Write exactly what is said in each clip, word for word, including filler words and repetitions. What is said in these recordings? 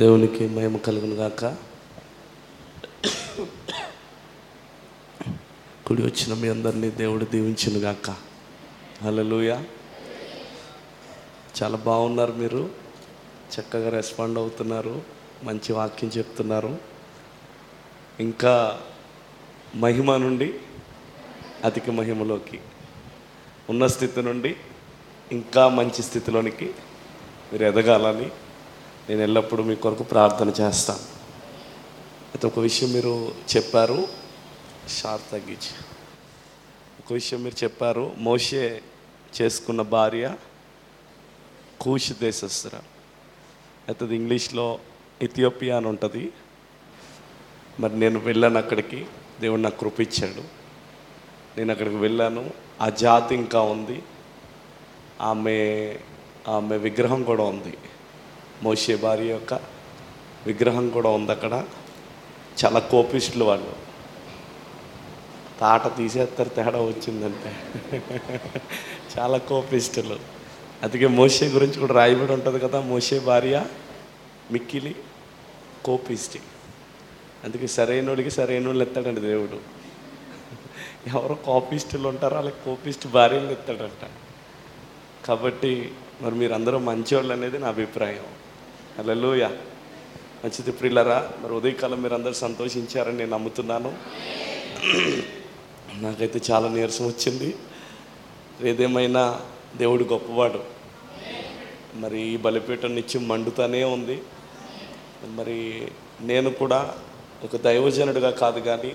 దేవునికి మహిమ కలుగును గాక. కుడి వచ్చిన మీ అందరినీ దేవుడు దీవించును గాక. హల్లెలూయా. చాలా బాగున్నారు, మీరు చక్కగా రెస్పాండ్ అవుతున్నారు, మంచి వాక్యం చెప్తున్నారు. ఇంకా మహిమ నుండి అధిక మహిమలోకి, ఉన్న స్థితి నుండి ఇంకా మంచి స్థితిలోనికి మీరు ఎదగాలని నేను ఎల్లప్పుడూ మీ కొరకు ప్రార్థన చేస్తాను. అయితే ఒక విషయం మీరు చెప్పారు, షార్ తగ్గించి ఒక విషయం మీరు చెప్పారు, మోషే చేసుకున్న భార్య కూష్ దేశస్తురాలు. అయితే అది ఇంగ్లీష్లో ఇథియోపియా అని ఉంటుంది. మరి నేను వెళ్ళాను అక్కడికి, దేవుడు నాకు కృప ఇచ్చాడు. నేను అక్కడికి వెళ్ళాను. ఆ జాతి ఇంకా ఉంది, ఆమె ఆమె విగ్రహం కూడా ఉంది, మోషే భార్య యొక్క విగ్రహం కూడా ఉంది అక్కడ. చాలా కోపిస్టులు వాళ్ళు, తాట తీసేస్తారు తేడా వచ్చిందంటే, చాలా కోపిస్టులు. అందుకే మోషే గురించి కూడా రాయబడి ఉంటుంది కదా, మోషే భార్య మిక్కిలి కోపిస్టి. అందుకే సరైనోడికి సరైనోళ్ళు ఎత్తాడండి దేవుడు. ఎవరో కోపిస్టులు ఉంటారో వాళ్ళకి కోపిస్ట్ భార్యలు ఎత్తాడంట. కాబట్టి మరి మీరందరూ మంచివాళ్ళు అనేది నా అభిప్రాయం. హల్లెలూయా. మంచిది ప్రియులారా, మరి ఉదయకాలం మీరు అందరూ సంతోషించారని నేను నమ్ముతున్నాను. నాకైతే చాలా నీరసం వచ్చింది. ఏదేమైనా దేవుడు గొప్పవాడు. మరి ఈ బలిపీఠం నిత్యం మండుతూనే ఉంది. మరి నేను కూడా ఒక దైవజనుడిగా కాదు, కానీ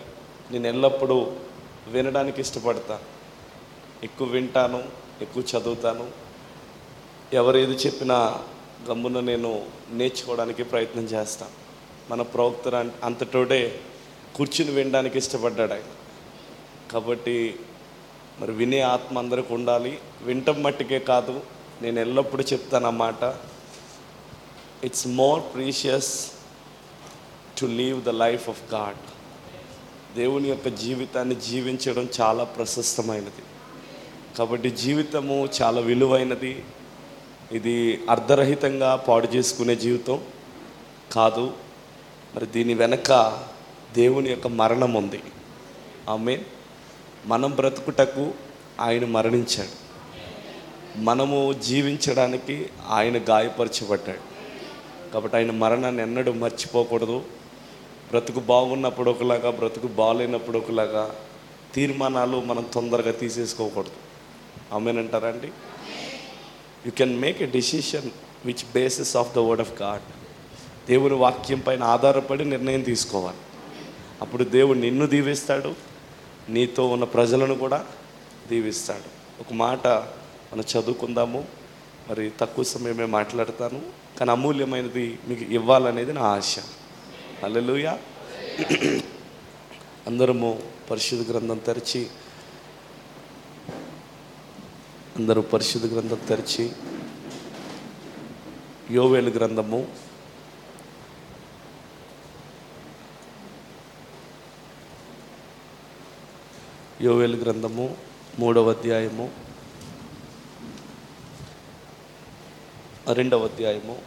నేను ఎల్లప్పుడూ వినడానికి ఇష్టపడతాను. ఎక్కువ వింటాను, ఎక్కువ చదువుతాను. ఎవరు ఏది చెప్పినా గమ్మున నేను నేర్చుకోవడానికి ప్రయత్నం చేస్తాను. మన ప్రవక్త అంతటోడే కూర్చుని వినడానికి ఇష్టపడ్డాడు ఆయన. కాబట్టి మరి వినే ఆత్మ అందరికి ఉండాలి. వింటం మట్టుకే కాదు, నేను ఎల్లప్పుడూ చెప్తాను అన్నమాట, it's more precious to live the life of God. దేవుని యొక్క జీవితాన్ని జీవించడం చాలా ప్రశస్తమైనది. కాబట్టి జీవితము చాలా విలువైనది. ఇది అర్ధరహితంగా పాడు చేసుకునే జీవితం కాదు. మరి దీని వెనక దేవుని యొక్క మరణం ఉంది. ఆమేన్. మనం బ్రతుకుటకు ఆయన మరణించాడు, మనము జీవించడానికి ఆయన గాయపరచబడ్డాడు. కాబట్టి ఆయన మరణాన్ని ఎన్నడూ మర్చిపోకూడదు. బ్రతుకు బాగున్నప్పుడు ఒకలాగా, బ్రతుకు బాగాలేనప్పుడు ఒకలాగా తీర్మానాలు మనం తొందరగా తీసేసుకోకూడదు. ఆమేన్ అంటారా అండి? You can make a decision which basis of the word of God. దేవుని వాక్యం పైన ఆధారపడి నిర్ణయం తీసుకోవాలి. అప్పుడు దేవుడు నిన్ను దీవిస్తాడు, నీతో ఉన్న ప్రజలను కూడా దీవిస్తాడు. ఒక మాట మనం చదువుకుందాము. మరి తక్కువ సమయమే మాట్లాడతాను, కానీ అమూల్యమైనది మీకు ఇవ్వాలనేది నా ఆశ. హల్లెలూయా. అందరము పరిశుద్ధ గ్రంథం తెరిచి అందరూ పరిశుద్ధ గ్రంథం తెరిచి యోవేలు గ్రంథము యోవేలు గ్రంథము మూడవ అధ్యాయము రెండవ అధ్యాయము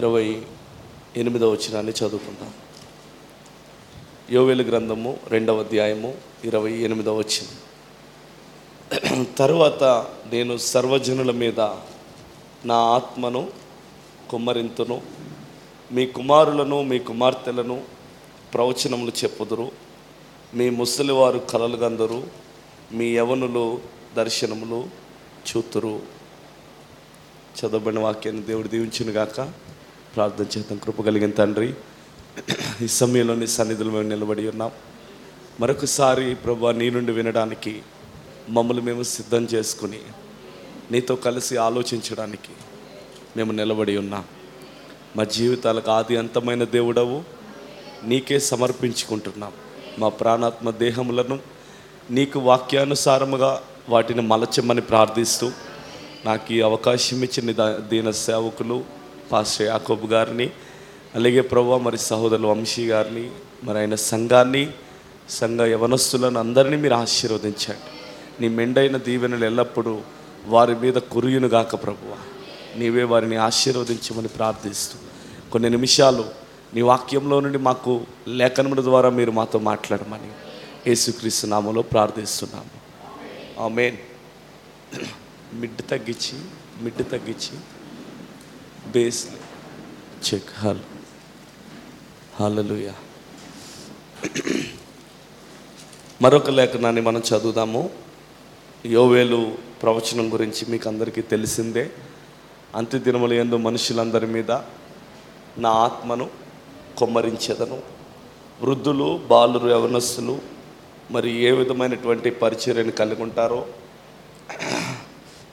ఇరవై ఎనిమిదవ వచనాన్ని చదువుకుందాం. యోవేలు గ్రంథము రెండవ అధ్యాయము ఇరవై ఎనిమిదవ వచనం. తరువాత నేను సర్వజనుల మీద నా ఆత్మను కుమ్మరింతును, మీ కుమారులను మీ కుమార్తెలను ప్రవచనములు చెప్పుదురు, మీ ముసలివారు కలలు గందురు, మీ యవనులు దర్శనములు చూతురు. చదవబడిన వాక్యాన్ని దేవుడు దీవించును గాక. ప్రార్థన చేద్దాం. కృప కలిగిన తండ్రి, ఈ సమయంలో నీ సన్నిధులు మేము నిలబడి ఉన్నాం. మరొకసారి ప్రభువా, నీ నుండి వినడానికి మమ్మల్ని మేము సిద్ధం చేసుకుని నీతో కలిసి ఆలోచించడానికి మేము నిలబడి ఉన్నాం. మా జీవితాలకు ఆది అంతమైన దేవుడవు, నీకే సమర్పించుకుంటున్నాం. మా ప్రాణాత్మ దేహములను నీకు వాక్యానుసారముగా వాటిని మలచమని ప్రార్థిస్తూ, నాకు ఈ అవకాశం ఇచ్చిన దీన సేవకులు పాస్టర్ యాకోబు గారిని, అలాగే ప్రభువా మరి సహోదరులు వంశీ గారిని, మరి ఆయన సంఘాన్ని, సంఘ యవనస్తులను అందరినీ మీరు ఆశీర్వదించండి. నీ మెండైన దీవెనలు ఎల్లప్పుడూ వారి మీద కురియును గాక ప్రభువా. నీవే వారిని ఆశీర్వదించమని ప్రార్థిస్తూ కొన్ని నిమిషాలు నీ వాక్యంలో నుండి మాకు లేఖనముల ద్వారా మీరు మాతో మాట్లాడమని యేసుక్రీస్తు నామములో ప్రార్థిస్తున్నాము. ఆమేన్. మిడ్ తగ్గించి మిడ్ తగ్గించి బేస్ చెక్. హలో హల్లెలూయా. మరొక లేఖనాన్ని మనం చదువుదాము. యోవేలు ప్రవచనం గురించి మీకు అందరికీ తెలిసిందే. అంత్య దినముల యందు మనుషులందరి మీద నా ఆత్మను కొమ్మరించేదను, వృద్ధులు బాలురు యవనస్తులు మరి ఏ విధమైనటువంటి పరిచర్యను కలిగి ఉంటారో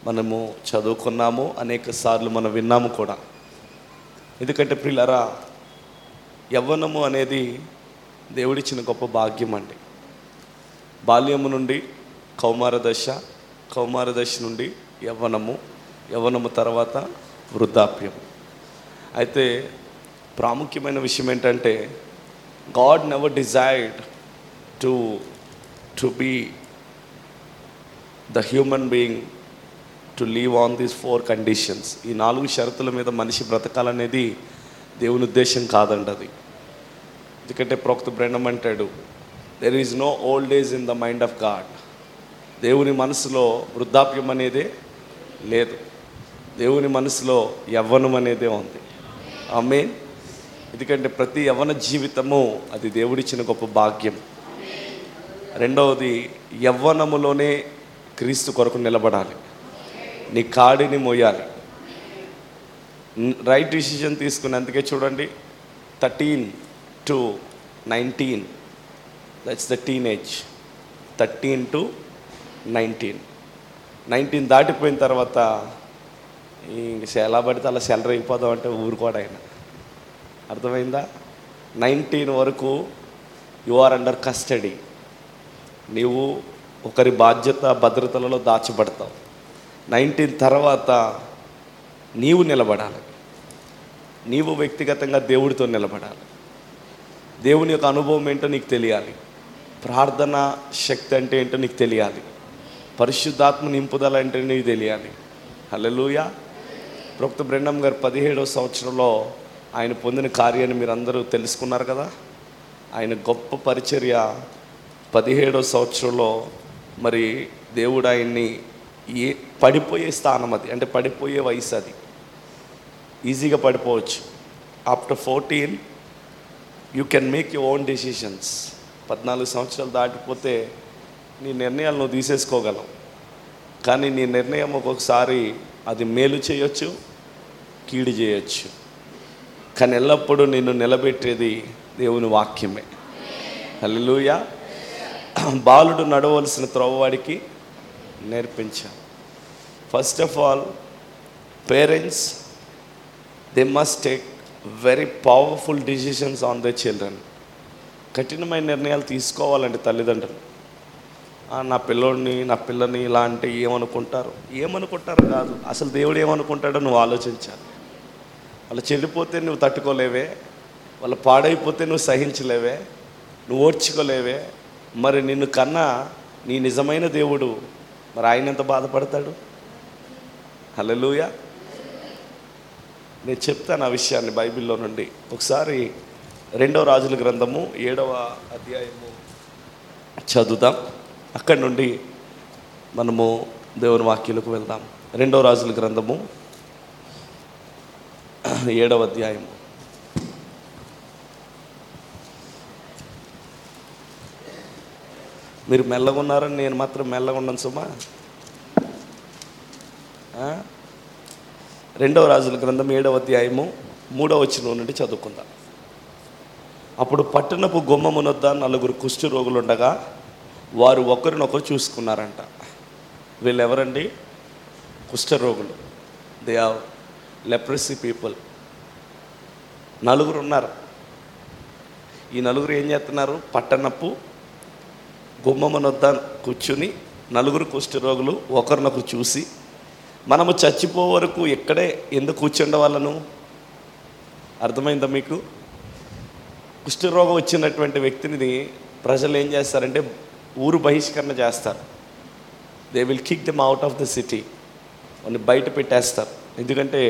మనము చదువుకున్నాము, అనేక సార్లు మనం విన్నాము కూడా. ఎందుకంటే ప్రియులారా, యవ్వనము అనేది దేవుడిచ్చిన గొప్ప భాగ్యం అండి. బాల్యము నుండి కౌమార దశ, కౌమార దశ నుండి యవ్వనము, యవ్వనము తర్వాత వృద్ధాప్యం. అయితే ప్రాముఖ్యమైన విషయం ఏంటంటే God never desired to to be the human being to live on these four conditions. ఈ నాలుగు షరతుల మీద మనిషి బ్రతకాలనేది దేవుని ఉద్దేశం కాదండి అది. ఎందుకంటే ప్రవక్త బ్రెన్హం అంటాడు, there is no old age in the mind of God. దేవుని మనసులో వృద్ధాప్యం అనేదే లేదు, దేవుని మనసులో యవ్వనం అనేదే ఉంది. ఆమేన్. ఎందుకంటే ప్రతి యవ్వన జీవితము అది దేవుడిచ్చిన గొప్ప భాగ్యం. రెండవది, యవ్వనములోనే క్రీస్తు కొరకు నిలబడాలి, నీ కాడిని మోయాలి, రైట్ డిసిషన్ తీసుకుని. అందుకే చూడండి, thirteen to nineteen that's the teenage. Thirteen to nineteen nineteen దాటిపోయిన తర్వాత ఎలా పడితే అలా సెలరీ అయిపోదాం అంటే ఊరుకోడు ఆయన. అర్థమైందా? నైన్టీన్ వరకు యు ఆర్ అండర్ కస్టడీ, నీవు ఒకరి బాధ్యత భద్రతలలో దాచబడతావు. నైన్టీన్ తర్వాత నీవు నిలబడాలి, నీవు వ్యక్తిగతంగా దేవుడితో నిలబడాలి. దేవుని యొక్క అనుభవం ఏంటో నీకు తెలియాలి, ప్రార్థన శక్తి అంటే ఏంటో నీకు తెలియాలి, పరిశుద్ధాత్మ నింపుదల అంటే నీకు తెలియాలి. హల్లెలూయా. ప్రొఫెసర్ బ్రెన్హం గారు పదిహేడవ సంవత్సరంలో ఆయన పొందిన కార్యాన్ని మీరు అందరూ తెలుసుకున్నారు కదా. ఆయన గొప్ప పరిచర్య పదిహేడవ సంవత్సరంలో మరి దేవుడు ఆయన్ని ఏ పడిపోయే స్థానం అది, అంటే పడిపోయే వయసు అది, ఈజీగా పడిపోవచ్చు. After fourteen you can make your own decisions. పద్నాలుగు సంవత్సరాలు దాటిపోతే నీ నిర్ణయాలు నువ్వు తీసేసుకోగలవు, కానీ నీ నిర్ణయం ఒక్కొక్కసారి అది మేలు చేయొచ్చు, కీడు చేయొచ్చు. కానీ ఎల్లప్పుడూ నిన్ను నిలబెట్టేది దేవుని వాక్యమే. హల్లెలూయా. బాలుడు నడవలసిన త్రోవవాడికి నేర్పించాలి. First of all, parents they must take very powerful decisions on the children. కఠినమైన నిర్ణయాలు తీసుకోవాలంటే తల్లిదండ్రులు. నా పిల్లోడిని నా పిల్లని ఇలా అంటే ఏమనుకుంటారు, ఏమనుకుంటారు కాదు, అసలు దేవుడు ఏమనుకుంటాడో నువ్వు ఆలోచించాలి. వాళ్ళు చెడిపోతే నువ్వు తట్టుకోలేవే, వాళ్ళు పాడైపోతే నువ్వు సహించలేవే, నువ్వు ఓర్చుకోలేవే. మరి నిన్ను కన్నా నీ నిజమైన దేవుడు మరి ఆయన ఎంత బాధపడతాడు. హల్లెలూయా. నేను చెప్తాను ఆ విషయాన్ని బైబిల్లో నుండి. ఒకసారి రెండవ రాజుల గ్రంథము ఏడవ అధ్యాయము చదువుదాం, అక్కడి నుండి మనము దేవుని వాక్యాలకు వెళ్దాం. రెండవ రాజుల గ్రంథము ఏడవ అధ్యాయము. మీరు మెల్లగా ఉన్నారని నేను మాత్రం మెల్లగా ఉన్నాను సుమా. రెండవ రాజుల గ్రంథం ఏడవ అధ్యాయము మూడవ వచనం నుండి చదువుకుందాం. అప్పుడు పట్టణపు గుమ్మమునొద్ద నలుగురు కుష్ఠు రోగులుండగా వారు ఒకరినొకరు చూసుకున్నారంట. వీళ్ళు ఎవరండి? కుష్ఠరోగులు. They are leprosy people. నలుగురు ఉన్నారు. ఈ నలుగురు ఏం చేస్తున్నారు? పట్టణపు గుమ్మమునొద్ద కూర్చుని నలుగురు కుష్ఠరోగులు ఒకరినొకరు చూసి, మనము చచ్చిపో వరకు ఎక్కడే ఎందుకు కూర్చుండే వాళ్ళను. అర్థమైందా మీకు? కుష్ఠరోగం వచ్చినటువంటి వ్యక్తిని ప్రజలు ఏం చేస్తారంటే ఊరు బహిష్కరణ చేస్తారు. They will kick them out of the city. వాళ్ళు బయట పెట్టేస్తారు. ఎందుకంటే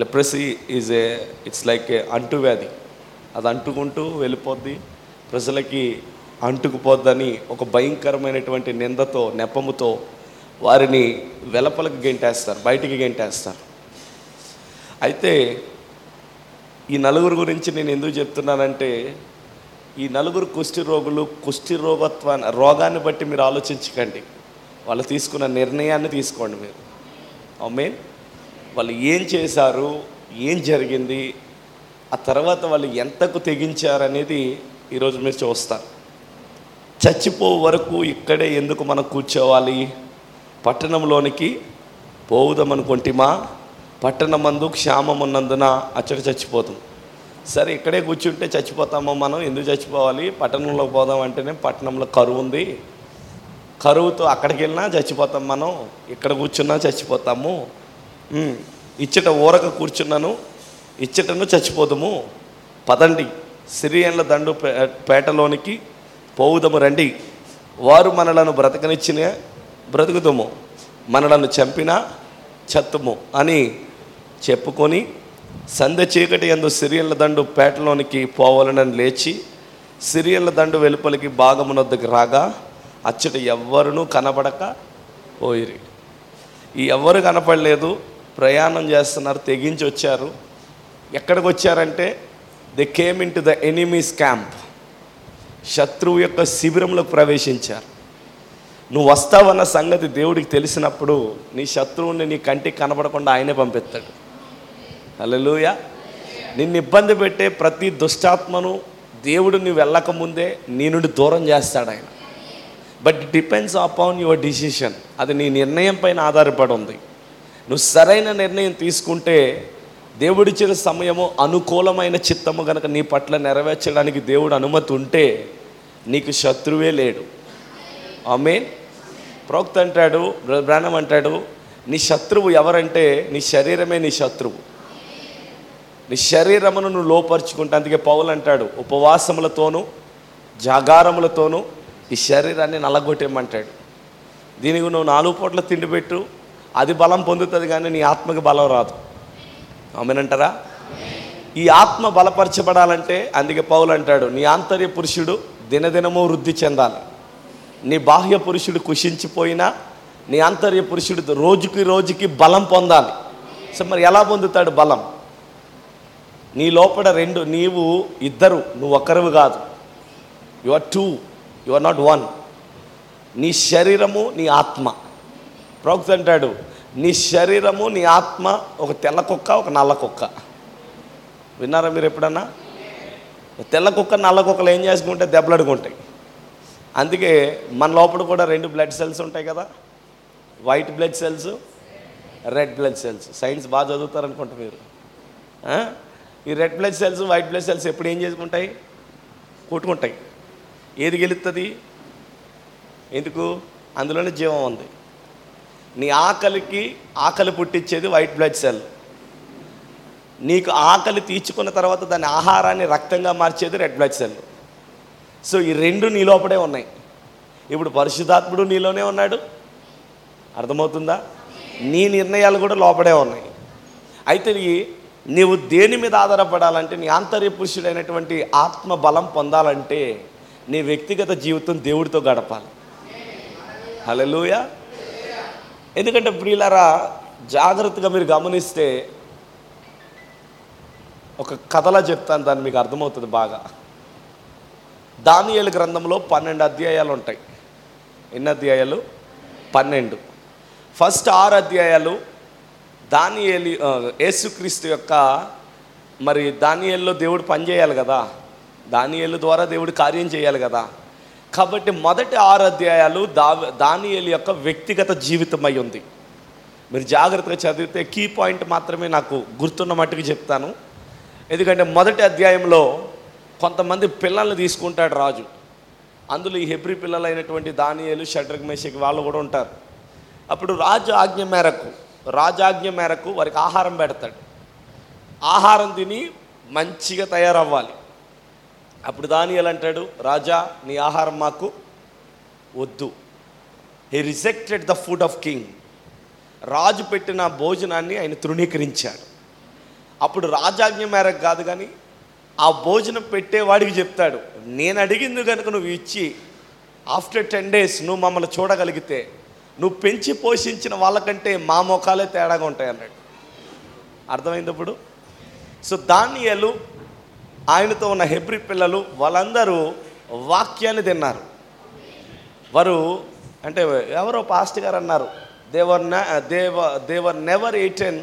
leprosy is a it's like a అంటువ్యాధి, అది అంటుకుంటూ వెళ్ళిపోద్ది, ప్రజలకి అంటుకుపోద్దని ఒక భయంకరమైనటువంటి నిందతో నెపముతో వారిని వెలపలకు గెంటేస్తారు, బయటికి గెంటేస్తారు. అయితే ఈ నలుగురు గురించి నేను ఎందుకు చెప్తున్నానంటే, ఈ నలుగురు కుష్టి రోగులు కుష్టి రోగత్వాన్ని రోగాన్ని బట్టి మీరు ఆలోచించకండి, వాళ్ళు తీసుకున్న నిర్ణయాన్ని తీసుకోండి మీరు. ఆమేన్. వాళ్ళు ఏం చేశారు, ఏం జరిగింది, ఆ తర్వాత వాళ్ళు ఎంతకు తెగించారనేది ఈరోజు మీరు చూస్తారు. చచ్చిపో వరకు ఇక్కడే ఎందుకు మనం కూర్చోవాలి, పట్టణంలోనికి పోవుదామనుకుంటేమా పట్టణమందు క్షామం ఉన్నందున అచ్చట చచ్చిపోతాం. సరే ఇక్కడే కూర్చుంటే చచ్చిపోతామో, మనం ఎందుకు చచ్చిపోవాలి, పట్టణంలోకి పోదాం అంటేనే పట్టణంలో కరువు ఉంది, కరువుతో అక్కడికి వెళ్ళినా చచ్చిపోతాం, మనం ఇక్కడ కూర్చున్నా చచ్చిపోతాము, ఇచ్చట ఊరక కూర్చున్నాను ఇచ్చటను చచ్చిపోదాము, పదండి సిరియన్ల దండు పేటలోనికి పోవుదము రండి, వారు మనలను బ్రతకనిచ్చిన బ్రతుకుదము, మనలను చంపినా చత్తుము అని చెప్పుకొని సంధ్య చీకటి యందు సిరియన్ల దండు పేటలోనికి పోవాలని లేచి సిరియన్ల దండు వెలుపలికి భాగమునొద్దకు రాగా అచ్చట ఎవ్వరూ కనబడక పోయిరి. ఈ ఎవ్వరు కనపడలేదు, ప్రయాణం చేస్తున్నారు, తెగించి వచ్చారు. ఎక్కడికి వచ్చారంటే they came in to the enemy's camp, శత్రువు యొక్క శిబిరంలోకి ప్రవేశించారు. నువ్వు వస్తావన్న సంగతి దేవుడికి తెలిసినప్పుడు నీ శత్రువుని నీ కంటికి కనబడకుండా ఆయనే పంపిస్తాడు. హల్లెలూయా. నిన్ను ఇబ్బంది పెట్టే ప్రతి దుష్టాత్మను దేవుడు నువ్వు వెళ్ళకముందే నీ నుండి దూరం చేస్తాడు ఆయన. But depends upon your decision, అది నీ నిర్ణయం పైన ఆధారపడి ఉంది. నువ్వు సరైన నిర్ణయం తీసుకుంటే దేవుడిచ్చిన సమయము అనుకూలమైన చిత్తము కనుక నీ పట్ల నెరవేర్చడానికి దేవుడు అనుమతి ఉంటే నీకు శత్రువే లేడు. ఆమేన్. ప్రోక్త అంటాడు, బ్రాహ్మణం అంటాడు, నీ శత్రువు ఎవరంటే నీ శరీరమే నీ శత్రువు, నీ శరీరమును నువ్వు లోపరుచుకుంటా. అందుకే పౌలు అంటాడు ఉపవాసములతోనూ జాగారములతోనూ ఈ శరీరాన్ని నలగొట్టేయమంటాడు. దీనికి నువ్వు నాలుగు పూట్ల తిండి పెట్టు, అది బలం పొందుతుంది కానీ నీ ఆత్మకి బలం రాదు. ఆమెనంటారా? ఈ ఆత్మ బలపరచబడాలంటే అందుకే పౌలు అంటాడు నీ ఆంతర్య పురుషుడు దినదినము వృద్ధి చెందాలి, నీ బాహ్య పురుషుడు కుషించిపోయినా నీ ఆంతర్య పురుషుడు రోజుకి రోజుకి బలం పొందాలి. సో మరి ఎలా పొందుతాడు బలం? నీ లోపల రెండు, నీవు ఇద్దరు, నువ్వు ఒక్కరివి కాదు, you are two, you are not one. నీ శరీరము నీ ఆత్మ. ప్రవక్త అంటాడు నీ శరీరము నీ ఆత్మ ఒక తెల్ల కుక్క ఒక నల్ల కుక్క. విన్నారా మీరు ఎప్పుడన్నా? తెల్ల కుక్క నల్ల కుక్కలు ఏం చేసుకుంటే దెబ్బలాడుకుంటాయి. అందుకే మన లోపల కూడా రెండు బ్లడ్ సెల్స్ ఉంటాయి కదా, white blood cells, red blood cells. Science బాగా చదువుతారనుకుంటా మీరు. ఈ red blood cells white blood cells ఎప్పుడు ఏం చేసుకుంటాయి? కొట్టుకుంటాయి. ఏది గెలుస్తుంది? ఎందుకు? అందులోనే జీవం ఉంది. నీ ఆకలికి ఆకలి పుట్టించేది వైట్ బ్లడ్ సెల్, నీకు ఆకలి తీర్చుకున్న తర్వాత దాని ఆహారాన్ని రక్తంగా మార్చేది రెడ్ బ్లడ్ సెల్. సో ఈ రెండు నీ లోపడే ఉన్నాయి. ఇప్పుడు పరిశుద్ధాత్ముడు నీలోనే ఉన్నాడు, అర్థమవుతుందా? నీ నిర్ణయాలు కూడా లోపడే ఉన్నాయి. అయితే నీవు దేని మీద ఆధారపడాలంటే నీ ఆంతర్య పురుషుడైనటువంటి ఆత్మ బలం పొందాలంటే నీ వ్యక్తిగత జీవితం దేవుడితో గడపాలి. హల్లెలూయా. ఎందుకంటే ప్రియులారా, జాగ్రత్తగా మీరు గమనిస్తే ఒక కథలా చెప్తాను, దాన్ని మీకు అర్థమవుతుంది బాగా. దానియేలు గ్రంథంలో పన్నెండు అధ్యాయాలు ఉంటాయి. ఎన్ని అధ్యాయాలు? పన్నెండు. ఫస్ట్ ఆరు అధ్యాయాలు దానియేలు యేసుక్రీస్తు యొక్క, మరి దానియేలులో దేవుడు పనిచేయాలి కదా, దానియేలు ద్వారా దేవుడు కార్యం చేయాలి కదా. కాబట్టి మొదటి ఆరు అధ్యాయాలు దా దానియేలు యొక్క వ్యక్తిగత జీవితం అయి ఉంది. మీరు జాగ్రత్తగా చదివితే కీ పాయింట్ మాత్రమే నాకు గుర్తున్న మట్టుకు చెప్తాను. ఎందుకంటే మొదటి అధ్యాయంలో కొంతమంది పిల్లల్ని తీసుకుంటాడు రాజు. అందులో ఈ హెబ్రీ పిల్లలైనటువంటి దానియేలు, షడ్రక్, మేషక్ వాళ్ళు కూడా ఉంటారు. అప్పుడు రాజు ఆజ్ఞ మేరకు రాజాజ్ఞ మేరకు వారికి ఆహారం పెడతాడు. ఆహారం తిని మంచిగా తయారవ్వాలి. అప్పుడు దానియేలు అంటాడు, రాజా నీ ఆహారం మాకు వద్దు. He rejected the food of king. రాజు పెట్టిన భోజనాన్ని ఆయన తృణీకరించాడు. అప్పుడు రాజాజ్ఞ మేరకు కాదు కానీ ఆ భోజనం పెట్టేవాడికి చెప్తాడు, నేను అడిగింది కనుక నువ్వు ఇచ్చి ఆఫ్టర్ టెన్ డేస్ నువ్వు మమ్మల్ని చూడగలిగితే నువ్వు పెంచి పోషించిన వాళ్ళకంటే మా ముఖాలే తేడాగా ఉంటాయి అన్నాడు. అర్థమైనప్పుడు సో దానియేలు ఆయనతో ఉన్న హెబ్రీ పిల్లలు వాళ్ళందరూ వాక్యాన్ని తిన్నారు. వారు అంటే ఎవరో పాస్ట్ గారు అన్నారు దేవర్ దేవ దేవర్ నెవర్ ఈటెన్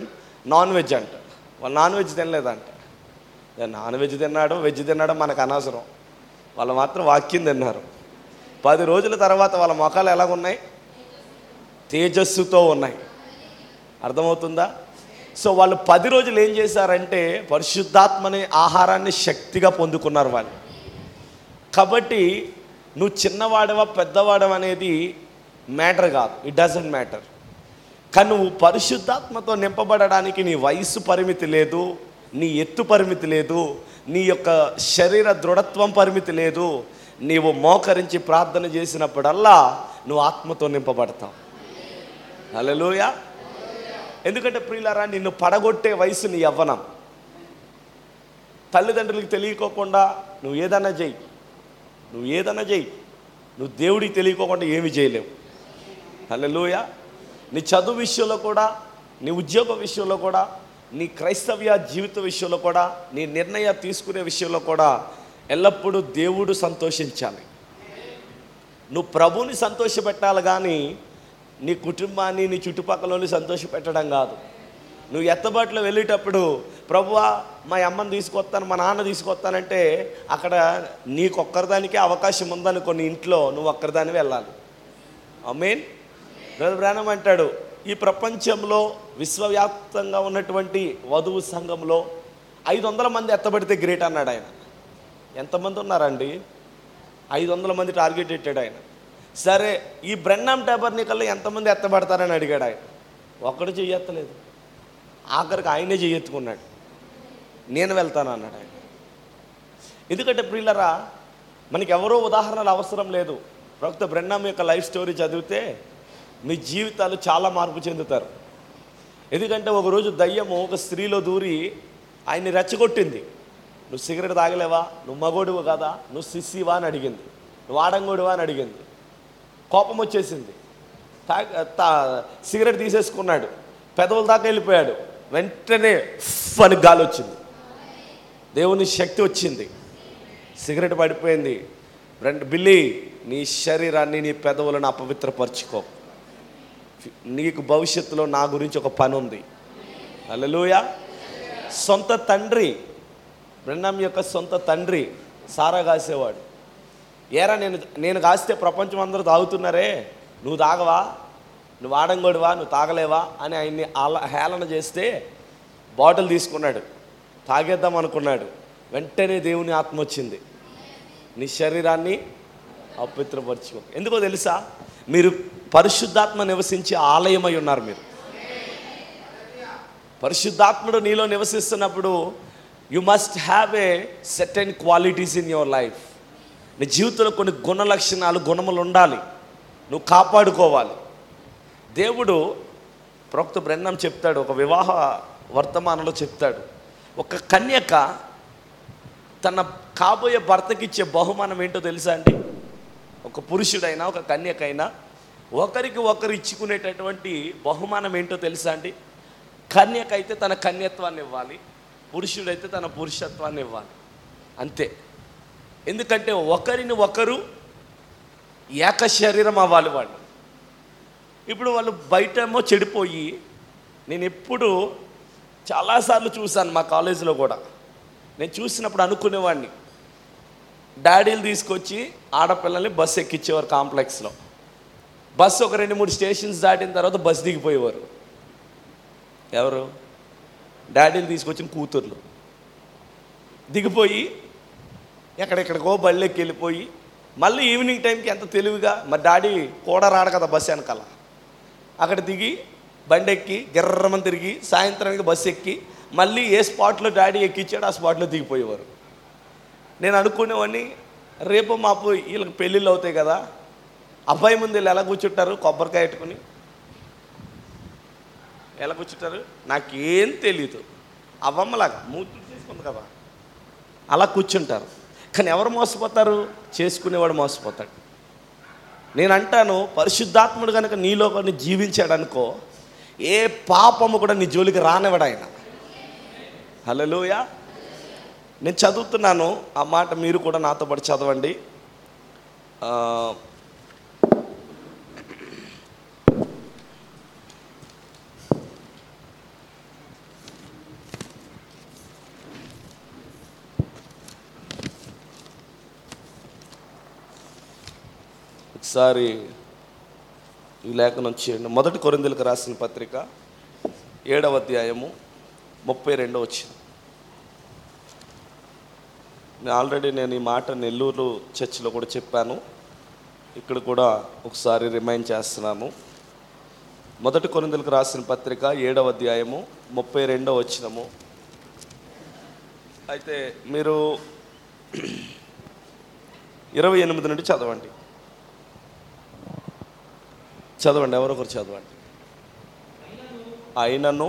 నాన్ వెజ్ అంట. వాళ్ళు నాన్ వెజ్ తినలేదంట. నాన్ వెజ్ తిన్నాడో వెజ్ తిన్నాడో మనకు అనవసరం, వాళ్ళు మాత్రం వాక్యం తిన్నారు. పది రోజుల తర్వాత వాళ్ళ మొఖాలు ఎలాగున్నాయి? తేజస్సుతో ఉన్నాయి. అర్థమవుతుందా? సో వాళ్ళు పది రోజులు ఏం చేశారంటే పరిశుద్ధాత్మని ఆహారాన్ని శక్తిగా పొందుకున్నారు వాళ్ళు. కాబట్టి నువ్వు చిన్నవాడవా పెద్దవాడవ అనేది మ్యాటర్ కాదు, ఇట్ డజంట్ మ్యాటర్. కానీ నువ్వు పరిశుద్ధాత్మతో నింపబడడానికి నీ వయస్సు పరిమితి లేదు, నీ ఎత్తు పరిమితి లేదు, నీ యొక్క శరీర దృఢత్వం పరిమితి లేదు. నీవు మోకరించి ప్రార్థన చేసినప్పుడల్లా నువ్వు ఆత్మతో నింపబడతావు. హల్లెలూయా. ఎందుకంటే ప్రియులారా, నిన్ను పడగొట్టే వయసు నీ యవ్వనం. తల్లిదండ్రులకు తెలియకోకుండా నువ్వు ఏదైనా చేయి, నువ్వు ఏదైనా చేయి, నువ్వు దేవుడికి తెలియకోకుండా ఏమి చేయలేవు. హల్లెలూయా. నీ చదువు విషయంలో కూడా, నీ ఉద్యోగ విషయంలో కూడా, నీ క్రైస్తవ్య జీవిత విషయంలో కూడా, నీ నిర్ణయ తీసుకునే విషయంలో కూడా ఎల్లప్పుడూ దేవుడు సంతోషించాలి. నువ్వు ప్రభువుని సంతోషపెట్టాలి కానీ నీ కుటుంబాన్ని, నీ చుట్టుపక్కలని సంతోషపెట్టడం కాదు. నువ్వు ఎత్తబాటులో వెళ్ళేటప్పుడు ప్రభువా మా అమ్మని తీసుకొస్తాను, మా నాన్న తీసుకొస్తానంటే అక్కడ నీకు ఒక్కరిదానికే అవకాశం ఉందనుకో, నీ ఇంట్లో నువ్వు ఒక్కరిదాని వెళ్ళాలి. ఆమేన్. బ్రదర్ అంటాడు, ఈ ప్రపంచంలో విశ్వవ్యాప్తంగా ఉన్నటువంటి వధువు సంఘంలో ఐదు వందల మంది ఎత్తబడితే గ్రేట్ అన్నాడు ఆయన. ఎంతమంది ఉన్నారండి? ఐదు వందల మంది టార్గెట్ పెట్టాడు ఆయన. సరే ఈ బ్రెన్నం టెబర్నికల్లో ఎంతమంది ఎత్తబడతారని అడిగాడు ఆయన. ఒక్కడు చెయ్యెత్తలేదు. ఆఖరికి ఆయనే చెయ్యెత్తుకున్నాడు. నేను వెళ్తాను అన్నాడు ఆయన. ఎందుకంటే ప్రియులరా, మనకెవరో ఉదాహరణలు అవసరం లేదు. ప్రొక్త బ్రెన్నం యొక్క లైఫ్ స్టోరీ చదివితే మీ జీవితాలు చాలా మార్పు చెందుతారు. ఎందుకంటే ఒకరోజు దయ్యము ఒక స్త్రీలో దూరి ఆయన్ని రెచ్చగొట్టింది. నువ్వు సిగరెట్ తాగలేవా, నువ్వు మగోడువు కదా, నువ్వు సిస్సివా అని అడిగింది, నువ్వు ఆడంగోడువా అని అడిగింది. కోపం వచ్చేసింది, తా సిగరెట్ తీసేసుకున్నాడు, పెదవుల దాకా వెళ్ళిపోయాడు. వెంటనే అని గాలి వచ్చింది, దేవుని శక్తి వచ్చింది, సిగరెట్ పడిపోయింది. రెండు బిల్లి నీ శరీరాన్ని, నీ పెదవులను అపవిత్రపరచుకో, నీకు భవిష్యత్తులో నా గురించి ఒక పని ఉంది. హల్లెలూయా. సొంత తండ్రి, బ్రెన్నం యొక్క సొంత తండ్రి సారా కాసేవాడు. ఏరా నేను నేను కాస్తే ప్రపంచం అందరూ తాగుతున్నారే, నువ్వు తాగవా, నువ్వు ఆడంగోడువా, నువ్వు తాగలేవా అని ఆయన్ని అలా హేళన చేస్తే బాటిల్ తీసుకున్నాడు, తాగేద్దాం అనుకున్నాడు. వెంటనే దేవుని ఆత్మ వచ్చింది, నీ శరీరాన్ని అపవిత్రపరచుకో. ఎందుకో తెలుసా, మీరు పరిశుద్ధాత్మ నివసించే ఆలయమై ఉన్నారు. మీరు పరిశుద్ధాత్ముడు నీలో నివసిస్తున్నప్పుడు you must have a certain qualities in your life. నీ జీవితంలో కొన్ని గుణ లక్షణాలు, గుణములు ఉండాలి, నువ్వు కాపాడుకోవాలి. దేవుడు ప్రొక్త బ్రెన్నం చెప్తాడు, ఒక వివాహ వర్తమానంలో చెప్తాడు, ఒక కన్యక తన కాబోయే భర్తకిచ్చే బహుమానం ఏంటో తెలుసా అండి? ఒక పురుషుడైనా ఒక కన్యకైనా ఒకరికి ఒకరు ఇచ్చుకునేటటువంటి బహుమానం ఏంటో తెలుసా అండి? కన్యక అయితే తన కన్యత్వాన్ని ఇవ్వాలి, పురుషుడైతే తన పురుషత్వాన్ని ఇవ్వాలి, అంతే. ఎందుకంటే ఒకరిని ఒకరు ఏక శరీరం అవ్వాలి వాళ్ళు. ఇప్పుడు వాళ్ళు బయటేమో చెడిపోయి, నేను ఎప్పుడు చాలాసార్లు చూశాను మా కాలేజీలో కూడా, నేను చూసినప్పుడు అనుకునేవాడిని, డాడీలు తీసుకొచ్చి ఆడపిల్లల్ని బస్సు ఎక్కించేవారు కాంప్లెక్స్లో. బస్సు ఒక రెండు మూడు స్టేషన్స్ దాటిన తర్వాత బస్సు దిగిపోయేవారు. ఎవరు? డాడీలు తీసుకొచ్చిన కూతుర్లు దిగిపోయి ఎక్కడెక్కడికో బళ్ళెక్కి వెళ్ళిపోయి మళ్ళీ ఈవినింగ్ టైంకి ఎంత తెలివిగా, మరి డాడీ కూడా రాడు కదా బస్సు వెనకాల, అక్కడ దిగి బండి ఎక్కి గిర్రమని తిరిగి సాయంత్రానికి బస్సు ఎక్కి మళ్ళీ ఏ స్పాట్లో డాడీ ఎక్కిచ్చాడో ఆ స్పాట్లో దిగిపోయేవారు. నేను అనుకునేవాడిని, రేపు మాపు వీళ్ళకి పెళ్ళిళ్ళు అవుతాయి కదా, అబ్బాయి ముందు వీళ్ళు ఎలా కూర్చుంటారు కొబ్బరికాయ పెట్టుకుని, ఎలా కూర్చుంటారు? నాకేం తెలీదు, అవమ్మలాగా మూర్తి చేసుకుంది కదా అలా కూర్చుంటారు. కానీ ఎవరు మోసపోతారు? చేసుకునేవాడు మోసపోతాడు. నేనంటాను, పరిశుద్ధాత్ముడు కనుక నీలో కొన్ని జీవించాడనుకో, ఏ పాపము కూడా నీ జోలికి రానివ్వడు ఆయన. హల్లెలూయా. నేను చదువుతున్నాను, ఆ మాట మీరు కూడా నాతో పాటు చదవండి. ఒకసారి ఈ లేఖనం చేయండి. మొదటి కొరింథీయులకు రాసిన పత్రిక ఏడవ అధ్యాయము ముప్పై రెండో వచ్చింది. ఆల్రెడీ నేను ఈ మాట నెల్లూరు చర్చిలో కూడా చెప్పాను, ఇక్కడ కూడా ఒకసారి రిమైండ్ చేస్తున్నాము. మొదటి కొరింథీయులకు రాసిన పత్రిక ఏడవ అధ్యాయము ముప్పై రెండో వచ్చినము. అయితే మీరు ఇరవై ఎనిమిది నుండి చదవండి, చదవండి, ఎవరొకరు చదవండి. అయినను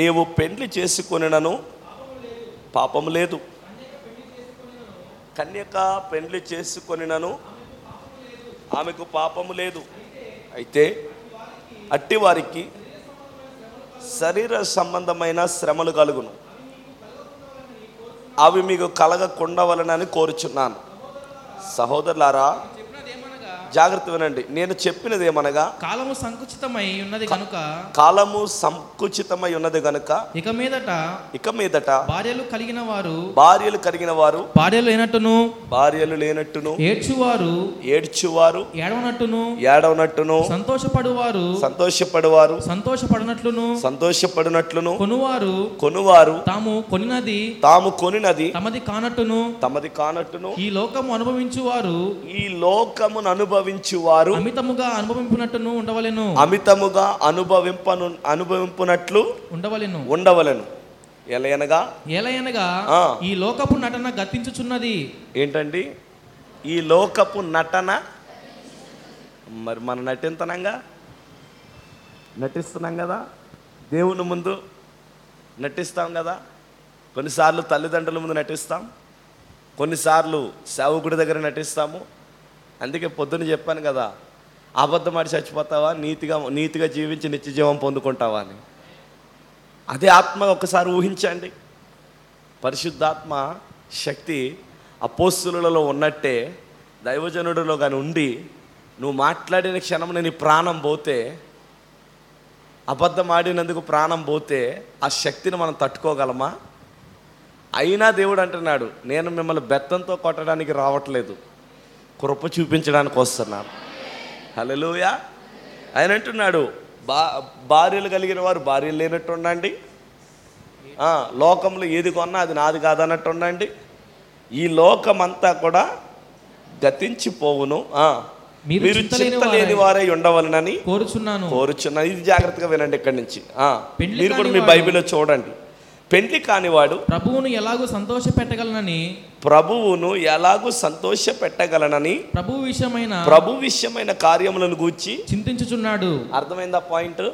నీవు పెండ్లి చేసుకొనినను పాపము లేదు, కన్యక పెండ్లి చేసుకొనినను ఆమెకు పాపము లేదు. అయితే అట్టి వారికి శరీర సంబంధమైన శ్రమలు కలుగును, అవి మీకు కలగకుండా వలనని కోరుచున్నాను. సహోదరులారా, జాగ్రత్త వినండి. నేను చెప్పినది ఏమనగా, కాలము సంకుచితమై ఉన్నది కనుక కాలము సంకుచితమై ఉన్నది కనుక ఇక మీదట ఇక మీదట భార్యలు కలిగిన వారు భార్యలు కలిగిన వారు భార్యలు లేనట్టును భార్యలు లేనట్టును ఏడ్చువారు ఏడ్చువారు ఏడవనట్టును ఏడవనట్టును సంతోషపడువారు సంతోషపడువారు సంతోషపడినట్లును సంతోషపడినట్లును కొనువారు కొనువారు తాము కొనినది తాము కొనినది తమది కానట్టును తమది కానట్టును ఈ లోకము అనుభవించువారు ఈ లోకమును అనుభవ వారు అమితముగా అనుభవింపునట్టును ఉండవలెను అమితముగా అనుభవింపను అనుభవింపునట్లు ఉండవలెను ఉండవలెను ఎలయనగా ఎలయనగా ఈ లోకపు నటన గతించుచున్నది. ఏంటండి ఈ లోకపు నటన? మరి మనం నటింతనంగా నటిస్తున్నాం కదా, దేవుని ముందు నటిస్తాం కదా, కొన్నిసార్లు తల్లిదండ్రుల ముందు నటిస్తాం, కొన్నిసార్లు సేవకుడి దగ్గర నటిస్తాము. అందుకే పొద్దున చెప్పాను కదా, అబద్ధం ఆడి చచ్చిపోతావా, నీతిగా నీతిగా జీవించి నిత్యజీవం పొందుకుంటావా అని. అదే ఆత్మ ఒకసారి ఊహించండి. పరిశుద్ధాత్మ శక్తి అపోస్తులలో ఉన్నట్టే దైవజనుడిలో కానీ ఉండి, నువ్వు మాట్లాడిన క్షణం నేను ప్రాణం పోతే, అబద్ధం ఆడినందుకు ప్రాణం పోతే, ఆ శక్తిని మనం తట్టుకోగలమా? అయినా దేవుడు అంటున్నాడు, నేను మిమ్మల్ని బెత్తంతో కొట్టడానికి రావట్లేదు, కృప చూపించడానికి వస్తున్నాను. హల్లెలూయా. ఆయన అంటున్నాడు, బా భార్యలు కలిగిన వారు భార్యలు లేనట్టు ఉండండి, లోకంలో ఏది కొన్నా అది నాది కాదన్నట్టు ఉండండి, ఈ లోకమంతా కూడా గతించిపోవును, మీరు చింత లేని వారై ఉండవలనని కోరుచున్నాను కోరుచున్నాను ఇది జాగ్రత్తగా వినండి. ఇక్కడి నుంచి మీరు కూడా మీ బైబిల్లో చూడండి. పెండ్లి కానివాడు ప్రభువును ఎలాగూ సంతోష పెట్టగలనని ప్రభువును ఎలాగూ సంతోష పెట్టగలనని ప్రభు విషయమైన ప్రభు విషయమైన కార్యములను గూర్చి చింతించుచున్నాడు. అర్థమైందా పాయింట్?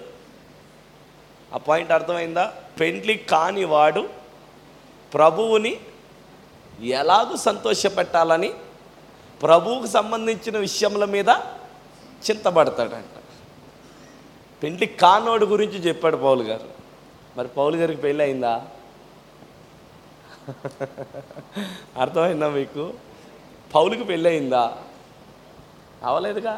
ఆ పాయింట్ అర్థమైందా? పెండ్లి కానివాడు ప్రభువుని ఎలాగూ సంతోష పెట్టాలని ప్రభువుకు సంబంధించిన విషయముల మీద చింతపడతాడంట. పెండ్లి కానోడు గురించి చెప్పాడు పౌలు గారు. మరి పౌలు గారికి పెళ్ళి అయిందా? అర్థమైందా మీకు? పౌలుకి పెళ్ళి అయిందా? అవలేదుగా.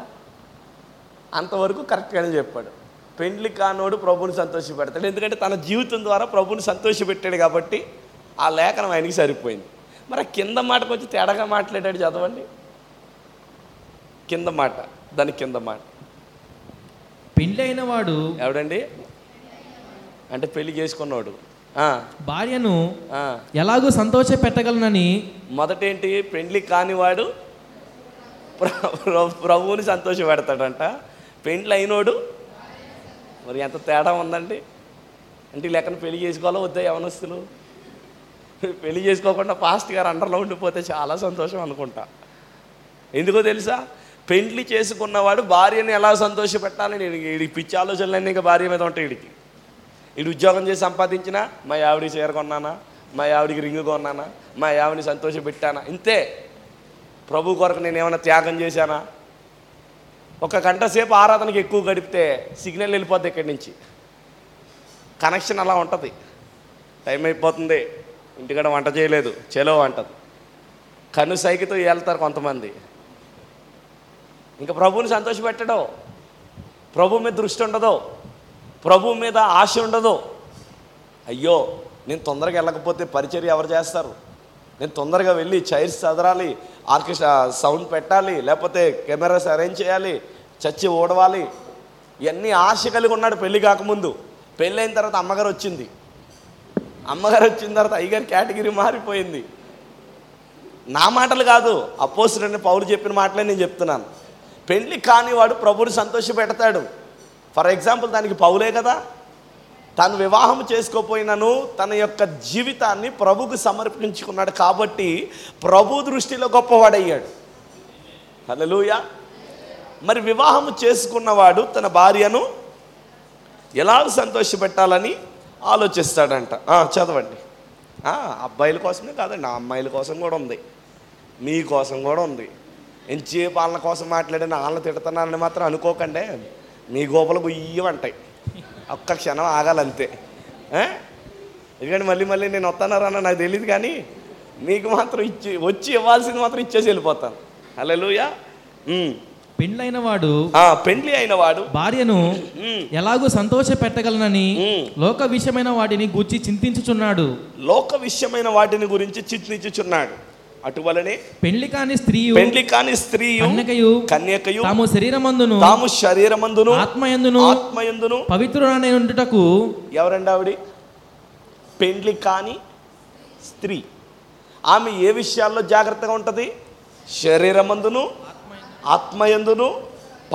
అంతవరకు కరెక్ట్గానే చెప్పాడు. పెండ్లి కానోడు ప్రభువుని సంతోషపెడతాడు, ఎందుకంటే తన జీవితం ద్వారా ప్రభువుని సంతోషపెట్టాడు కాబట్టి ఆ లేఖనం ఆయనకి సరిపోయింది. మరి కింద మాట కొంచెం తేడాగా మాట్లాడాడు, చదవండి. కింద మాట దాని కింద మాట పెండ్లి అయిన వాడు ఎవడండి? అంటే పెళ్లి చేసుకున్నాడు. భార్యను ఎలాగూ సంతోష పెట్టగలనని మొదటేంటి? పెండ్లి కానివాడు ప్రభువుని సంతోష పెడతాడంట, పెండ్లి అయినోడు. మరి ఎంత తేడా ఉందండి! అంటే లెక్కన పెళ్లి చేసుకోవాలో వద్దా యవనస్తులు? పెళ్లి చేసుకోకుండా పాస్ట్ గారు అండర్లో ఉండిపోతే చాలా సంతోషం అనుకుంటా. ఎందుకో తెలుసా, పెండ్లి చేసుకున్నవాడు భార్యని ఎలా సంతోషపెట్టాలి, నేను ఈ పిచ్చి ఆలోచనలన్నీ ఇంకా భార్య మీద ఉంటాయి వీడికి. వీడు ఉద్యోగం చేసి సంపాదించినా మా ఆవిడికి చీర కొన్నానా, మా ఆవిడికి రింగు కొన్నానా, మా ఆవిడిని సంతోషపెట్టానా, ఇంతే. ప్రభు కొరకు నేను ఏమైనా త్యాగం చేశానా? ఒక గంట సేపు ఆరాధనకి ఎక్కువ గడిపితే సిగ్నల్ వెళ్ళిపోద్ది ఇక్కడి నుంచి, కనెక్షన్ అలా ఉంటుంది. టైం అయిపోతుంది, ఇంటికాడ వంట చేయలేదు, చెలో అంటది, కను సైకితో వెళ్తారు కొంతమంది. ఇంకా ప్రభువుని సంతోషపెట్టడో, ప్రభు మీద దృష్టి ఉండదో, ప్రభు మీద ఆశ ఉండదో. అయ్యో నేను తొందరగా వెళ్ళకపోతే పరిచర్య ఎవరు చేస్తారు, నేను తొందరగా వెళ్ళి చైర్స్ చదరాలి, ఆర్కెస్ట్రా సౌండ్ పెట్టాలి, లేకపోతే కెమెరాస్ అరేంజ్ చేయాలి, చచ్చి ఓడవాలి, ఇవన్నీ ఆశ కలిగి ఉన్నాడు. పెళ్ళి కాకముందు, పెళ్ళి అయిన తర్వాత అమ్మగారు వచ్చింది, అమ్మగారు వచ్చిన తర్వాత అయ్యగారి కేటగిరీ మారిపోయింది. నా మాటలు కాదు, అపోస్తులైన పౌలు చెప్పిన మాటలే నేను చెప్తున్నాను. పెళ్ళి కాని వాడు ప్రభువుని సంతోషపెడతాడు. ఫర్ ఎగ్జాంపుల్ దానికి పౌలే కదా, తను వివాహం చేసుకోపోయినను తన యొక్క జీవితాన్ని ప్రభుకు సమర్పించుకున్నాడు కాబట్టి ప్రభు దృష్టిలో గొప్పవాడయ్యాడు. హల్లెలూయా. మరి వివాహం చేసుకున్నవాడు తన భార్యను ఎలా సంతోషపెట్టాలని ఆలోచిస్తాడంట. చదవండి. అబ్బాయిల కోసమే కాదండి, ఆ అమ్మాయిల కోసం కూడా ఉంది, మీకోసం కూడా ఉంది. ఎంచే పాలన కోసం మాట్లాడిన వాళ్ళని తిడుతున్నానని మాత్రం అనుకోకండి. మీ గోపలు గుయ్యమంటాయి, ఒక్క క్షణం ఆగాలంతే. ఎందుకంటే మళ్ళీ మళ్ళీ నేను వస్తానరన్న నాకు తెలియదు, కానీ మీకు మాత్రం ఇచ్చి వచ్చి ఇవ్వాల్సింది మాత్రం ఇచ్చేసి వెళ్ళిపోతాను. హల్లెలూయా. పెండ్లైన వాడు పెండ్లి అయిన వాడు భార్యను ఎలాగూ సంతోష పెట్టగలనని లోక విషయమైన వాటిని గురించి చింతించుచున్నాడు. లోక విషయమైన వాటిని గురించి చింతించుచున్నాడు. అటువలనే పెండ్లి కాని స్త్రీ పెండ్లి కాని స్త్రీ కన్యకయు కన్యకయు తాము శరీరమందును తాము శరీరమందును ఆత్మయందును ఆత్మయందును పవిత్రురాలై ఉండుటకు. ఎవరండి ఆవిడ? పెండ్లి కాని స్త్రీ. ఆమె ఏ విషయాల్లో జాగ్రత్తగా ఉంటుంది? శరీరమందును ఆత్మయందును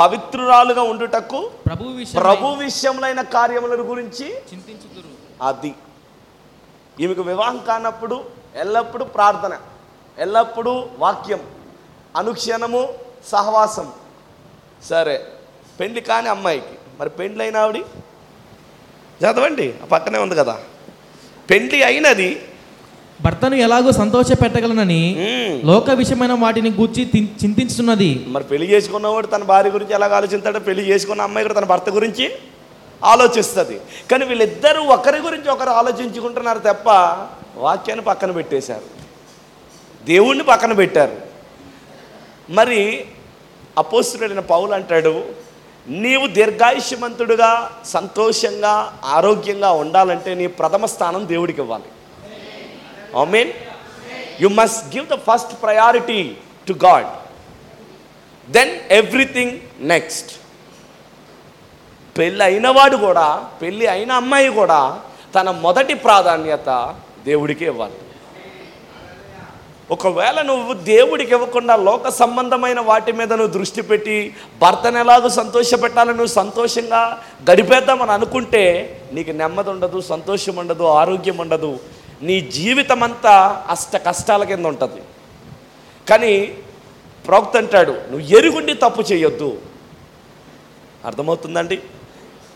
పవిత్రురాలుగా ఉండుటకు ప్రభు ప్రభు విషయములైన కార్యముల గురించి చింతించుదురు. అది ఈమెకు వివాహం కానప్పుడు ఎల్లప్పుడూ ప్రార్థన, ఎల్లప్పుడూ వాక్యం, అనుక్షణము సహవాసం. సరే, పెండ్లి కాని అమ్మాయికి మరి పెండ్లి అయిన ఆవిడ, చదవండి, పక్కనే ఉంది కదా, పెండ్లి అయినది భర్తను ఎలాగో సంతోష పెట్టగలనని లోక విషయమైన వాటిని గూర్చి చింతిస్తున్నది. మరి పెళ్లి చేసుకున్నవాడు తన భార్య గురించి ఎలాగ ఆలోచిస్తాడో, పెళ్లి చేసుకున్న అమ్మాయి కూడా తన భర్త గురించి ఆలోచిస్తుంది. కానీ వీళ్ళిద్దరూ ఒకరి గురించి ఒకరు ఆలోచించుకుంటున్నారు తప్ప వాక్యాన్ని పక్కన పెట్టేశారు, దేవుణ్ణి పక్కన పెట్టారు. మరి అపోస్తుడైన పౌలు అంటాడు, నీవు దీర్ఘాయుష్యమంతుడుగా సంతోషంగా ఆరోగ్యంగా ఉండాలంటే నీ ప్రథమ స్థానం దేవుడికి ఇవ్వాలి. ఆమేన్. You must give the first priority to God, then everything next. పెళ్ళి అయినవాడు కూడా, పెళ్ళి అయిన అమ్మాయి కూడా తన మొదటి ప్రాధాన్యత దేవుడికి ఇవ్వాలి. ఒకవేళ నువ్వు దేవుడికి ఇవ్వకుండా లోక సంబంధమైన వాటి మీద నువ్వు దృష్టి పెట్టి భర్తను ఎలాగో సంతోషపెట్టాలని నువ్వు సంతోషంగా గడిపేద్దామని అనుకుంటే నీకు నెమ్మది ఉండదు, సంతోషం ఉండదు, ఆరోగ్యం ఉండదు, నీ జీవితం అంతా అష్ట కష్టాల కింద ఉంటుంది. కానీ ప్రవక్త అంటాడు, నువ్వు ఎరుగుండి తప్పు చేయొద్దు. అర్థమవుతుందండి?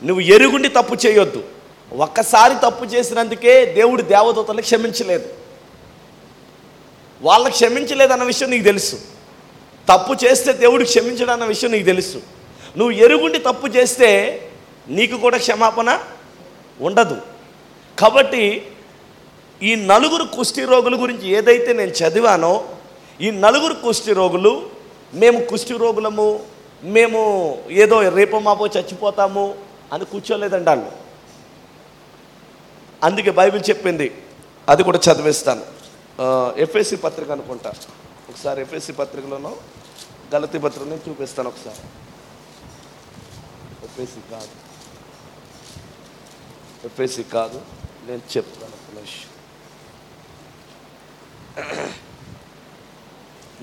నువ్వు ఎరుగుండి తప్పు చేయొద్దు. ఒక్కసారి తప్పు చేసినందుకే దేవుడు దేవదూతల్ని క్షమించలేదు. వాళ్ళకి క్షమించలేదన్న విషయం నీకు తెలుసు, తప్పు చేస్తే దేవుడు క్షమించడం అన్న విషయం నీకు తెలుసు. నువ్వు ఎరుగుండి తప్పు చేస్తే నీకు కూడా క్షమాపణ ఉండదు. కాబట్టి ఈ నలుగురు కుష్టి రోగుల గురించి ఏదైతే నేను చదివానో, ఈ నలుగురు కుష్టి రోగులు, మేము కుష్టి రోగులము, మేము ఏదో రేపో మాపో చచ్చిపోతాము అని కూర్చోలేదండి వాళ్ళు. అందుకే బైబిల్ చెప్పింది, అది కూడా చదివిస్తాను. ఎఫ్ఎస్సి పత్రిక అనుకుంటా, ఒకసారి ఎఫ్ఎస్సి పత్రికలోనో గలతీ పత్రికను చూపిస్తాను. ఒకసారి ఎఫ్ఎస్సి కాదు, ఎఫ్ఎస్సి కాదు, నేను చెప్తాను.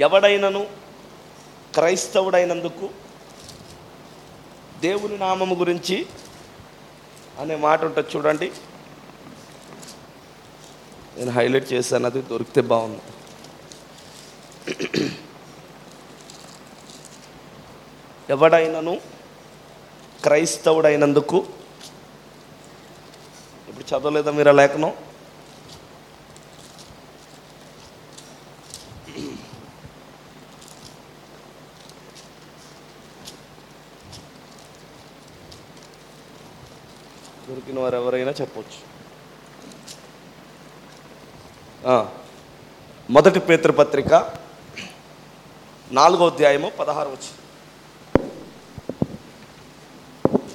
ఎవడైనను క్రైస్తవుడైనందుకు దేవుని నామము గురించి అనే మాట ఉంటుంది చూడండి. నేను హైలైట్ చేశాను, అది దొరికితే బాగుంది. ఎవడైనను క్రైస్తవుడైనందుకు, ఇప్పుడు చదవలేదా మీరు ఆ లేఖనం? దొరికిన వారు ఎవరైనా చెప్పొచ్చు. మొదటి పేతృపత్రిక నాలుగో అధ్యాయము పదహారు వచనం.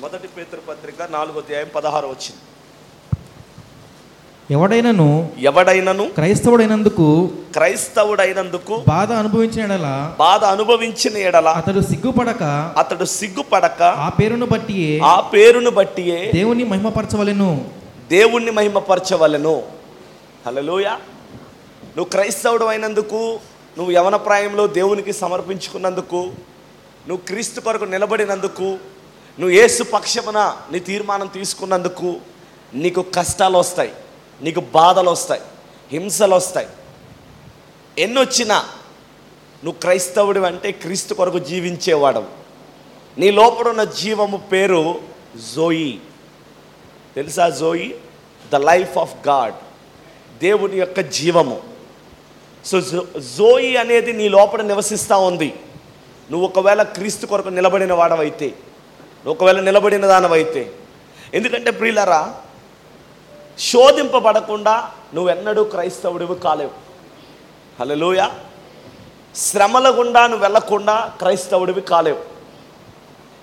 మొదటి పేతృపత్రిక నాలుగో అధ్యాయం పదహారు వచనం. ఎవడైనను ఎవడైనను క్రైస్తవుడైనందుకు క్రైస్తవుడైనందుకు బాధ అనుభవించిన ఎడల బాధ అనుభవించిన ఎడల అతడు సిగ్గుపడక అతడు సిగ్గుపడక ఆ పేరును బట్టి ఆ పేరును బట్టి దేవుని మహిమపరచవలెను దేవుణ్ణి మహిమపరచవలెను. హల్లెలూయా. నువ్వు క్రైస్తవుడు అయినందుకు, నువ్వు యవన ప్రాయంలో దేవునికి సమర్పించుకున్నందుకు, నువ్వు క్రీస్తు కొరకు నిలబడినందుకు, నువ్వు యేసు పక్షమున నీ తీర్మానం తీసుకున్నందుకు నీకు కష్టాలు వస్తాయి, నీకు బాధలు వస్తాయి, హింసలు వస్తాయి. ఎన్నొచ్చినా నువ్వు క్రైస్తవుడు అంటే క్రీస్తు కొరకు జీవించేవాడవు. నీ లోపల ఉన్న జీవము పేరు జోయి. తెలుసా జోయి? ద లైఫ్ ఆఫ్ గాడ్, దేవుని యొక్క జీవము. సో జోయి అనేది నీ లోపల నివసిస్తూ ఉంది. నువ్వు ఒకవేళ క్రీస్తు కొరకు నిలబడిన వాడవైతే, నువ్వు ఒకవేళ నిలబడిన దానివైతే. ఎందుకంటే ప్రియులారా, శోధింపబడకుండా నువ్వెన్నడూ క్రైస్తవుడివి కాలేవు. హల్లెలూయా. శ్రమల గుండా నువ్వు వెళ్ళకుండా క్రైస్తవుడివి కాలేవు.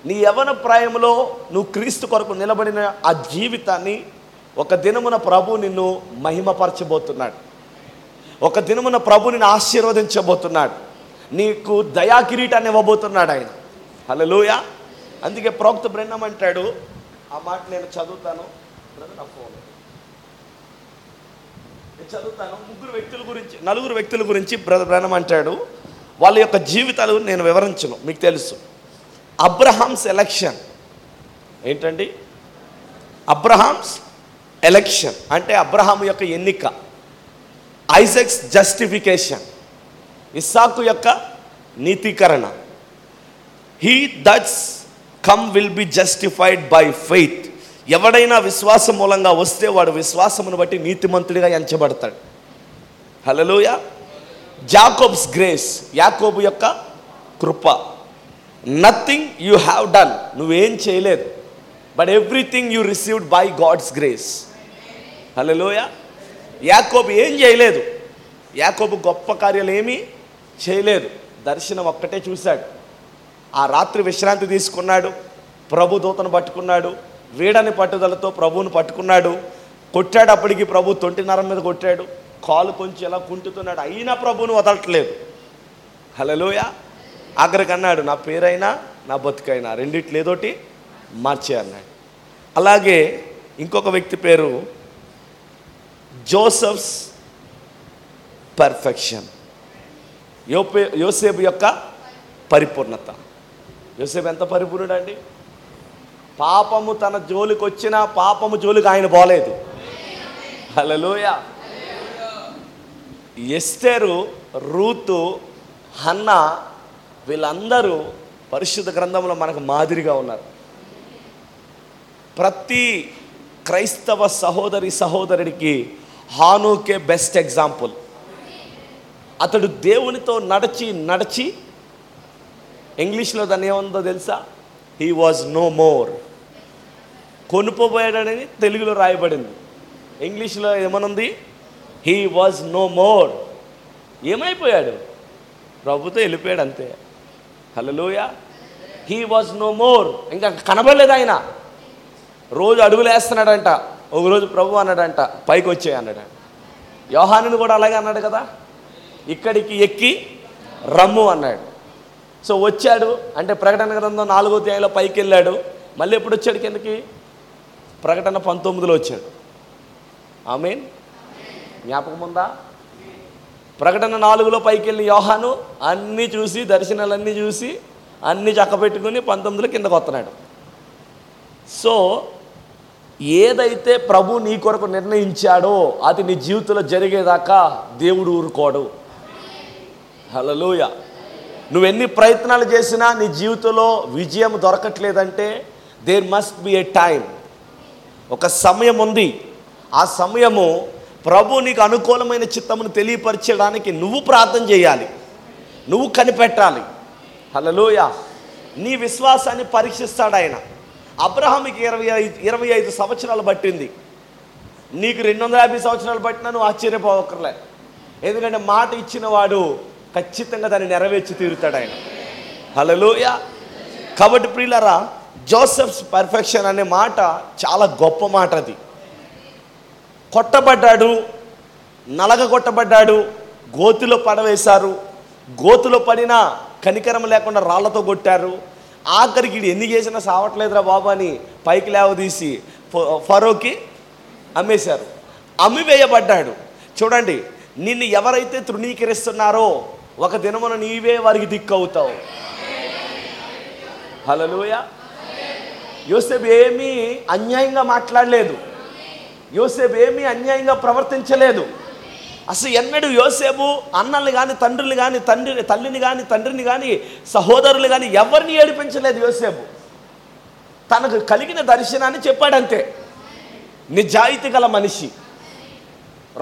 నీ యవ్వన ప్రాయంలో నువ్వు క్రీస్తు కొరకు నిలబడిన ఆ జీవితాన్ని ఒక దినమున ప్రభు నిన్ను మహిమపరచబోతున్నాడు. ఒక దినమున ప్రభు నిన్ను ఆశీర్వదించబోతున్నాడు. నీకు దయా కిరీటాన్ని ఇవ్వబోతున్నాడు ఆయన. హల్లెలూయా. అందుకే ప్రవక్త బ్రహ్మం అంటాడు, ఆ మాట నేను చదువుతాను నా ఫోన్ నేను చదువుతాను. ముగ్గురు వ్యక్తుల గురించి నలుగురు వ్యక్తుల గురించి బ్రదర్ బ్రహ్మం అంటాడు. వాళ్ళ యొక్క జీవితాలు నేను వివరించను, మీకు తెలుసు. అబ్రహామ్స్ ఎలక్షన్ ఏంటండి? అబ్రహామ్స్ ఎలక్షన్ అంటే అబ్రహాము యొక్క ఎన్నిక, ఐజాక్స్ జస్టిఫికేషన్, ఇస్సాకు యొక్క నీతీకరణ. He that's come will be justified by faith. ఎవడైనా విశ్వాసం మూలంగా వస్తే వాడు విశ్వాసమును బట్టి నీతిమంతుడిగా ఎంచబడతాడు. హల్లెలూయా. జాకోబ్స్ గ్రేస్, యాకోబు యొక్క కృప. నథింగ్ యూ హ్యావ్ డన్, నువ్వేం చేయలేదు, but everything you received by God's grace. హల్లెలూయా. యాకోబు ఏం చేయలేదు, యాకోబు గొప్ప కార్యాలు ఏమీ చేయలేదు, దర్శనం ఒక్కటే చూశాడు. ఆ రాత్రి విశ్రాంతి తీసుకున్నాడు, ప్రభు దూతను పట్టుకున్నాడు, వీడని పట్టుదలతో ప్రభువును పట్టుకున్నాడు, కొట్టాడు. అప్పటికి ప్రభు తొంటి నరం మీద కొట్టాడు, కాలు కొంచెం ఎలా కుంటుతున్నాడు, అయినా ప్రభువును వదలట్లేదు. హల్లెలూయా. ఆఖరికి అన్నాడు, నా పేరైనా నా బతుకైనా రెండిట్లు ఏదోటి మార్చే అన్నాడు. అలాగే ఇంకొక వ్యక్తి పేరు జోసెఫ్స్ పర్ఫెక్షన్, యోపే యోసేపు యొక్క పరిపూర్ణత. యోసేపు ఎంత పరిపూర్ణుడు అండి! పాపము తన జోలికి వచ్చినా పాపము జోలికి ఆయన పోలేదు. హల్లెలూయా. ఎస్తేరు, రూతు, హన్న వీళ్ళందరూ పరిశుద్ధ గ్రంథంలో మనకు మాదిరిగా ఉన్నారు. ప్రతి క్రైస్తవ సహోదరి సహోదరుడికి హానోకే బెస్ట్ ఎగ్జాంపుల్. అతడు దేవునితో నడిచి నడిచి ఇంగ్లీష్లో దాన్ని ఏముందో తెలుసా? He was no more. కొనుపోయాడని తెలుగులో రాయబడింది, ఇంగ్లీష్లో ఏమనుంది? He was no more. ఏమైపోయాడు? ప్రభుతో వెళ్ళిపోయాడు అంతే. హల్లెలూయా. He was no more. ఇంకా కనబడలేదు ఆయన. రోజు అడుగులు వేస్తున్నాడంట. ఒకరోజు ప్రభు అన్నాడంట, పైకి వచ్చాయి అన్నాడు. యోహానుని కూడా అలాగే అన్నాడు కదా, ఇక్కడికి ఎక్కి రమ్ము అన్నాడు. సో వచ్చాడు అంటే ప్రకటన గ్రంథం నాలుగో అధ్యాయంలో పైకి వెళ్ళాడు. మళ్ళీ ఎప్పుడు వచ్చాడు కిందకి? ప్రకటన పంతొమ్మిదిలో వచ్చాడు. ఆమేన్. జ్ఞాపకం ఉందా? ప్రకటన నాలుగులో పైకి వెళ్ళి యోహాను అన్నీ చూసి, దర్శనాలన్నీ చూసి, అన్నీ చక్కబెట్టుకుని పంతొమ్మిదిలో కిందకు వస్తున్నాడు. సో ఏదైతే ప్రభు నీ కొరకు నిర్ణయించాడో అది నీ జీవితంలో జరిగేదాకా దేవుడు ఊరుకోడు. హల్లెలూయా. నువ్వెన్ని ప్రయత్నాలు చేసినా నీ జీవితంలో విజయం దొరకట్లేదంటే there must be a time. ఒక సమయం ఉంది. ఆ సమయము ప్రభు నీకు అనుకూలమైన చిత్తమును తెలియపరచడానికి నువ్వు ప్రార్థన చేయాలి, నువ్వు కనిపెట్టాలి. హల్లెలూయా. నీ విశ్వాసాన్ని పరీక్షిస్తాడు ఆయన. అబ్రహాముకి ఇరవై ఐదు ఇరవై ఐదు సంవత్సరాలు పట్టింది, నీకు రెండు వందల యాభై సంవత్సరాలు పట్టినా నువ్వు ఆశ్చర్యపోవక్కర్లే. ఎందుకంటే మాట ఇచ్చిన వాడు ఖచ్చితంగా దాన్ని నెరవేర్చి తీరుతాడు ఆయన. హల్లెలూయా. కాబట్టి ప్రియులారా, జోసెఫ్స్ పర్ఫెక్షన్ అనే మాట చాలా గొప్ప మాట. అది కొట్టబడ్డాడు, నలగ కొట్టబడ్డాడు, గోతిలో పడవేశారు, గోతిలో పడినా కనికరం లేకుండా రాళ్లతో కొట్టారు. ఆఖరికి ఎన్ని చేసినా సావట్లేదురా బాబు అని పైకి లేవదీసి ఫరోకి అమ్మేశారు, అమ్మివేయబడ్డాడు. చూడండి, నిన్ను ఎవరైతే తృణీకరిస్తున్నారో ఒక దినమున నీవే వారికి దిక్కు అవుతావు. హల్లెలూయా. యోసేపు ఏమీ అన్యాయంగా మాట్లాడలేదు, యోసేపు ఏమీ అన్యాయంగా ప్రవర్తించలేదు. అసలు ఎన్నడూ యోసేపు అన్నల్ని కానీ తండ్రులు కానీ తండ్రి తల్లిని కానీ తండ్రిని కానీ సహోదరులు కానీ ఎవరిని ఏడిపించలేదు. యోసేపు తనకు కలిగిన దర్శనాన్ని చెప్పాడంతే. నిజాయితీ గల మనిషి,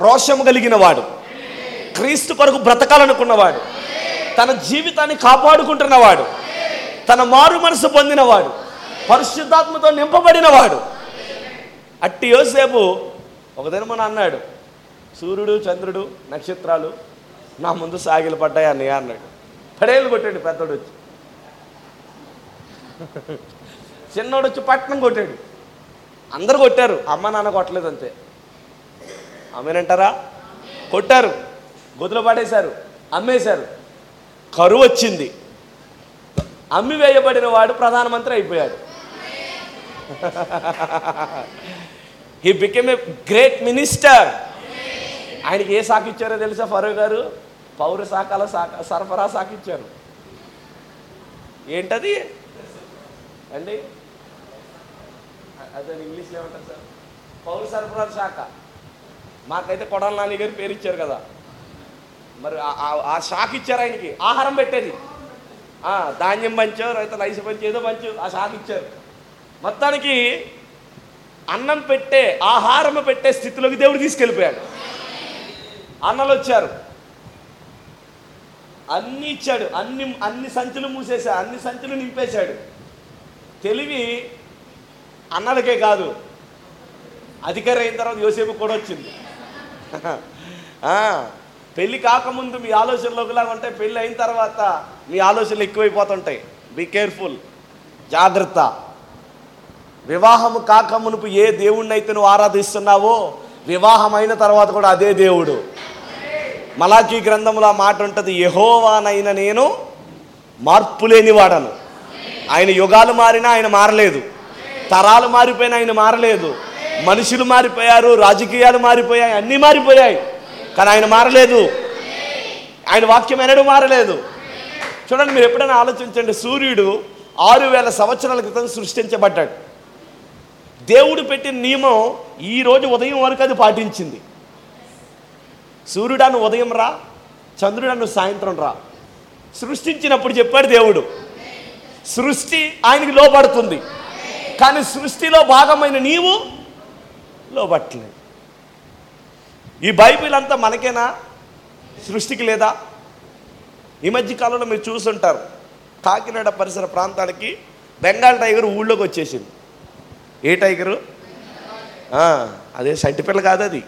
రోషం కలిగిన వాడు, క్రీస్తు కొరకు బ్రతకాలనుకున్నవాడు, తన జీవితాన్ని కాపాడుకుంటున్నవాడు, తన మారు మనసు పొందినవాడు, పరిశుద్ధాత్మతో నింపబడినవాడు. అట్టి యోసేపు ఒక దినమని అన్నాడు, సూర్యుడు చంద్రుడు నక్షత్రాలు నా ముందు సాగిలు పడ్డాయి అన్నయ్య అన్నాడు. పడేళ్ళు కొట్టాడు పెద్దోడు వచ్చి, చిన్నోడు వచ్చి పట్నం కొట్టాడు. అందరు కొట్టారు, అమ్మ నాన్న కొట్టలేదు అంతే. అమ్మేనంటారా? కొట్టారు, గొద్దులు పడేశారు, అమ్మేశారు, కరువు వచ్చింది, అమ్మి వేయబడిన వాడు ప్రధానమంత్రి అయిపోయాడు. He became a great minister. ఆయనకి ఏ శాఖ ఇచ్చారో తెలుసా ఫరో గారు? పౌర శాఖల శాఖ, సరఫరా శాఖ ఇచ్చారు. ఏంటది అండి? అదే ఇంగ్లీష్లో ఏమంటారు సార్? పౌర సరఫరా శాఖ. మాకైతే కొడాల నాని గారి పేరు ఇచ్చారు కదా, మరి ఆ శాఖ ఇచ్చారు ఆయనకి. ఆహారం పెట్టేది, ధాన్యం పంచారు, రైతు రైస్ పంచి ఏదో పంచు, ఆ శాఖ ఇచ్చారు. మొత్తానికి అన్నం పెట్టే, ఆహారం పెట్టే స్థితిలోకి దేవుడు తీసుకెళ్ళిపోయాడు. అన్నలు వచ్చారు, అన్నీ ఇచ్చాడు, అన్ని అన్ని సంచులు మూసేశాడు, అన్ని సంచులు నింపేశాడు. తెలివి అన్నలకే కాదు, అధికారి అయిన తర్వాత యోసేపు కూడా వచ్చింది. పెళ్ళి కాకముందు మీ ఆలోచనలు ఒకలాగా ఉంటాయి, పెళ్ళి అయిన తర్వాత మీ ఆలోచనలు ఎక్కువైపోతుంటాయి. బీ కేర్ఫుల్, జాగ్రత్త. వివాహము కాకమునుపు ఏ దేవుణ్ణి అయితే నువ్వు ఆరాధిస్తున్నావో వివాహమైన తర్వాత కూడా అదే దేవుడు. మలాకీ గ్రంథంలో మాట ఉంటుంది, యెహోవానైన నేను మార్పు లేనివాడను. ఆయన యుగాలు మారినా ఆయన మారలేదు, తరాలు మారిపోయినా ఆయన మారలేదు. మనుషులు మారిపోయారు, రాజకీయాలు మారిపోయాయి, అన్నీ మారిపోయాయి, కానీ ఆయన మారలేదు. ఆయన వాక్యం ఎన్నడూ మారలేదు. చూడండి, మీరు ఎప్పుడైనా ఆలోచించండి, సూర్యుడు ఆరు వేల సంవత్సరాల క్రితం సృష్టించబడ్డాడు. దేవుడు పెట్టిన నియమం ఈరోజు ఉదయం వరకు అది పాటించింది. సూర్యుడా నువ్వు ఉదయం రా, చంద్రుడా నువ్వు సాయంత్రం రా. సృష్టించినప్పుడు చెప్పాడు దేవుడు. సృష్టి ఆయనకి లోబడుతుంది, కానీ సృష్టిలో భాగమైన నీవు లోబట్టలేదు. ఈ బైబిల్ అంతా మనకేనా? సృష్టికి లేదా? ఈ మధ్యకాలంలో మీరు చూస్తుంటారు, కాకినాడ పరిసర ప్రాంతాలకి బెంగాల్ టైగర్ ఊళ్ళోకి వచ్చేసింది. ఏ టైగరు? అదే సంటి పిల్ల కాదు, అది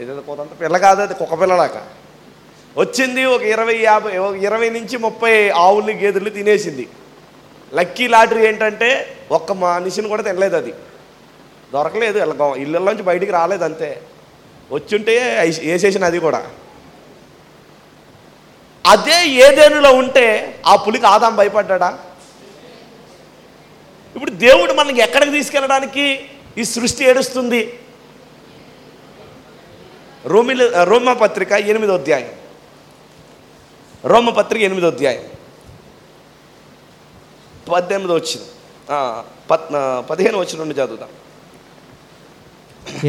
ఏదైనా కొంత పిల్ల కాదు, అది కుక్క పిల్లలాగా వచ్చింది. ఒక ఇరవై యాభై ఇరవై నుంచి ముప్పై ఆవులు గేదెలు తినేసింది. లక్కీ లాటరీ ఏంటంటే ఒక్క మనిషిని కూడా తినలేదు, అది దొరకలేదు, ఇళ్ళల్లోంచి బయటికి రాలేదు, అంతే. వచ్చుంటే వేసేసిన అది కూడా. అదే ఏదేనులో ఉంటే ఆ పులికి ఆదాం భయపడ్డా? ఇప్పుడు దేవుడు మనకి ఎక్కడికి తీసుకెళ్ళడానికి ఈ సృష్టి ఏడుస్తుంది? రోమిల రోమపత్రిక ఎనిమిదో అధ్యాయం రోమపత్రిక ఎనిమిదో అధ్యాయం పద్దెనిమిదో వచ్చిన పద్ పదిహేను వచ్చిన నుండి చదువుతాం.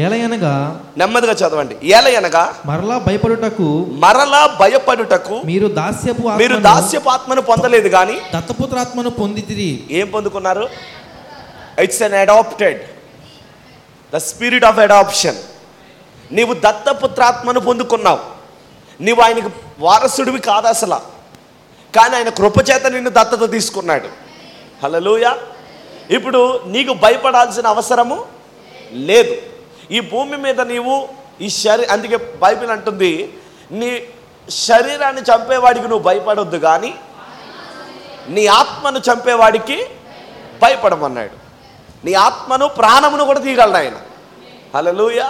ఏలయనగా నెమ్మదిగా చదవండి. ఏలయనగా మరలా భయపడుటకు మరలా భయపడుటకు మీరు దాస్యపు మీరు దాస్యపు ఆత్మను పొందలేదు గాని దత్తపుత్రాత్మను పొందితిరి. ఏం పొందుకున్నారు? It's an adopted, the spirit of adoption. నీవు దత్తపుత్రాత్మను పొందుకున్నావు. నీవు ఆయనకు వారసుడివి కాదు అసలు, కానీ ఆయన కృపచేత నిన్ను దత్తత తీసుకున్నాడు. హల్లెలూయా. ఇప్పుడు నీకు భయపడాల్సిన అవసరము లేదు. ఈ భూమి మీద నీవు ఈ శరీ అందుకే బైబిల్ అంటుంది, నీ శరీరాన్ని చంపేవాడికి నువ్వు భయపడొద్దు కానీ నీ ఆత్మను చంపేవాడికి భయపడమన్నాడు. నీ ఆత్మను ప్రాణమును కూడా తీయగలడు ఆయన. హల్లెలూయా.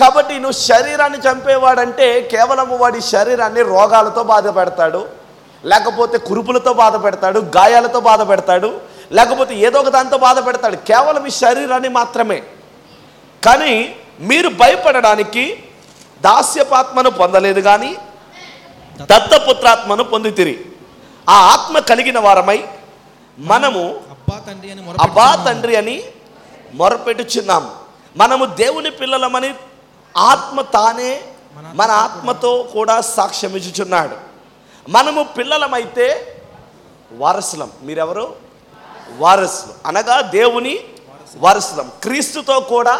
కాబట్టి నువ్వు శరీరాన్ని చంపేవాడంటే కేవలం వాడి శరీరాన్ని రోగాలతో బాధపెడతాడు, లేకపోతే కురుపులతో బాధ పెడతాడు, గాయాలతో బాధ పెడతాడు, లేకపోతే ఏదో ఒక దాంతో బాధ పెడతాడు, కేవలం ఈ శరీరాన్ని మాత్రమే. కానీ మీరు భయపడడానికి దాస్యపాత్మను పొందలేదు కానీ దత్తపుత్రాత్మను పొందితిరి. ఆ ఆత్మ కలిగిన వారమై మనము అబ్బా తండ్రి అని మొరపెట్టుచున్నాము. మనము దేవుని పిల్లలమని ఆత్మ తానే మన ఆత్మతో కూడా సాక్ష్యం ఇచ్చుచున్నాడు. మనము పిల్లలమైతే వారసులం. మీరెవరు? వారసులు అనగా దేవుని వారసులం. క్రీస్తుతో కూడా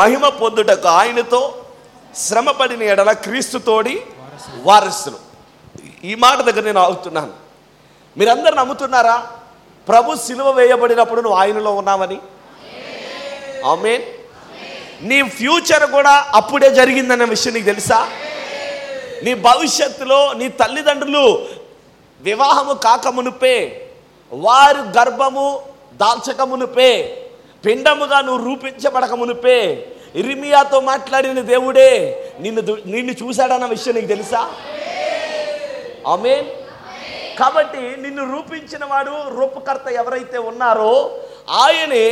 మహిమ పొందుటకు ఆయనతో శ్రమపడిన ఎడల క్రీస్తుతోడి వారసులు. ఈ మాట దగ్గర నేను ఆగుతున్నాను. మీరందరూ నమ్ముతున్నారా? ప్రభు సిలువ వేయబడినప్పుడు నువ్వు ఆయనలో ఉన్నావని. ఆమేన్. నీ ఫ్యూచర్ కూడా అప్పుడే జరిగిందనే విషయం నీకు తెలుసా? నీ భవిష్యత్తులో నీ తల్లిదండ్రులు వివాహము కాకమునుపే, వారు గర్భము దాల్చకమునుపే, పిండముగా నువ్వు రూపించబడకమునుపే ఇరిమియాతో మాట్లాడిన దేవుడే నిన్ను నిన్ను చూశాడన్న విషయం నీకు తెలుసా? ఆమేన్. కాబట్టి నిన్ను రూపించిన వాడు, రూపకర్త ఎవరైతే ఉన్నారో ఆయనే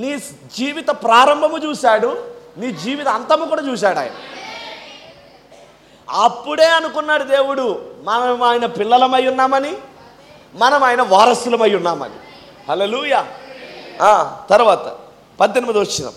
నీ జీవిత ప్రారంభము చూశాడు, నీ జీవిత అంతము కూడా చూశాడు ఆయన. అప్పుడే అనుకున్నాడు దేవుడు మనం ఆయన పిల్లలమై ఉన్నామని, మనం ఆయన వారసులమై ఉన్నామని. హల్లెలూయా. తర్వాత పద్దెనిమిది వచనం,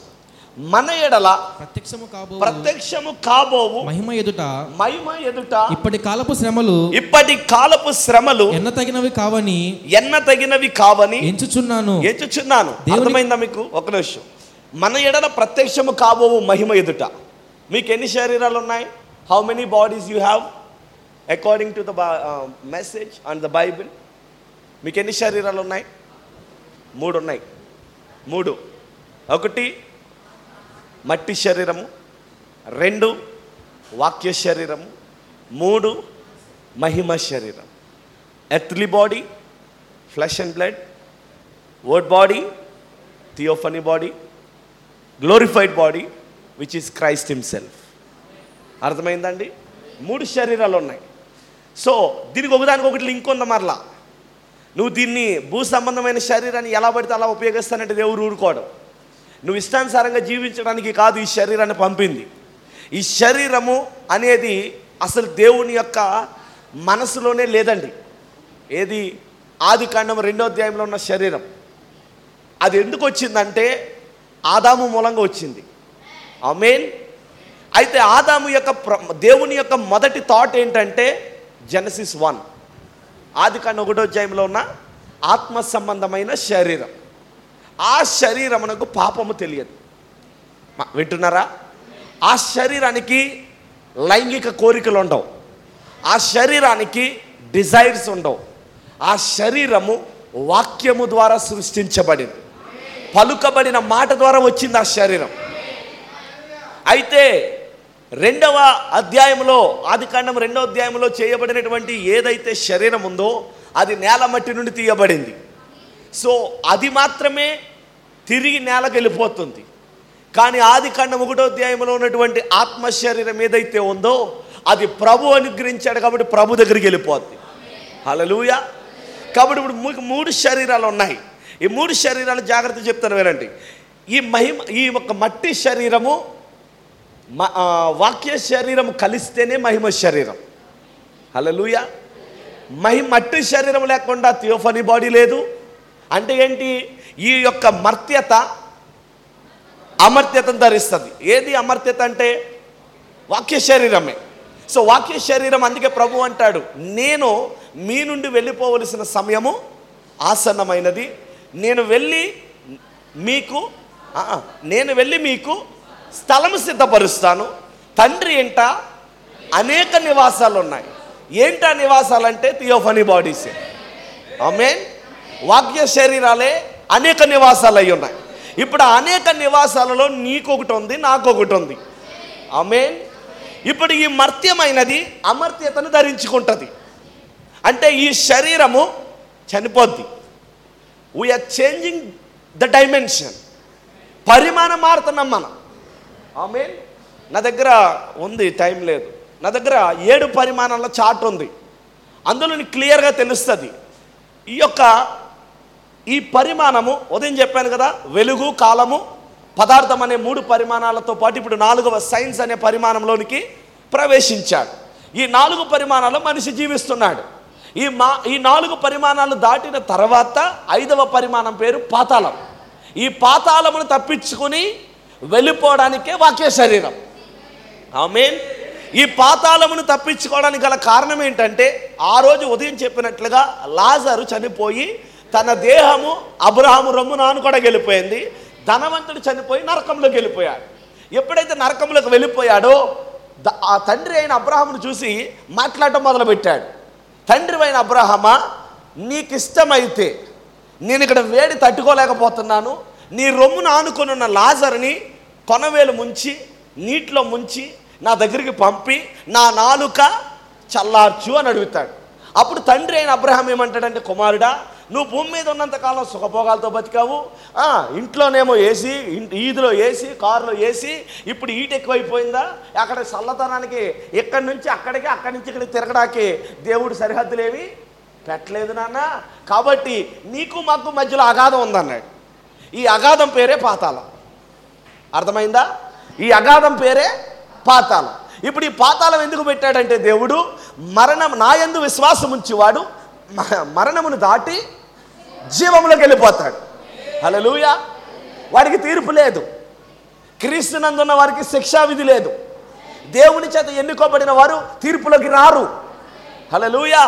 మన ఎడల ప్రత్యక్షము కాబోవు ప్రత్యక్షము కాబోవు మహిమ ఎదుట మహిమ ఎదుట ఇప్పటి కాలపు శ్రమలు ఇప్పటి కాలపు శ్రమలు ఎన్న తగినవి కావని ఎన్న తగినవి కావని ఎంచుచున్నాను ఎంచుచున్నాను. అర్థమైందా మీకు? ఒక నిమిషం. మన ఎడల ప్రత్యక్షము కాబోవు మహిమ ఎదుట. మీకు ఎన్ని శరీరాలు ఉన్నాయి? How many bodies you have according to the uh, message and the Bible? మీకు ఎన్ని శరీరాలు ఉన్నాయి? మూడు ఉన్నాయి. మూడు. ఒకటి మట్టి శరీరము, రెండు వాక్య శరీరము, మూడు మహిమ శరీరం. Earthly body flesh and blood, word body theophany body, glorified body which is Christ himself. అర్థమైందండి? మూడు శరీరాలు ఉన్నాయి. సో దీనికి ఒకదానికి ఒకటి లింక్ ఉంది. మరలా నువ్వు దీన్ని భూ సంబంధమైన శరీరాన్ని ఎలా పడితే అలా ఉపయోగిస్తానంటే దేవుడు ఊరుకోవడం. నువ్వు ఇష్టానుసారంగా జీవించడానికి కాదు ఈ శరీరాన్ని పంపింది. ఈ శరీరము అనేది అసలు దేవుని యొక్క మనసులోనే లేదండి. ఏది? ఆది కాండం రెండో అధ్యాయంలో ఉన్న శరీరం. అది ఎందుకు వచ్చిందంటే ఆదాము మూలంగా వచ్చింది. ఆమేన్. అయితే ఆదాము యొక్క దేవుని యొక్క మొదటి థాట్ ఏంటంటే జెనసిస్ వన్, ఆది కాండం ఒకటో అధ్యాయంలో ఉన్న ఆత్మ సంబంధమైన శరీరం. ఆ శరీరమునకు పాపము తెలియదు. వింటున్నారా? ఆ శరీరానికి లైంగిక కోరికలు ఉండవు, ఆ శరీరానికి డిజైర్స్ ఉండవు. ఆ శరీరము వాక్యము ద్వారా సృష్టించబడింది, పలుకబడిన మాట ద్వారా వచ్చింది ఆ శరీరం. అయితే రెండవ అధ్యాయంలో ఆదికాండం రెండవ అధ్యాయంలో చేయబడినటువంటి ఏదైతే శరీరం ఉందో అది నేల మట్టి నుండి తీయబడింది. సో అది మాత్రమే తిరిగి నేలకు వెళ్ళిపోతుంది. కానీ ఆదికాండం ఒకటో అధ్యాయంలో ఉన్నటువంటి ఆత్మ శరీరం ఏదైతే ఉందో అది ప్రభు అనుగ్రహించాడు కాబట్టి ప్రభు దగ్గరికి వెళ్ళిపోద్ది. హల్లెలూయా. కాబట్టి ఇప్పుడు మూడు శరీరాలు ఉన్నాయి. ఈ మూడు శరీరాలు జాగ్రత్త చెప్తాను వినండి. ఈ మహిమ ఈ యొక్క మట్టి శరీరము వాక్య శరీరం కలిస్తేనే మహిమ శరీరం. హల్లెలూయా. మహిమ మట్టి శరీరం లేకుండా థియోఫనీ బాడీ లేదు. అంటే ఏంటి? ఈ యొక్క మర్త్యత, అమర్త్యతను ధరిస్తుంది. ఏది అమర్త్యత అంటే? వాక్య శరీరమే. సో వాక్య శరీరం. అందుకే ప్రభు అంటాడు, నేను మీ నుండి వెళ్ళిపోవలసిన సమయము ఆసన్నమైనది, నేను వెళ్ళి మీకు నేను వెళ్ళి మీకు స్థలము సిద్ధపరుస్తాను, తండ్రి ఏంట అనేక నివాసాలు ఉన్నాయి. ఏంటా నివాసాలు అంటే థియోఫనీ బాడీసే. ఆమేన్. వాక్య శరీరాలే అనేక నివాసాలు అయి ఉన్నాయి. ఇప్పుడు అనేక నివాసాలలో నీకొకటి ఉంది, నాకొకటి ఉంది. ఆమేన్. ఇప్పుడు ఈ మర్త్యమైనది అమర్త్యతను ధరించుకుంటుంది. అంటే ఈ శరీరము చనిపోద్ది. We are changing the dimension. పరిమాణం మారుతున్నాం మనం. ఆమేన్. నా దగ్గర ఉంది, టైం లేదు, నా దగ్గర ఏడు పరిమాణాల చార్ట్ ఉంది. అందులో నీకు క్లియర్గా తెలుస్తుంది ఈ యొక్క ఈ పరిమాణము. ఉదయం చెప్పాను కదా, వెలుగు, కాలము, పదార్థం అనే మూడు పరిమాణాలతో పాటు ఇప్పుడు నాలుగవ సైన్స్ అనే పరిమాణంలోనికి ప్రవేశించాడు. ఈ నాలుగు పరిమాణాలు మనిషి జీవిస్తున్నాడు. ఈ మా ఈ నాలుగు పరిమాణాలు దాటిన తర్వాత ఐదవ పరిమాణం పేరు పాతాళం. ఈ పాతాళమును తప్పించుకుని వెళ్ళిపోవడానికే వాక్య శరీరం. ఆమేన్. ఈ పాతాళమును తప్పించుకోవడానికి గల కారణం ఏంటంటే, ఆ రోజు ఉదయం చెప్పినట్లుగా లాజరు చనిపోయి తన దేహము అబ్రహాము రొమ్మున అనుకోవడానికి వెళ్ళిపోయింది. ధనవంతుడు చనిపోయి నరకంలోకి వెళ్ళిపోయాడు. ఎప్పుడైతే నరకంలోకి వెళ్ళిపోయాడో ఆ తండ్రి అయిన అబ్రహామును చూసి మాట్లాడటం మొదలుపెట్టాడు. తండ్రి అయిన అబ్రహామా, నీకు ఇష్టమైతే నేను ఇక్కడ వేడి తట్టుకోలేకపోతున్నాను, నీ రొమ్మును ఆనుకొని ఉన్న లాజర్ని కొనవేలు ముంచి నీటిలో ముంచి నా దగ్గరికి పంపి నా నాలుక చల్లార్చు అని అడుగుతాడు. అప్పుడు తండ్రి అయిన అబ్రహాం ఏమంటాడంటే, కుమారుడా, నువ్వు భూమి మీద ఉన్నంతకాలం సుఖభోగాలతో బతికావు, ఇంట్లోనేమో ఏసీ, ఈదిలో ఏసీ, కారులో ఏసీ, ఇప్పుడు హీట్ ఎక్కువైపోయిందా, అక్కడ చల్లతనానికి ఎక్కడి నుంచి అక్కడికి అక్కడి నుంచి ఇక్కడికి తిరగడానికి దేవుడు సరిహద్దులేవి పెట్టలేదు నాన్న, కాబట్టి నీకు మాకు మధ్యలో అగాధం ఉందన్నాడు. ఈ అగాధం పేరే పాతాళం. అర్థమైందా? ఈ అగాధం పేరే పాతాళం. ఇప్పుడు ఈ పాతాళం ఎందుకు పెట్టాడంటే, దేవుడు మరణం నాయందు విశ్వాసం ఉంచేవాడు మరణమును దాటి జీవంలోకి వెళ్ళిపోతాడు. హల్లెలూయా. వాడికి తీర్పు లేదు. క్రీస్తునందున్న వారికి శిక్షావిధి లేదు. దేవుని చేత ఎన్నుకోబడిన వారు తీర్పులోకి రారు. హల్లెలూయా.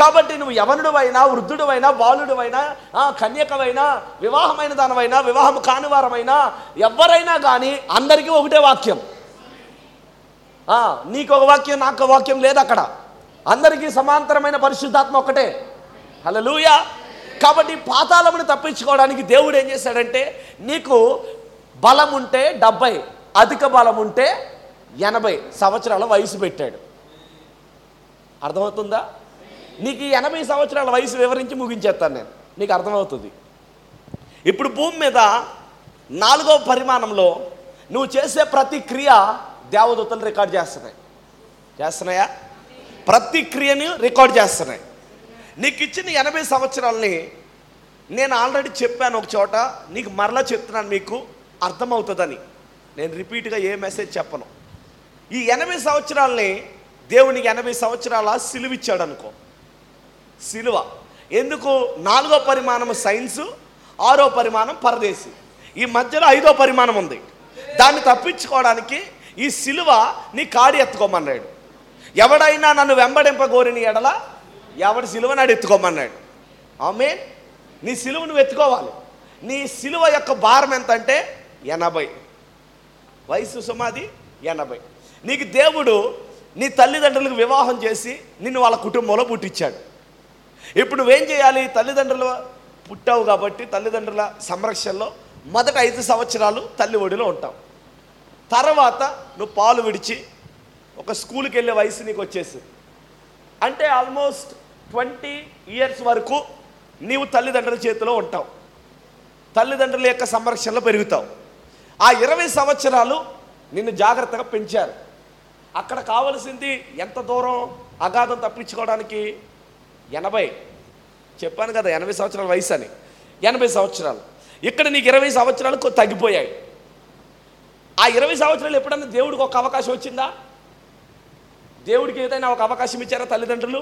కాబట్టి నువ్వు యవనుడువైనా, వృద్ధుడువైనా, బాలుడువైనా, కన్యకవైనా, వివాహమైన దానివైనా, వివాహం కానివారమైనా, ఎవరైనా కానీ అందరికీ ఒకటే వాక్యం. నీకు ఒక వాక్యం, నాకు ఒక వాక్యం లేదు అక్కడ. అందరికీ సమాంతరమైన పరిశుద్ధాత్మ ఒక్కటే. హల్లెలూయా. కాబట్టి పాతాళమును తప్పించుకోవడానికి దేవుడు ఏం చేశాడంటే, నీకు బలం ఉంటే డెబ్బై, అధిక బలం ఉంటే ఎనభై సంవత్సరాల వయసు పెట్టాడు. అర్థమవుతుందా? నీకు ఈ ఎనభై సంవత్సరాల వయసు వివరించి ముగించేస్తాను నేను, నీకు అర్థమవుతుంది. ఇప్పుడు భూమి మీద నాలుగో పరిమాణంలో నువ్వు చేసే ప్రతి క్రియ దేవదూతలు రికార్డ్ చేస్తున్నాయి. చేస్తున్నాయా? ప్రతి క్రియని రికార్డ్ చేస్తున్నాయి. నీకు ఇచ్చిన ఎనభై సంవత్సరాలని నేను ఆల్రెడీ చెప్పాను ఒక చోట, నీకు మరలా చెప్తున్నాను, మీకు అర్థమవుతుందని. నేను రిపీట్గా ఏ మెసేజ్ చెప్పను. ఈ ఎనభై సంవత్సరాలని దేవునికి ఎనభై సంవత్సరాల సిలువ ఇచ్చాడు అనుకో. సిలువ ఎందుకు? నాలుగో పరిమాణం సైన్సు, ఆరో పరిమాణం పరదేశి, ఈ మధ్యలో ఐదో పరిమాణం ఉంది. దాన్ని తప్పించుకోవడానికి ఈ సిలువ నీ కాడి ఎత్తుకోమన్నాడు. ఎవడైనా నన్ను వెంబడింపగోరిని ఎడల ఎవడి సిలువ నాడు ఎత్తుకోమన్నాడు. ఆమేన్. నీ సిలువ నువ్వు ఎత్తుకోవాలి. నీ సిలువ యొక్క భారం ఎంత అంటే ఎనభై. వయసు సుమాది ఎనభై. నీకు దేవుడు నీ తల్లిదండ్రులకు వివాహం చేసి నిన్ను వాళ్ళ కుటుంబంలో పుట్టించాడు. ఇప్పుడు నువ్వేం చేయాలి? తల్లిదండ్రులు పుట్టావు కాబట్టి తల్లిదండ్రుల సంరక్షణలో మొదట ఐదు సంవత్సరాలు తల్లి ఒడిలో ఉంటావు. తర్వాత నువ్వు పాలు విడిచి ఒక స్కూల్కి వెళ్ళే వయసు నీకు వచ్చేసి, అంటే ఆల్మోస్ట్ ట్వంటీ ఇయర్స్ వరకు నీవు తల్లిదండ్రుల చేతిలో ఉంటావు, తల్లిదండ్రుల యొక్క సంరక్షణలో పెరుగుతావు. ఆ ఇరవై సంవత్సరాలు నిన్ను జాగ్రత్తగా పెంచారు. అక్కడ కావలసింది ఎంత దూరం అగాధం తప్పించుకోవడానికి? ఎనభై. చెప్పాను కదా ఎనభై సంవత్సరాల వయసు అని. ఎనభై సంవత్సరాలు ఇక్కడ నీకు ఇరవై సంవత్సరాలు తగ్గిపోయాయి. ఆ ఇరవై సంవత్సరాలు ఎప్పుడన్నా దేవుడికి ఒక అవకాశం వచ్చిందా? దేవుడికి ఏదైనా ఒక అవకాశం ఇచ్చారా తల్లిదండ్రులు?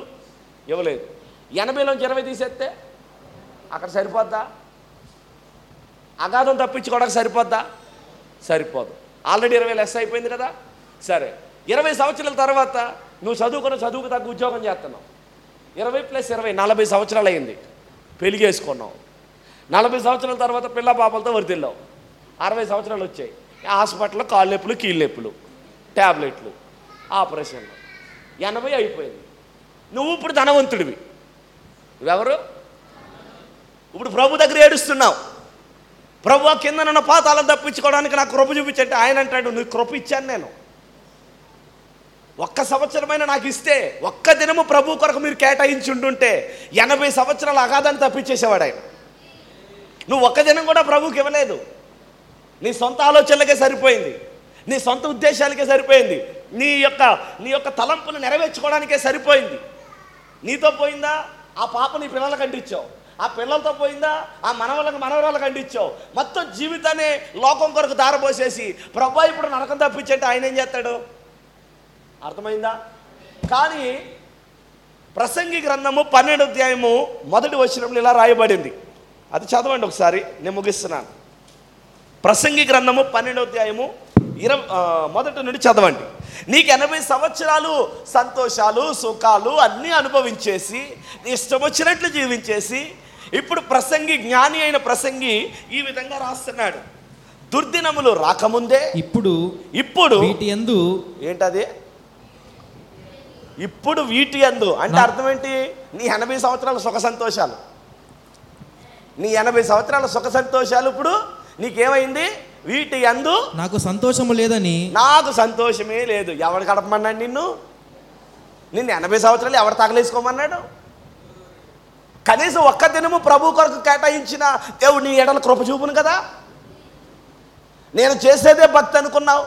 ఇవ్వలేదు. ఎనభైలోంచి ఇరవై తీసేస్తే అక్కడ సరిపోద్దా? అగాధం తప్పించుకోవడానికి సరిపోద్దా? సరిపోదు. ఆల్రెడీ ఇరవై లెస్ అయిపోయింది కదా. సరే, ఇరవై సంవత్సరాల తర్వాత నువ్వు చదువుకున్న చదువుకు తగ్గ ఉద్యోగం చేస్తున్నావు. ఇరవై ప్లస్ ఇరవై నలభై సంవత్సరాలు అయింది. పెళ్లి చేసుకున్నావు. నలభై సంవత్సరాల తర్వాత పిల్ల పాపలతో వరితిల్లావు. అరవై సంవత్సరాలు వచ్చాయి. హాస్పిటల్లో కాళ్ళెప్పులు కీళ్ళెప్పులు ట్యాబ్లెట్లు ఆపరేషన్లు. ఎనభై అయిపోయింది. నువ్వు ఇప్పుడు ధనవంతుడివి. నువ్వెవరు? ఇప్పుడు ప్రభు దగ్గర ఏడుస్తున్నావు, ప్రభు కిందనున్న పాతాలను తప్పించుకోవడానికి నాకు కృప చూపించంటే ఆయన అంటాడు, నీకు కృప ఇచ్చాను నేను. ఒక్క సంవత్సరమైనా నాకు ఇస్తే, ఒక్క దినము ప్రభు కొరకు మీరు కేటాయించి ఉంటుంటే ఎనభై సంవత్సరాల అగాధాన్ని తప్పించేసేవాడు ఆయన. నువ్వు ఒక్క దినం కూడా ప్రభుకి ఇవ్వలేదు. నీ సొంత ఆలోచనలకే సరిపోయింది, నీ సొంత ఉద్దేశాలకే సరిపోయింది, నీ యొక్క నీ యొక్క తలంపును నెరవేర్చుకోవడానికే సరిపోయింది. నీతో పోయిందా? ఆ పాప నీ పిల్లలకు అంటించావు. ఆ పిల్లలతో పోయిందా? ఆ మనవలకు మనవరాలకు అంటించావు. మొత్తం జీవితాన్ని లోకం కొరకు దారపోసేసి ప్రభు ఇప్పుడు నరకం తప్పించంటే ఆయన ఏం చేస్తాడు? అర్థమైందా? కానీ ప్రసంగి గ్రంథము పన్నెండు అధ్యాయము మొదటి వచనంలో ఇలా రాయబడింది, అది చదవండి ఒకసారి, నేను ముగిస్తున్నాను. ప్రసంగి గ్రంథము పన్నెండో అధ్యాయము ఇరవై మొదటి నుండి చదవండి. నీకు ఎనభై సంవత్సరాలు సంతోషాలు సుఖాలు అన్నీ అనుభవించేసి నీ ఇష్టం వచ్చినట్లు జీవించేసి, ఇప్పుడు ప్రసంగి, జ్ఞాని అయిన ప్రసంగి ఈ విధంగా రాస్తున్నాడు, దుర్దినములు రాకముందే ఇప్పుడు ఇప్పుడు వీటి యందు ఏంటది? ఇప్పుడు వీటి యందు అంటే అర్థం ఏంటి? నీ ఎనభై సంవత్సరాల సుఖ సంతోషాలు, నీ ఎనభై సంవత్సరాల సుఖ సంతోషాలు ఇప్పుడు నీకేమైంది? వీటి యందు నాకు సంతోషము లేదని, నాకు సంతోషమే లేదు. ఎవడు గడపమన్నాడు నిన్ను? నిన్ను ఎనభై సంవత్సరాలు ఎవడు తగలేసుకోమన్నాడు? కనీసం ఒక్క దినము ప్రభు కొరకు కేటాయించిన దేవుడు నీ ఎడల కృప చూపును కదా. నేను చేసేదే భక్తి అనుకున్నావు,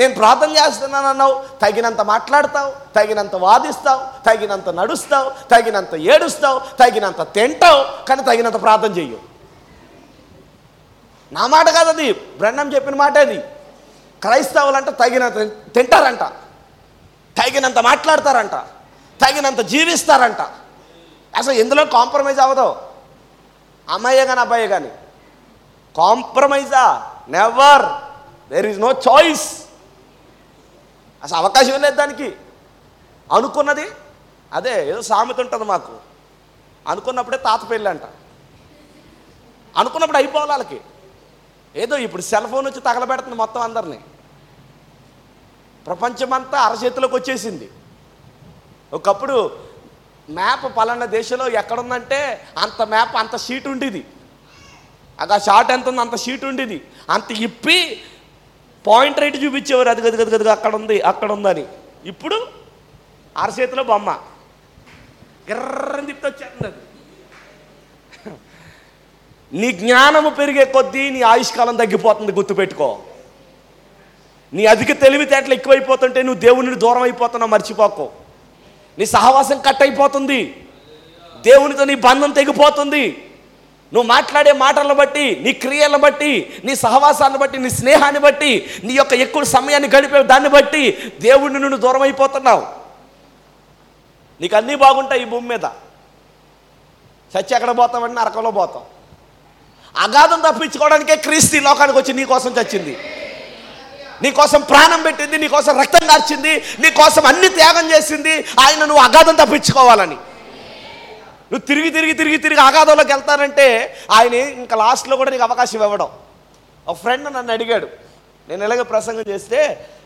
నేను ప్రార్థన చేస్తున్నాను అన్నావు, తగినంత మాట్లాడతావు, తగినంత వాదిస్తావు, తగినంత నడుస్తావు, తగినంత ఏడుస్తావు, తగినంత తింటావు, కానీ తగినంత ప్రార్థన చెయ్యవు. నా మాట కాదు అది, బ్రహ్మం చెప్పిన మాట అది. క్రైస్తవులంట తగినంత తింటారంట, తగినంత మాట్లాడతారంట, తగినంత జీవిస్తారంట, అసలు ఎందులో కాంప్రమైజ్ అవ్వదు. అమ్మాయే కానీ అబ్బాయే కానీ కాంప్రమైజా? Never. There is no choice. అసలు అవకాశం లేదు దానికి. అనుకున్నది అదే, ఏదో సామెత ఉంటుంది మాకు, అనుకున్నప్పుడే తాత పెళ్ళి అంట. అనుకున్నప్పుడు అయిపోవాలి వాళ్ళకి. ఏదో ఇప్పుడు సెల్ ఫోన్ వచ్చి తగలబెడుతుంది మొత్తం అందరినీ, ప్రపంచమంతా అరచేతిలోకి వచ్చేసింది. ఒకప్పుడు మ్యాప్ పలానా దేశంలో ఎక్కడుందంటే అంత మ్యాప్ అంత షీట్ ఉండేది, అది ఆ షార్ట్ ఎంత ఉంది అంత షీట్ ఉండేది, అంత ఇప్పి పాయింట్ రైట్ చూపించేవారు, అది గది గది గదిగా అక్కడ ఉంది అక్కడ ఉందని. ఇప్పుడు అరచేతిలో బొమ్మ గిర్రని తిప్పి వచ్చేస్తుంది అది. నీ జ్ఞానము పెరిగే కొద్దీ నీ ఆయుష్కాలం తగ్గిపోతుంది, గుర్తుపెట్టుకో. నీ అధిక తెలివితేటలు ఎక్కువైపోతుంటే నువ్వు దేవుని దూరం అయిపోతున్నావు, మర్చిపోకు. నీ సహవాసం కట్ అయిపోతుంది, దేవునితో నీ బంధం తెగిపోతుంది. నువ్వు మాట్లాడే మాటలను బట్టి, నీ క్రియలను బట్టి, నీ సహవాసాన్ని బట్టి, నీ స్నేహాన్ని బట్టి, నీ యొక్క ఎక్కువ సమయాన్ని గడిపే దాన్ని బట్టి దేవుడిని నువ్వు దూరం అయిపోతున్నావు. నీకు అన్నీ బాగుంటాయి ఈ భూమి మీద, చచ్చి ఎక్కడ పోతావంటే నరకంలో పోతాం. అగాధం తప్పించుకోవడానికే క్రీస్తు లోకానికి వచ్చి నీకోసం చచ్చింది, నీకోసం ప్రాణం పెట్టింది, నీకోసం రక్తం కార్చింది, నీకోసం అన్ని త్యాగం చేసింది ఆయన, నువ్వు అగాధం తప్పించుకోవాలని. నువ్వు తిరిగి తిరిగి తిరిగి తిరిగి అగాధంలోకి వెళ్తానంటే ఆయన ఇంకా లాస్ట్లో కూడా నీకు అవకాశం ఇవ్వడం. ఒక ఫ్రెండ్ నన్ను అడిగాడు, నేను ఇలాగే ప్రసంగం చేస్తే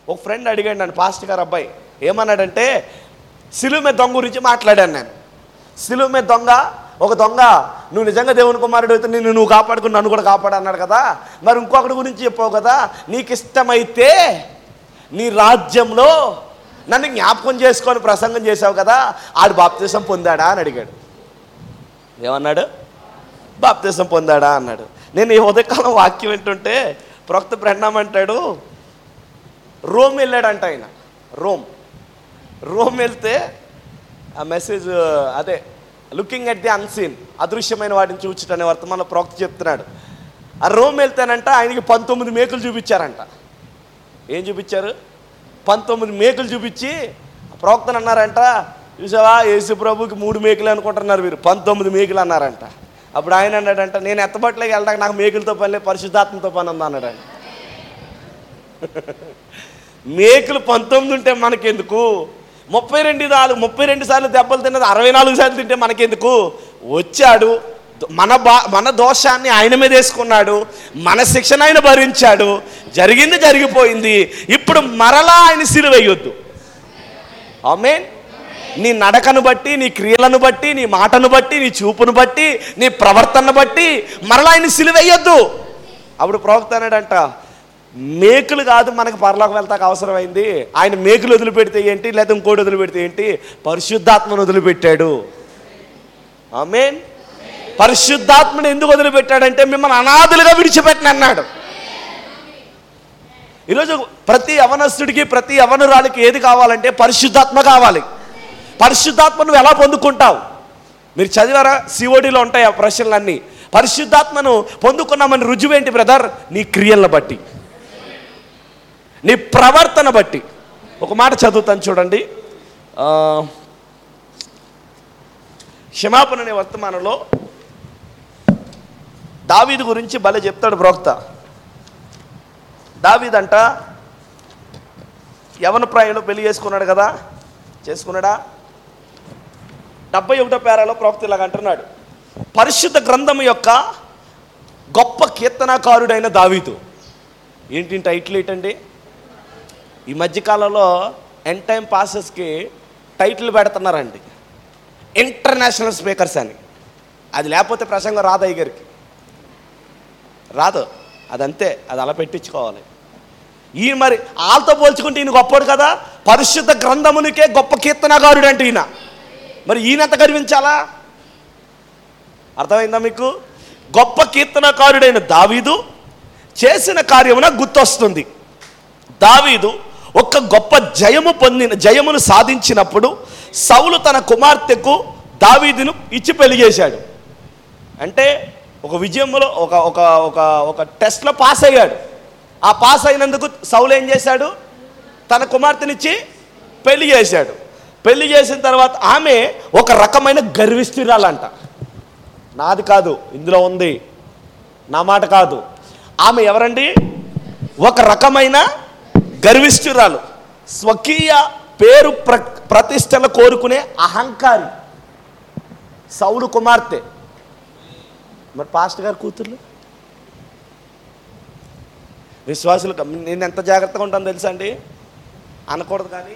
ఒక ఫ్రెండ్ అడిగాడు నన్ను, పాస్టర్ గారు అబ్బాయి ఏమన్నాడంటే, సిలువ మీద దొంగ గురించి మాట్లాడాను నేను. సిలువ మీద దొంగ, ఒక దొంగ నువ్వు నిజంగా దేవుని కుమారుడు అయితే నిన్ను నువ్వు కాపాడుకుని నన్ను కూడా కాపాడు అన్నాడు కదా, మరి ఇంకొకటి గురించి చెప్పావు కదా, నీకు ఇష్టమైతే నీ రాజ్యంలో నన్ను జ్ఞాపకం చేసుకొని ప్రసంగం చేసావు కదా, ఆడు బాప్తిసం పొందాడా అని అడిగాడు. ఏమన్నాడు? బాప్తిసం పొందాడా అన్నాడు. నేను ఈ ఉదయకాలం వాక్యం వింటుంటే ప్రవక్త బ్రహ్మం అంటాడు, రోమ్ వెళ్ళాడంట ఆయన. రోమ్ రోమ్ వెళ్తే ఆ మెసేజ్ అదే, లుకింగ్ ఎట్ ది అన్సీన్, అదృశ్యమైన వాటిని చూపించటనే వర్తమానంలో ప్రవక్త చెప్తున్నాడు. ఆ రోమ్ వెళ్తానంట, ఆయనకి పంతొమ్మిది మేకులు చూపించారంట. ఏం చూపించారు? పంతొమ్మిది మేకులు చూపించి ప్రవక్తను అన్నారంట, చూసావా యేసు ప్రభుకి మూడు మేకులు అనుకుంటున్నారు మీరు, పంతొమ్మిది మేకులు అన్నారంట. అప్పుడు ఆయన అన్నాడంట, నేను ఎత్తబట్లోకి వెళ్ళడానికి నాకు మేకులతో పని లేదు, పరిశుద్ధాత్మతో పని ఉంది అన్నాడు ఆయన. మేకులు పంతొమ్మిది ఉంటే మనకెందుకు? ముప్పై రెండు నాలుగు ముప్పై రెండు సార్లు దెబ్బలు తిన్నది అరవై నాలుగు సార్లు తింటే మనకెందుకు? వచ్చాడు, మన బా మన దోషాన్ని ఆయన మీద వేసుకున్నాడు, మన శిక్షణ ఆయన భరించాడు, జరిగింది జరిగిపోయింది. ఇప్పుడు మరలా ఆయన సిలువయ్యొద్దు. ఆమేన్. నీ నడకను బట్టి, నీ క్రియలను బట్టి, నీ మాటను బట్టి, నీ చూపును బట్టి, నీ ప్రవర్తనను బట్టి మరలా ఆయన సిలువయ్యొద్దు. అప్పుడు ప్రవక్త అన్నాడంట, మేకులు కాదు మనకు పరలోకి వెళ్తాక అవసరమైంది. ఆయన మేకులు వదిలిపెడితే ఏంటి, లేదా ఇంకోటి వదిలిపెడితే ఏంటి? పరిశుద్ధాత్మను వదిలిపెట్టాడు. ఆమేన్. పరిశుద్ధాత్మను ఎందుకు వదిలిపెట్టాడంటే మిమ్మల్ని అనాథులుగా విడిచిపెట్టను అన్నాడు. ఈరోజు ప్రతి యవనస్తుడికి, ప్రతి యవనురాలికి ఏది కావాలంటే పరిశుద్ధాత్మ కావాలి. పరిశుద్ధాత్మ నువ్వు ఎలా పొందుకుంటావు? మీరు చదివారా? సిఓడిలో ఉంటాయి ఆ ప్రశ్నలన్నీ. పరిశుద్ధాత్మను పొందుకున్నామని రుజువేంటి బ్రదర్? నీ క్రియలను బట్టి, నీ ప్రవర్తన బట్టి. ఒక మాట చదువుతాను చూడండి. క్షమాపణ అనే వర్తమానంలో దావీదు గురించి భలే చెప్తాడు ప్రవక్త. దావీదంట యవన ప్రాయంలో పెళ్లి చేసుకున్నాడు కదా, చేసుకున్నాడా? డెబ్బై ఒకటో పేరాలో ప్రవక్త ఇలాగ అంటున్నాడు, పరిశుద్ధ గ్రంథం యొక్క గొప్ప కీర్తనాకారుడైన దావీదు. ఏంటి టైటిల్ ఏంటండి? ఈ మధ్యకాలంలో ఎండ్ టైం పాసెస్కి టైటిల్ పెడుతున్నారండి, ఇంటర్నేషనల్ స్పీకర్స్ అని. అది లేకపోతే ప్రసంగం రాదు అయ్యగారికి, రాదు. అదంతే, అది అలా పెట్టించుకోవాలి. ఈయన మరి వాళ్ళతో పోల్చుకుంటే ఈయన గొప్పడు కదా. పరిశుద్ధ గ్రంథమునికే గొప్ప కీర్తనకారుడు అంటే ఈయన, మరి ఈయనంత గర్వించాలా? అర్థమైందా మీకు? గొప్ప కీర్తనకారుడైన దావీదు చేసిన కార్యమున గుర్తొస్తుంది. దావీదు ఒక గొప్ప జయము పొందిన జయమును సాధించినప్పుడు సౌలు తన కుమార్తెకు దావీదును ఇచ్చి పెళ్లి చేశాడు. అంటే ఒక విజయంలో ఒక ఒక ఒక ఒక టెస్ట్లో పాస్ అయ్యాడు. ఆ పాస్ అయినందుకు సౌలు ఏం చేశాడు? తన కుమార్తెనిచ్చి పెళ్లి చేశాడు. పెళ్లి చేసిన తర్వాత ఆమె ఒక రకమైన గర్విష్ఠురాలంట. నాది కాదు, ఇందులో ఉంది, నా మాట కాదు. ఆమె ఎవరండి? ఒక రకమైన గర్విష్ఠురాలు, స్వకీయ పేరు ప్ర ప్రతిష్టలు కోరుకునే అహంకారి, సౌలు కుమార్తె. మరి పాస్టర్ గారు కూతుర్లు విశ్వాసులు, నేను ఎంత జాగ్రత్తగా ఉంటాను తెలుసా అండి, అనకూడదు కానీ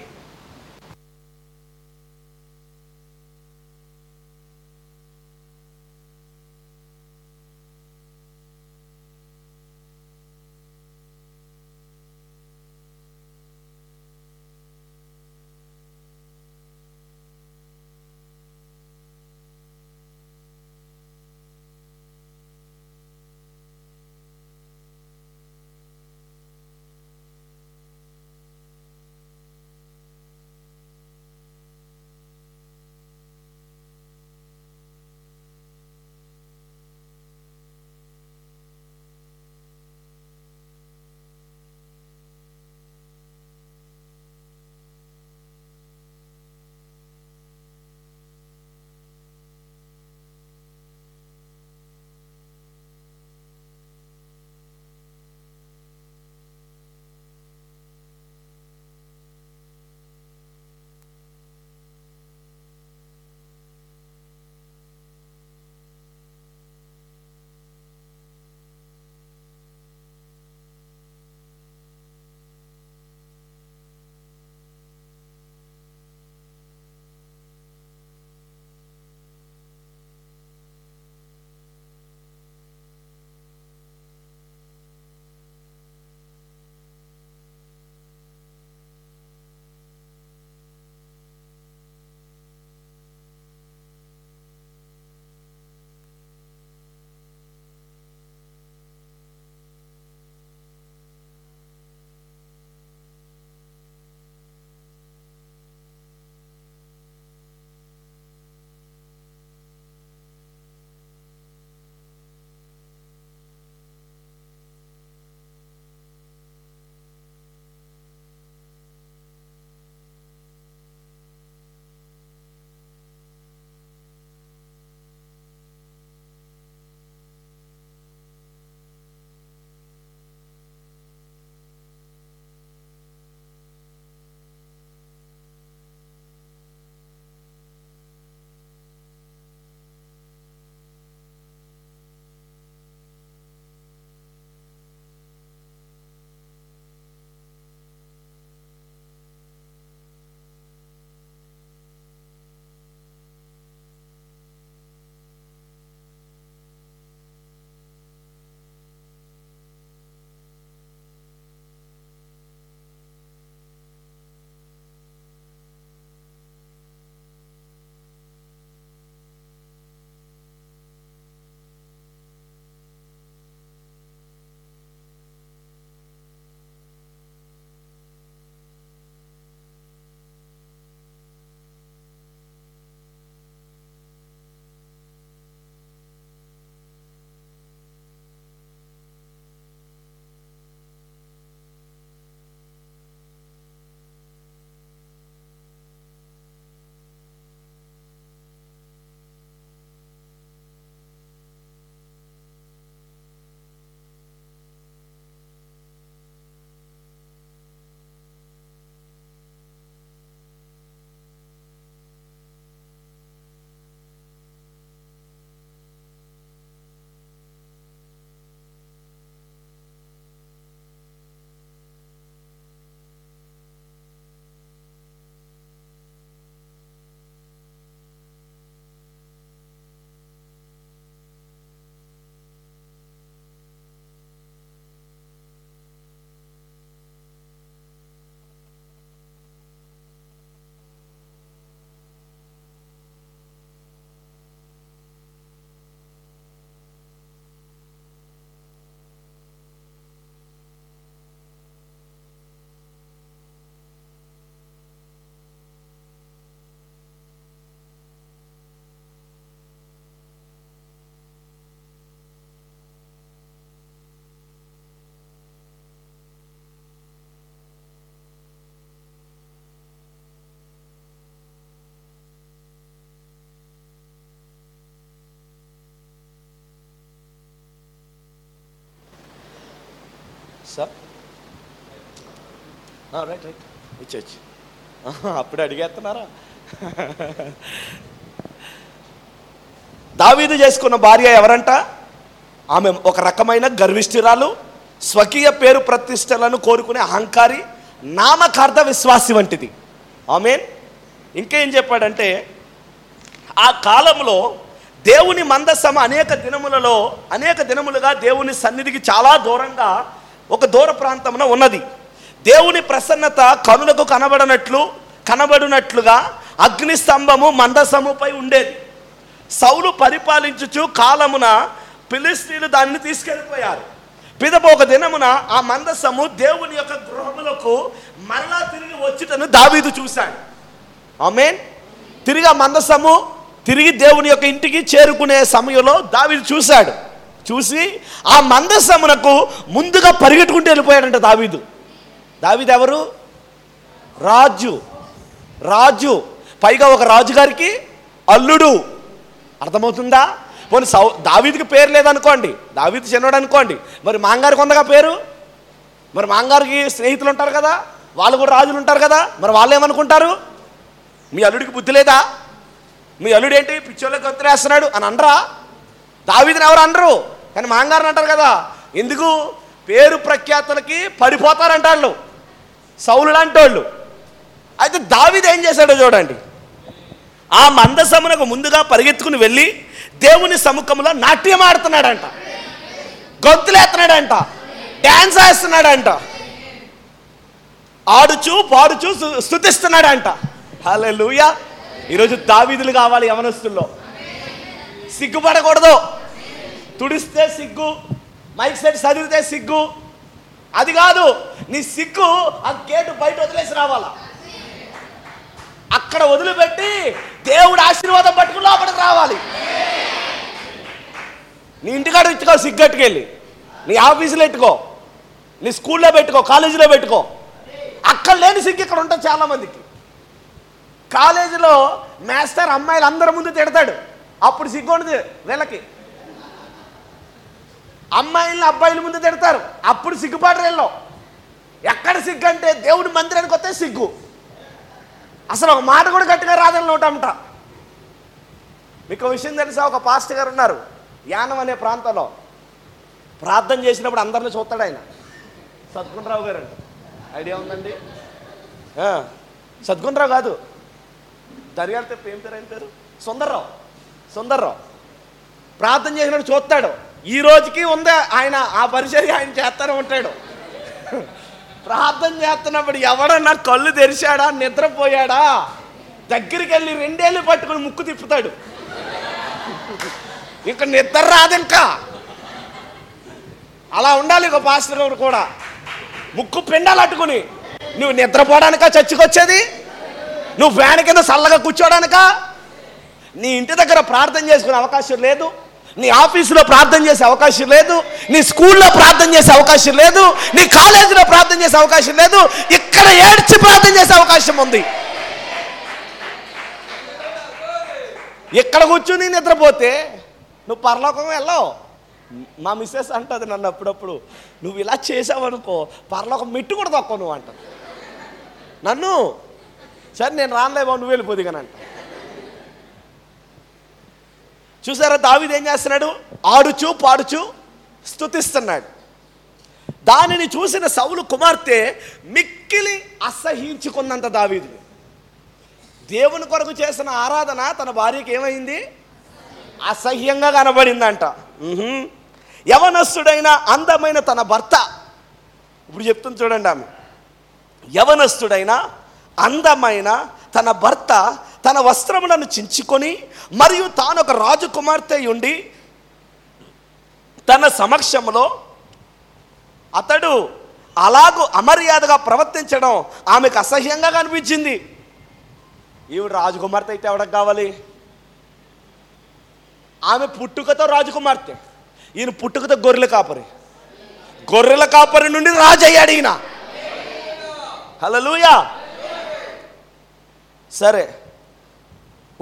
సార్ రైట్ రైట్ ఇచ్చేచ్చు అప్పుడే అడిగేస్తున్నారా? దావీదు చేసుకున్న భార్య ఎవరంట? ఆమె ఒక రకమైన గర్విష్ఠురాలు, స్వకీయ పేరు ప్రతిష్టలను కోరుకునే అహంకారి, నామకార్థ విశ్వాసి వంటిది. ఆమెన్. ఇంకేం చెప్పాడంటే, ఆ కాలంలో దేవుని మందస్సమ అనేక దినములలో అనేక దినములుగా దేవుని సన్నిధికి చాలా దూరంగా ఒక దూర ప్రాంతంలో ఉన్నది. దేవుని ప్రసన్నత కనులకు కనబడనట్లు కనబడినట్లుగా అగ్నిస్తంభము మందసముపై ఉండేది. సౌలు పరిపాలించుచు కాలమున ఫిలిస్తీయులు దాన్ని తీసుకెళ్ళిపోయారు. పిదప ఒక దినమున ఆ మందసము దేవుని యొక్క గృహములకు మరలా తిరిగి వచ్చుటను దావీదు చూశాడు. ఆమేన్. తిరిగి ఆ మందసము తిరిగి దేవుని యొక్క ఇంటికి చేరుకునే సమయంలో దావీదు చూశాడు. చూసి ఆ మందసమునకు ముందుగా పరిగెట్టుకుంటూ వెళ్ళిపోయాడంట దావీదు. దావీదు ఎవరు? రాజు. రాజు పైగా ఒక రాజుగారికి అల్లుడు. అర్థమవుతుందా? పోనీ సౌ దావీదుకి పేరు లేదనుకోండి, దావీదు చిన్నోడు అనుకోండి, మరి మాంగారికి ఉందగా పేరు, మరి మాంగారికి స్నేహితులు ఉంటారు కదా, వాళ్ళు కూడా రాజులు ఉంటారు కదా, మరి వాళ్ళు ఏమనుకుంటారు? మీ అల్లుడికి బుద్ధి లేదా, మీ అల్లుడు ఏంటి పిచ్చోళ్ళకి వదిలేస్తున్నాడు అని అనరా? దావీదుని ఎవరు అనరు, కానీ మాంగారిని అంటారు కదా. ఎందుకు? పేరు ప్రఖ్యాతులకి పడిపోతారంట వాళ్ళు, సౌలు లాంటి వాళ్ళు. అయితే దావీదు ఏం చేశాడో చూడండి. ఆ మందసమునకు ముందుగా పరిగెత్తుకుని వెళ్ళి దేవుని సముఖంలో నాట్యం ఆడుతున్నాడంట, గొంతులేస్తున్నాడంట, డ్యాన్స్ వేస్తున్నాడంట, ఆడుచు పాడుచు స్తుతిస్తున్నాడంట. హల్లెలూయా. ఈరోజు దావీదులు కావాలి యవనస్తుల్లో. సిగ్గుపడకూడదు. తుడిస్తే సిగ్గు, మైక్ సెట్ చదివితే సిగ్గు, అది కాదు, నీ సిగ్గు ఆ గేటు బయట వదిలేసి రావాలా. అక్కడ వదిలిపెట్టి దేవుడు ఆశీర్వాదం పట్టుకుని లోపలికి రావాలి. నీ ఇంటికాడ ఇచ్చుకో సిగ్గు, ఎట్టుకెళ్ళి నీ ఆఫీసులో పెట్టుకో, నీ స్కూల్లో పెట్టుకో, కాలేజీలో పెట్టుకో. అక్కడ లేని సిగ్గు ఇక్కడ ఉంటుంది చాలామందికి. కాలేజీలో మాస్టర్ అమ్మాయిలు అందరి ముందు తిడతాడు, అప్పుడు సిగ్గు ఉండదు వీళ్ళకి. అమ్మాయిలను అబ్బాయిల ముందు తిడతారు, అప్పుడు సిగ్గుపాటు వీళ్ళు. ఎక్కడ సిగ్గు అంటే దేవుడి మందిరానికి వస్తే సిగ్గు, అసలు ఒక మాట కూడా గట్టిగా రాదని ఉంటామట. మీకు విషయం తెలుసా? ఒక పాస్టర్ గారు ఉన్నారు యానం అనే ప్రాంతంలో. ప్రార్థన చేసినప్పుడు అందరినీ చూస్తాడు ఆయన. సద్గుణరావు గారు అండి, ఐడియా ఉందండి? సద్గుణరావు కాదు, దర్యాప్తు ఏం పేరు ఆయన పేరు? సుందర్రావు. సుందర్రావు ప్రార్థన చేసినప్పుడు చూస్తాడు. ఈ రోజుకి ఉందా ఆయన ఆ పరిచర్య ఆయన చేస్తూనే ఉంటాడు. ప్రార్థన చేస్తున్నప్పుడు ఎవడన్నా కళ్ళు తెరిచాడా, నిద్రపోయాడా, దగ్గరికి వెళ్ళి రెండేళ్ళు పట్టుకుని ముక్కు తిప్పుతాడు. ఇంకా నిద్ర రాదు. ఇంకా అలా ఉండాలి ఒక పాస్టర్ గారు కూడా. ముక్కు పిండాలు అట్టుకుని, నువ్వు నిద్రపోవడానికా చచ్చికొచ్చేది, నువ్వు ఫ్యాన్ కింద చల్లగా కూర్చోడానికా? నీ ఇంటి దగ్గర ప్రార్థన చేసుకునే అవకాశం లేదు, నీ ఆఫీసులో ప్రార్థన చేసే అవకాశం లేదు, నీ స్కూల్లో ప్రార్థన చేసే అవకాశం లేదు, నీ కాలేజీలో ప్రార్థన చేసే అవకాశం లేదు. ఇక్కడ ఏడ్చి ప్రార్థన చేసే అవకాశం ఉంది. ఇక్కడ కూర్చుని నిద్రపోతే నువ్వు పరలోకం వెళ్ళవు. మా మిస్సెస్ అంటుంది నన్ను అప్పుడప్పుడు, నువ్వు ఇలా చేసావనుకో పరలోకం మిట్టు కూడా తక్కువ నువ్వు అంట. నన్ను సరే నేను రానులేవా నువ్వు వెళ్ళిపోదు కానీ అంట. చూసారా దావీదు ఏం చేస్తున్నాడు? ఆడుచు పాడుచు స్తుతిస్తున్నాడు. దానిని చూసిన సౌలు కుమార్తె మిక్కిలి అసహించుకున్నంత దావీదు దేవుని కొరకు చేసిన ఆరాధన తన భార్యకి ఏమైంది? అసహ్యంగా కనబడిందంట. యవనస్తుడైన అందమైన తన భర్త, ఇప్పుడు చెప్తుంది చూడండి ఆమె, యవనస్తుడైన అందమైన తన భర్త తన వస్త్రములను చించుకొని మరియు తాను ఒక రాజకుమార్తె ఉండి తన సమక్షంలో అతడు అలాగూ అమర్యాదగా ప్రవర్తించడం ఆమెకు అసహ్యంగా కనిపించింది. ఈవిడ రాజకుమార్తె అయితే ఎవడకు కావాలి? ఆమె పుట్టుకతో రాజకుమార్తె, ఈయన పుట్టుకతో గొర్రెల కాపరి. గొర్రెల కాపరి నుండి రాజు అయ్యాడు ఈయన. హల్లెలూయా. సరే,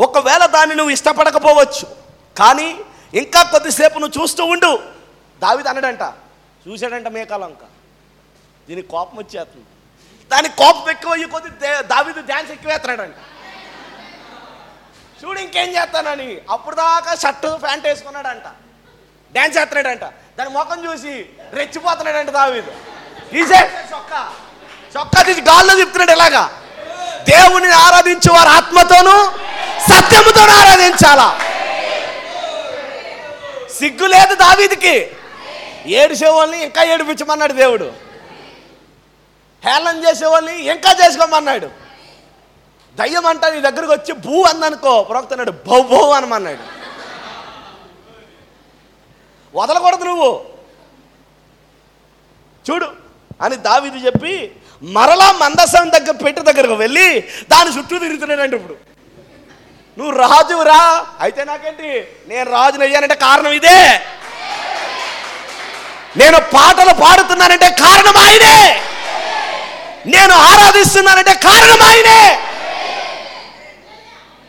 ఒకవేళ దాన్ని నువ్వు ఇష్టపడకపోవచ్చు, కానీ ఇంకా కొద్దిసేపు నువ్వు చూస్తూ ఉండు. దావీదు అన్నాడంట, చూశాడంట మేకాలంక, దీనికి కోపం వచ్చేస్తుంది. దానికి కోపం ఎక్కువ అయ్యి కొద్ది దావీదు డ్యాన్స్ ఎక్కువేస్తున్నాడంట. చూడు ఇంకేం చేస్తానని అప్పుడు దాకా షర్టు ప్యాంట్ వేసుకున్నాడంట, డ్యాన్స్ చేస్తున్నాడంట. దాని ముఖం చూసి రెచ్చిపోతున్నాడంట దావీదు. ఈసే చొక్కా చొక్కా తీసి గాల్లో చెప్తున్నాడు, ఇలాగా దేవుని ఆరాధించే వారు ఆత్మతోనూ సత్యముతో ఆరాధించాలా. సిగ్గు లేదు దావీదుకి. ఏడిసేవాళ్ళని ఇంకా ఏడిపించమన్నాడు దేవుడు, హేళన చేసేవాళ్ళని ఇంకా చేసుకోమన్నాడు. దయ్యం అంట నీ దగ్గరకు వచ్చి భూ అందనుకో, ప్రొక్తున్నాడు భౌ భౌ అనమన్నాడు. వదలకూడదు నువ్వు చూడు అని దావీదు చెప్పి మరలా మందసం దగ్గర పెట్టె దగ్గరకు వెళ్ళి దాని చుట్టూ తిరుగుతున్నాడంటే, ఇప్పుడు నువ్వు రాజు రా అయితే నాకేంటి, నేను రాజుని అయ్యానంటే కారణం ఇదే, నేను పాటలు పాడుతున్నానంటే కారణం ఆయనే, నేను ఆరాధిస్తున్నానంటే కారణం ఆయనే.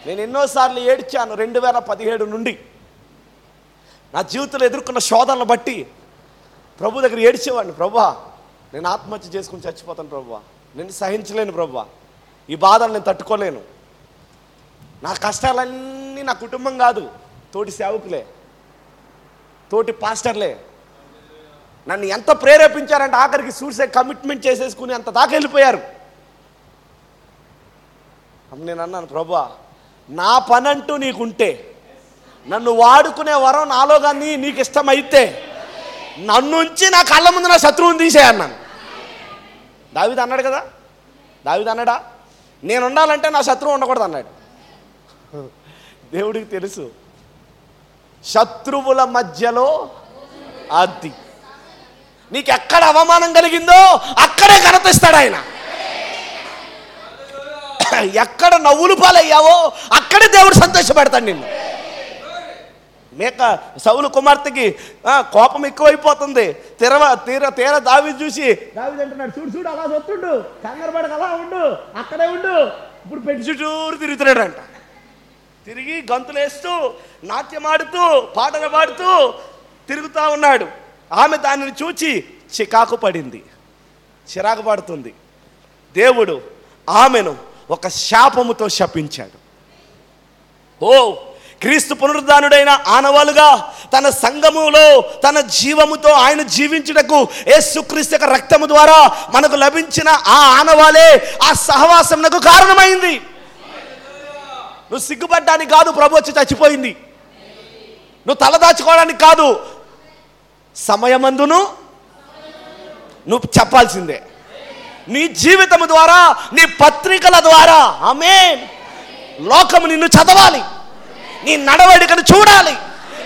నేను ఎన్నోసార్లు ఏడ్చాను రెండు వేల పదిహేడు నుండి నా జీవితంలో ఎదుర్కొన్న శోధనలు బట్టి ప్రభు దగ్గర ఏడ్చేవాడిని. ప్రభువా నేను ఆత్మహత్య చేసుకుని చచ్చిపోతాను, ప్రభువా నేను సహించలేను, ప్రభువా ఈ బాధను నేను తట్టుకోలేను, నా కష్టాలన్నీ నా కుటుంబం కాదు తోటి సేవకులే తోటి పాస్టర్లే నన్ను ఎంత ప్రేరేపించారంటే ఆఖరికి సూసైడ్ కమిట్మెంట్ చేసేసుకుని అంత దాకా వెళ్ళిపోయారు. అప్పుడు నేను అన్నాను, ప్రభువా నా పని అంటూ నీకుంటే, నన్ను వాడుకునే వరం నాలో కానీ నీకు ఇష్టమైతే నన్నుంచి నా కళ్ళ ముందు నా శత్రువుని తీసేయన్నాను. దావీదు అన్నాడు కదా, దావీదు అన్నాడా నేను ఉండాలంటే నా శత్రువు ఉండకూడదు అన్నాడు. దేవుడికి తెలుసు శత్రువుల మధ్యలో ఆది, నీకెక్కడ అవమానం కలిగిందో అక్కడే కనిపిస్తాడు ఆయన, ఎక్కడ నవ్వులు పాలయ్యావో అక్కడే దేవుడు సంతోషపెడతాడు నిన్ను. మేక సౌలు కుమార్తెకి కోపం ఎక్కువైపోతుంది. తెరవ తీర తీర దావీదు చూసి దావీదు అంటున్నాడు, చూడు చూడు అలా వస్తుండు, కంగారు పడక అలా ఉండు, అక్కడే ఉండు, ఇప్పుడు పెట్టి చుట్టూరు తిరుగుతున్నాడు అంట. తిరిగి గంతులు వేస్తూ నాట్యమాడుతూ పాటలు పాడుతూ తిరుగుతూ ఉన్నాడు. ఆమె దానిని చూచి చికాకు పడింది, చిరాకు పడుతుంది. దేవుడు ఆమెను ఒక శాపముతో శపించాడు. ఓ క్రీస్తు పునరుద్ధానుడైన ఆనవాలుగా తన సంఘములో తన జీవముతో ఆయన జీవించుటకు యేసుక్రీస్తు యొక్క రక్తము ద్వారా మనకు లభించిన ఆ ఆనవాలే ఆ సహవాసమునకు కారణమైంది. నువ్వు సిగ్గుపడ్డానికి కాదు ప్రభు వచ్చి చచ్చిపోయింది, నువ్వు తలదాచుకోవడానికి కాదు, సమయమందును నువ్వు చెప్పాల్సిందే నీ జీవితము ద్వారా నీ పత్రికల ద్వారా. ఆమేన్. లోకము నిన్ను చదవాలి, నీ నడవడికను చూడాలి,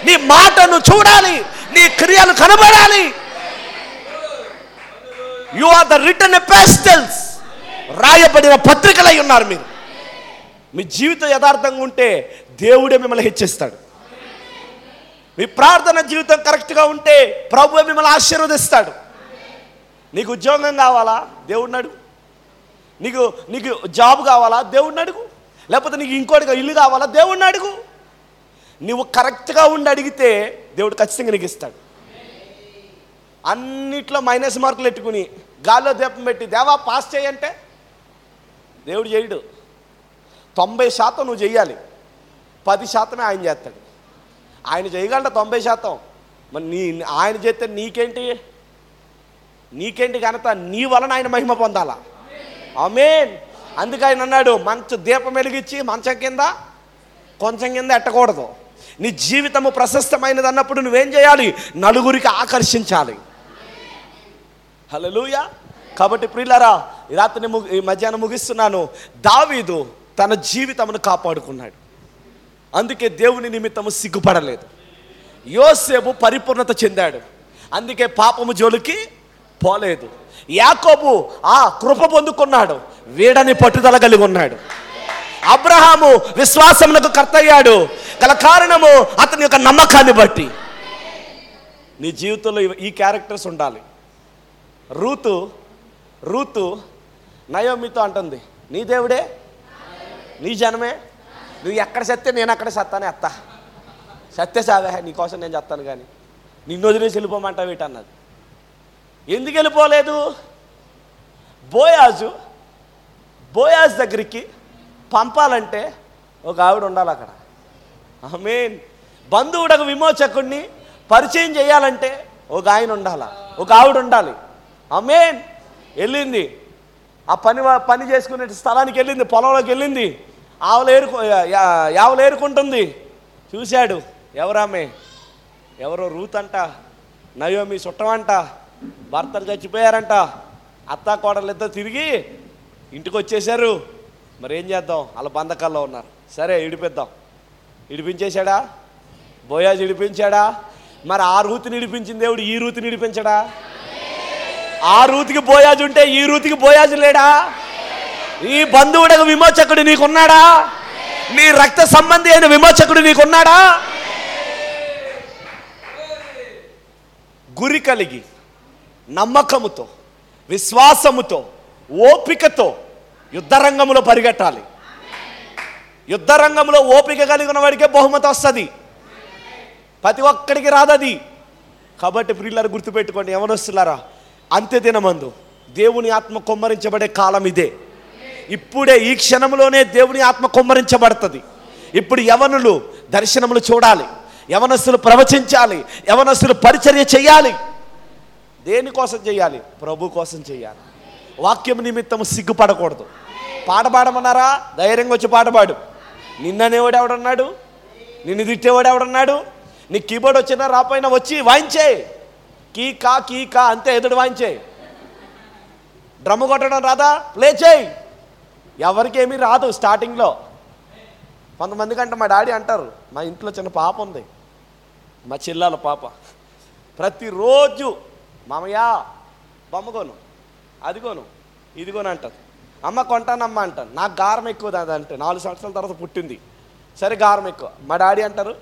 నీ మాటను చూడాలి, నీ క్రియలు కనబడాలి. You are the written epistles, రాయబడిన పత్రికలై ఉన్నారు మీరు. మీ జీవితం యథార్థంగా ఉంటే దేవుడే మిమ్మల్ని హెచ్చిస్తాడు. మీ ప్రార్థన జీవితం కరెక్ట్గా ఉంటే ప్రభువే మిమ్మల్ని ఆశీర్వదిస్తాడు. నీకు ఉద్యోగం కావాలా, దేవుడిని అడుగు. నీకు నీకు జాబ్ కావాలా, దేవుడిని అడుగు. లేకపోతే నీకు ఇంకోటి ఇల్లు కావాలా, దేవుడిని అడుగు. నువ్వు కరెక్ట్గా ఉండి అడిగితే దేవుడు ఖచ్చితంగా నీకు ఇస్తాడు. అన్నిట్లో మైనస్ మార్కులు పెట్టుకుని గాల్లో దీపం పెట్టి దేవా పాస్ చేయంటే దేవుడు చేయడు. తొంభై శాతం నువ్వు చేయాలి, పది శాతమే ఆయన చేస్తాడు. ఆయన చేయగలట తొంభై శాతం, మరి నీ ఆయన చేస్తే నీకేంటి, నీకేంటి ఘనత, నీ వలన ఆయన మహిమ పొందాలా. ఆమేన్. అందుకే ఆయన అన్నాడు మంచు దీపం వెలిగించి మంచం కింద కొంచెం కింద ఎట్టకూడదు. నీ జీవితము ప్రశస్తమైనది అన్నప్పుడు నువ్వేం చేయాలి, నలుగురికి ఆకర్షించాలి. హల్లెలూయా. కాబట్టి ప్రియులారా ఈ రాత్రి ఈ మధ్యాహ్నం ముగిస్తున్నాను. దావీదు తన జీవితమును కాపాడుకున్నాడు, అందుకే దేవుని నిమిత్తము సిగ్గుపడలేదు. యోసేపు పరిపూర్ణత చెందాడు, అందుకే పాపము జోలికి పోలేదు. యాకోబు ఆ కృప పొందుకున్నాడు, వీడని పట్టుదల కలిగి ఉన్నాడు. అబ్రహాము విశ్వాసమునకు కర్తయ్యాడు గల కారణము అతని యొక్క నమ్మకాన్ని బట్టి. నీ జీవితంలో ఈ క్యారెక్టర్స్ ఉండాలి. రూతు రూతు నయోమితో అంటుంది, నీ దేవుడే నీ జనమే, నువ్వు ఎక్కడ సత్తే నేను అక్కడ సత్తానే అత్త, సత్తే సావే నీకోసం నేను చెప్తాను, కానీ నిన్ను వదిలేసి వెళ్ళిపోమంటావు ఏంటన్నది. ఎందుకు వెళ్ళిపోలేదు, బోయాజు బోయాజ్ దగ్గరికి పంపాలంటే ఒక ఆవిడ ఉండాలి అక్కడ. ఐ మీన్ బంధువుడకు విమోచకుడిని పరిచయం చేయాలంటే ఒక ఆయన ఉండాలి, ఒక ఆవిడ ఉండాలి. ఐ మీన్ వెళ్ళింది ఆ పని పని చేసుకునే స్థలానికి వెళ్ళింది, పొలంలోకి వెళ్ళింది, ఆవులు ఏరుకు ఆవులు ఏరుకుంటుంది. చూశాడు, ఎవరామె, ఎవరో రూత్ అంట, నయోమి చుట్టమంట, భర్తలు చచ్చిపోయారంట, అత్తా కోడలిద్ద తిరిగి ఇంటికి వచ్చేసారు. మరి ఏం చేద్దాం, వాళ్ళ బంధకాల్లో ఉన్నారు, సరే ఇడిపిద్దాం. ఇడిపించేశాడా? బోయాజ్ ఇడిపించాడా? మరి ఆ రూతిని ఇడిపించిన దేవుడు ఈ రూతిని ఇడిపించడా? ఆ రూతికి బోయాజ్ ఉంటే ఈ రూతికి బోయాజ్ లేడా? ఈ బంధువుడకు విమోచకుడు నీకున్నాడా? నీ రక్త సంబంధి అయిన విమోచకుడు నీకున్నాడా? గురి కలిగి, నమ్మకముతో, విశ్వాసముతో, ఓపికతో యుద్ధరంగంలో పరిగెట్టాలి. యుద్ధరంగంలో ఓపిక కలిగిన వాడికే బహుమతి వస్తుంది, ప్రతి ఒక్కడికి రాదది. కాబట్టి ప్రియులారా గుర్తుపెట్టుకోండి, ఎవరొస్తున్నారా, అంత్యదినమందు దేవుని ఆత్మ కుమ్మరించబడే కాలం ఇదే. ఇప్పుడే ఈ క్షణంలోనే దేవుని ఆత్మ కుమ్మరించబడుతుంది. ఇప్పుడు యవనులు దర్శనములు చూడాలి, యవనస్తులు ప్రవచించాలి, యవనస్తులు పరిచర్య చేయాలి. దేనికోసం చేయాలి? ప్రభు కోసం చేయాలి. వాక్యం నిమిత్తము సిగ్గుపడకూడదు. పాట పాడమన్నారా, ధైర్యంగా వచ్చి పాట పాడు. నిన్ననేవాడు ఎవడన్నాడు? నిన్ను తిట్టేవాడు ఎవడన్నాడు? నీ కీబోర్డ్ వచ్చినా రాపోయినా వచ్చి వాయించే, కీ కా కీ కా అంతే, ఎదుడు వాయించే. డ్రమ్ కొట్టడం రాదా, ప్లే చేయి. ఎవరికేమీ రాదు స్టార్టింగ్లో. కొంతమందికి అంటే మా డాడీ అంటారు, మా ఇంట్లో చిన్న పాప ఉంది, మా చెల్లెల పాప, ప్రతిరోజు మామయ్య బొమ్మగోను, అదిగోను ఇదిగోను అంటారు. అమ్మ కొంటానమ్మా అంటాను. నాకు గారం ఎక్కువ, అది అంటే నాలుగు సంవత్సరాల తర్వాత పుట్టింది, సరే గారం ఎక్కువ. మా డాడీ అంటారు,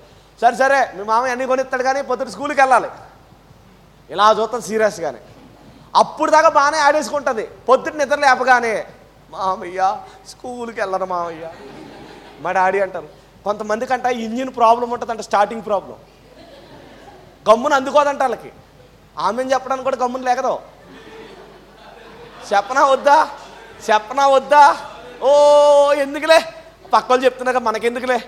సరే సరే మీ మామయ్య అన్నీ కొనిస్తాడు కానీ పొద్దున స్కూల్కి వెళ్ళాలి. ఇలా చూస్తాను సీరియస్గానే. అప్పుడు దాకా బాగానే ఆడేసుకుంటుంది. పొద్దున్న నిద్ర లేపగానే మామయ్య స్కూల్కి వెళ్ళరు మామయ్య, మా డాడీ అంటారు. కొంతమందికి అంట ఇంజిన్ ప్రాబ్లం ఉంటుందంట, స్టార్టింగ్ ప్రాబ్లం, గమ్మును అందుకోదంట వాళ్ళకి. ఆమెను చెప్పడానికి కూడా గమ్మును లేకదు. చెప్పనా వద్దా, చెప్పనా వద్దా, ఓ ఎందుకులే పక్క వాళ్ళు చెప్తున్నాక మనకెందుకులే,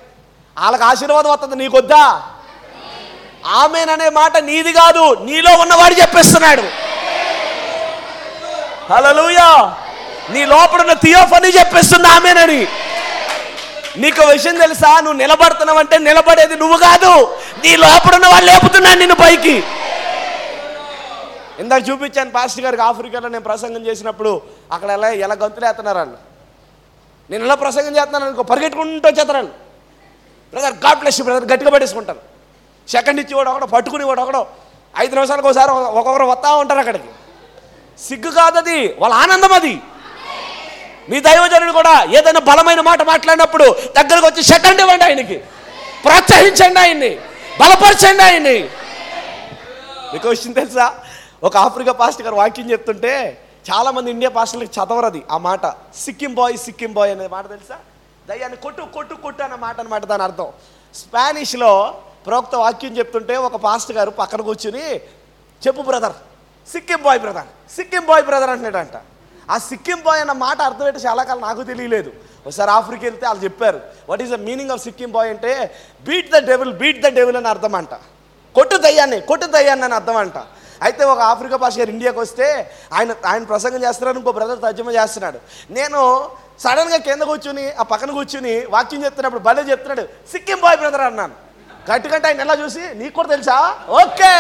వాళ్ళకి ఆశీర్వాదం వస్తుంది, నీకొద్దా? ఆమెననే మాట నీది కాదు, నీలో ఉన్నవాడు చెప్పేస్తున్నాడు. హల్లెలూయా. నీ లోపడున్న థియోఫనీ చెప్పేస్తుంది ఆమెనని. నీకు విషయం తెలుసా, నువ్వు నిలబడుతున్నావంటే నిలబడేది నువ్వు కాదు, నీ లోపడున్న వాళ్ళు లేపుతున్నాడు నిన్ను పైకి. ఇందాక చూపించాను పాస్టర్ గారికి, ఆఫ్రికాలో నేను ప్రసంగం చేసినప్పుడు అక్కడ ఎలా ఎలా గంతులు వేస్తున్నారని. నేను ఎలా ప్రసంగం చేస్తున్నాను అనుకో, పరిగెట్టుకుంటూ వచ్చేస్తున్నాను. Brother God bless you brother, గట్టిగా పట్టేసుకుంటాను. సెకండ్ ఇచ్చి వాడు ఒకడో, పట్టుకుని వాడు ఒకడో, ఐదు నిమిషాలకు ఒకసారి ఒక్కొక్కరు వస్తా ఉంటారు అక్కడికి. సిగ్గు కాదు అది, వాళ్ళ ఆనందం అది. మీ దైవజనుడు కూడా ఏదైనా బలమైన మాట మాట్లాడినప్పుడు దగ్గరకు వచ్చి సెకండ్ ఇవ్వండి, ఆయనకి ప్రోత్సహించండి, ఆయన్ని బలపరచండి ఆయన్ని. మీకు విషయం తెలుసా, ఒక ఆఫ్రికా పాస్టర్ గారు వాక్యం చెప్తుంటే చాలామంది ఇండియా పాస్టర్లకు చదవరది ఆ మాట. సిక్కిం బాయ్ సిక్కిం బాయ్ అనే మాట తెలుసా, దయ్యాన్ని కొట్టు కొట్టు కొట్టు అనే మాట అనమాట దాని అర్థం. స్పానిష్లో ప్రవక్త వాక్యం చెప్తుంటే ఒక పాస్టర్ గారు పక్కన కూర్చుని, చెప్పు brother Sikkim boy brother, Sikkim boy brother అంటున్నాడంట. ఆ సిక్కిం బాయ్ అన్న మాట అర్థం ఏంటో చాలా కాలం నాకు తెలియలేదు. ఒకసారి ఆఫ్రికా వెళ్తే వాళ్ళు చెప్పారు, what is the meaning of Sikkim boy అంటే beat the devil, beat the devil అని అర్థం అంట, కొట్టు దయ్యాన్ని కొట్టు దయ్యాన్ని అని అర్థం అంట. అయితే ఒక ఆఫ్రికా భాష గారు ఇండియాకి వస్తే ఆయన ఆయన ప్రసంగం చేస్తున్నాడు, ఇంకో బ్రదర్ తర్జుమా చేస్తున్నాడు. నేను సడన్గా కింద కూర్చుని ఆ పక్కన కూర్చుని వాక్యం చెప్తున్నప్పుడు భలే చెప్తున్నాడు సిక్కిం బాయ్ బ్రదర్ అన్నాను. గట్టుకంటే ఆయన ఎలా చూసి, నీకు కూడా తెలుసా, ఓకే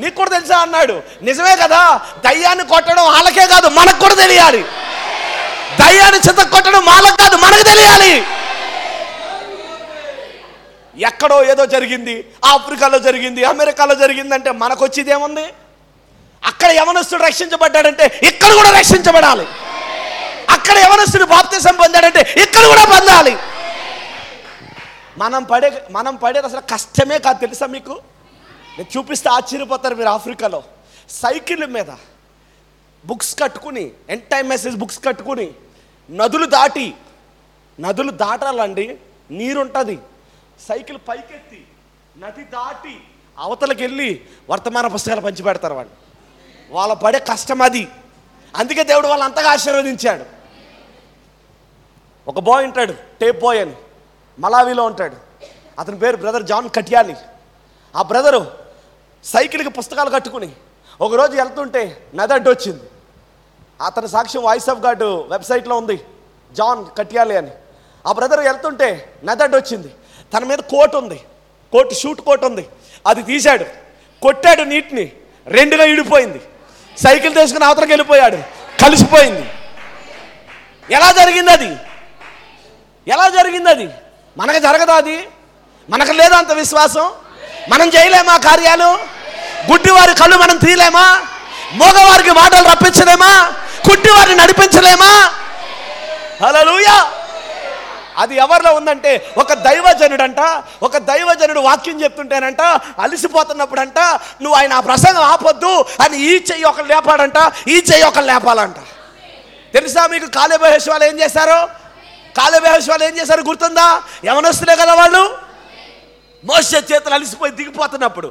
నీకు కూడా తెలుసా అన్నాడు. నిజమే కదా, దయ్యాన్ని కొట్టడం వాళ్ళకే కాదు మనకు కూడా తెలియాలి, దయ్యాన్ని చెత్త కొట్టడం వాళ్ళకు కాదు మనకు తెలియాలి. ఎక్కడో ఏదో జరిగింది, ఆఫ్రికాలో జరిగింది, అమెరికాలో జరిగిందంటే మనకు వచ్చేదేముంది? అక్కడ యవనస్తుడు రక్షించబడ్డాడంటే ఇక్కడ కూడా రక్షించబడాలి, అక్కడ యవనస్తుడు బాప్తిసం పొందాడంటే ఇక్కడ కూడా పొందాలి. మనం పడే మనం పడేది అసలు కష్టమే కాదు తెలుసా మీకు. నేను చూపిస్తే ఆశ్చర్యపోతారు మీరు. ఆఫ్రికాలో సైకిళ్ళ మీద బుక్స్ కట్టుకుని, ఎండ్ టైమ్ మెసేజ్ బుక్స్ కట్టుకుని నదులు దాటి, నదులు దాటాలండి, నీరుంటుంది, సైకిల్ పైకెత్తి నది దాటి అవతలకి వెళ్ళి వర్తమాన పుస్తకాలు పంచిపెడతారు. వాళ్ళు వాళ్ళ పడే కష్టం అది. అందుకే దేవుడు వాళ్ళు అంతగా ఆశీర్వదించాడు. ఒక బాయ్ ఉంటాడు, టేప్ బాయ్ అని, మలావిలో ఉంటాడు. అతని పేరు బ్రదర్ జాన్ కటియాలి. ఆ బ్రదరు సైకిల్కి పుస్తకాలు కట్టుకుని ఒకరోజు వెళ్తుంటే నది అడ్డు వచ్చింది. అతని సాక్ష్యం వాయిస్ ఆఫ్ గాడ్ వెబ్సైట్లో ఉంది, జాన్ కటియాలి అని. ఆ బ్రదర్ వెళ్తుంటే నది అడ్డు వచ్చింది. తన మీద కోట్ ఉంది, కోట్ షూట్ కోట్ ఉంది, అది తీశాడు, కొట్టాడు, నీటిని రెండుగా ఇడిపోయింది. సైకిల్ తీసుకుని అవతలకి వెళ్ళిపోయాడు, కలిసిపోయింది. ఎలా జరిగింది అది? ఎలా జరిగింది అది? మనకు జరగదా అది? మనకు లేదా అంత విశ్వాసం? మనం చేయలేమా కార్యాలు? గుడ్డివారి కళ్ళు మనం తీయలేమా? మోగవారికి మాటలు రప్పించలేమా? గుడ్డివారిని నడిపించలేమా? హల్లెలూయా! అది ఎవరిలో ఉందంటే ఒక దైవజనుడంట, ఒక దైవజనుడు వాక్యం చెప్తుంటేనంట, అలిసిపోతున్నప్పుడంట, నువ్వు ఆయన ఆ ప్రసంగం ఆపొద్దు అని ఈ చెయ్యి ఒకరు లేపాడంట, ఈ చెయ్యి ఒకరు లేపాలంట. తెలుసా మీకు కాలేబ్ యెహోషువ ఏం చేశారు? కాలేబ్ యెహోషువ ఏం చేశారు గుర్తుందా? యవనస్తులే కదా వాళ్ళు. మోషే చేతులు అలిసిపోయి దిగిపోతున్నప్పుడు,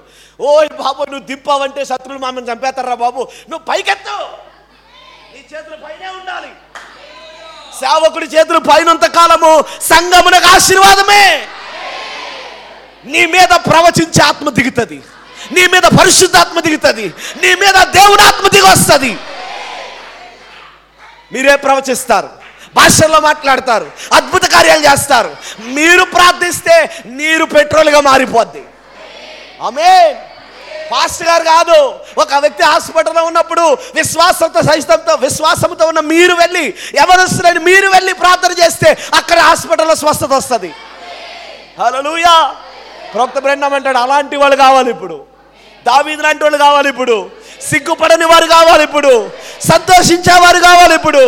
ఓయ్ బాబు నువ్వు దింపావంటే శత్రువులు మమ్మల్ని చంపేస్తారా బాబు, నువ్వు పైకెత్తు, నీ చేతులు పైనే ఉండాలి. సేవకుడి చేతులు పైనంత కాలము సంఘమునకు ఆశీర్వాదమే. నీ మీద ప్రవచించే ఆత్మ దిగుతుంది, నీ మీద పరిశుద్ధాత్మ దిగుతుంది, నీ మీద దేవుని ఆత్మ దిగి వస్తుంది. మీరే ప్రవచిస్తారు, భాషల్లో మాట్లాడతారు, అద్భుత కార్యాలు చేస్తారు. మీరు ప్రార్థిస్తే నీరు పెట్రోల్గా మారిపోద్ది. ఆమేన్. పాస్టర్ గారు కాదు, ఒక వ్యక్తి హాస్పిటల్లో ఉన్నప్పుడు విశ్వాసంతో సహితంతో విశ్వాసంతో ఉన్న మీరు వెళ్ళి, ఎవరు వస్తున్నారని మీరు వెళ్ళి ప్రార్థన చేస్తే అక్కడ హాస్పిటల్లో స్వస్థత వస్తుంది. హల్లెలూయా! ప్రవక్త బ్రెండం అంటాడు, అలాంటి వాళ్ళు కావాలి ఇప్పుడు. దావీదు లాంటి వాళ్ళు కావాలి ఇప్పుడు. సిగ్గుపడని వారు కావాలి ఇప్పుడు. సంతోషించేవారు కావాలి ఇప్పుడు.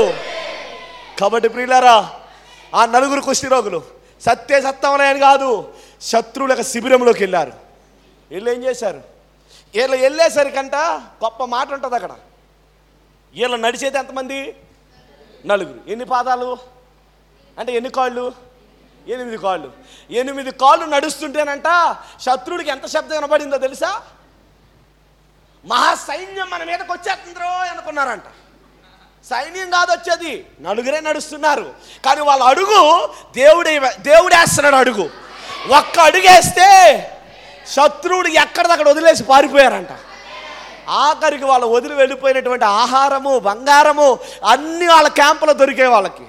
కాబట్టి ప్రియులారా, ఆ నలుగురు కుష్ఠరోగులు సత్య సత్వమైన కాదు, శత్రువుల శిబిరంలోకి వెళ్ళారు. వీళ్ళు ఏం చేశారు? వీళ్ళు వెళ్ళేసరికంట గొప్ప మాట ఉంటుంది అక్కడ. వీళ్ళు నడిచేది ఎంతమంది? నలుగురు. ఎన్ని పాదాలు అంటే ఎన్ని కాళ్ళు? ఎనిమిది కాళ్ళు. ఎనిమిది కాళ్ళు నడుస్తుంటేనంట శత్రువుడికి ఎంత శబ్దం వినబడిందో తెలుసా? మహాసైన్యం మన మీదకి వచ్చేస్తుందో అనుకున్నారంట. సైన్యం కాదు వచ్చేది, నలుగురే నడుస్తున్నారు. కానీ వాళ్ళ అడుగు దేవుడే దేవుడు వేస్తున్నాడు అడుగు. ఒక్క అడుగు వేస్తే శత్రువుడు ఎక్కడిదక్కడ వదిలేసి పారిపోయారంట. ఆఖరికి వాళ్ళు వదిలి వెళ్ళిపోయినటువంటి ఆహారము, బంగారము అన్నీ వాళ్ళ క్యాంపులో దొరికే వాళ్ళకి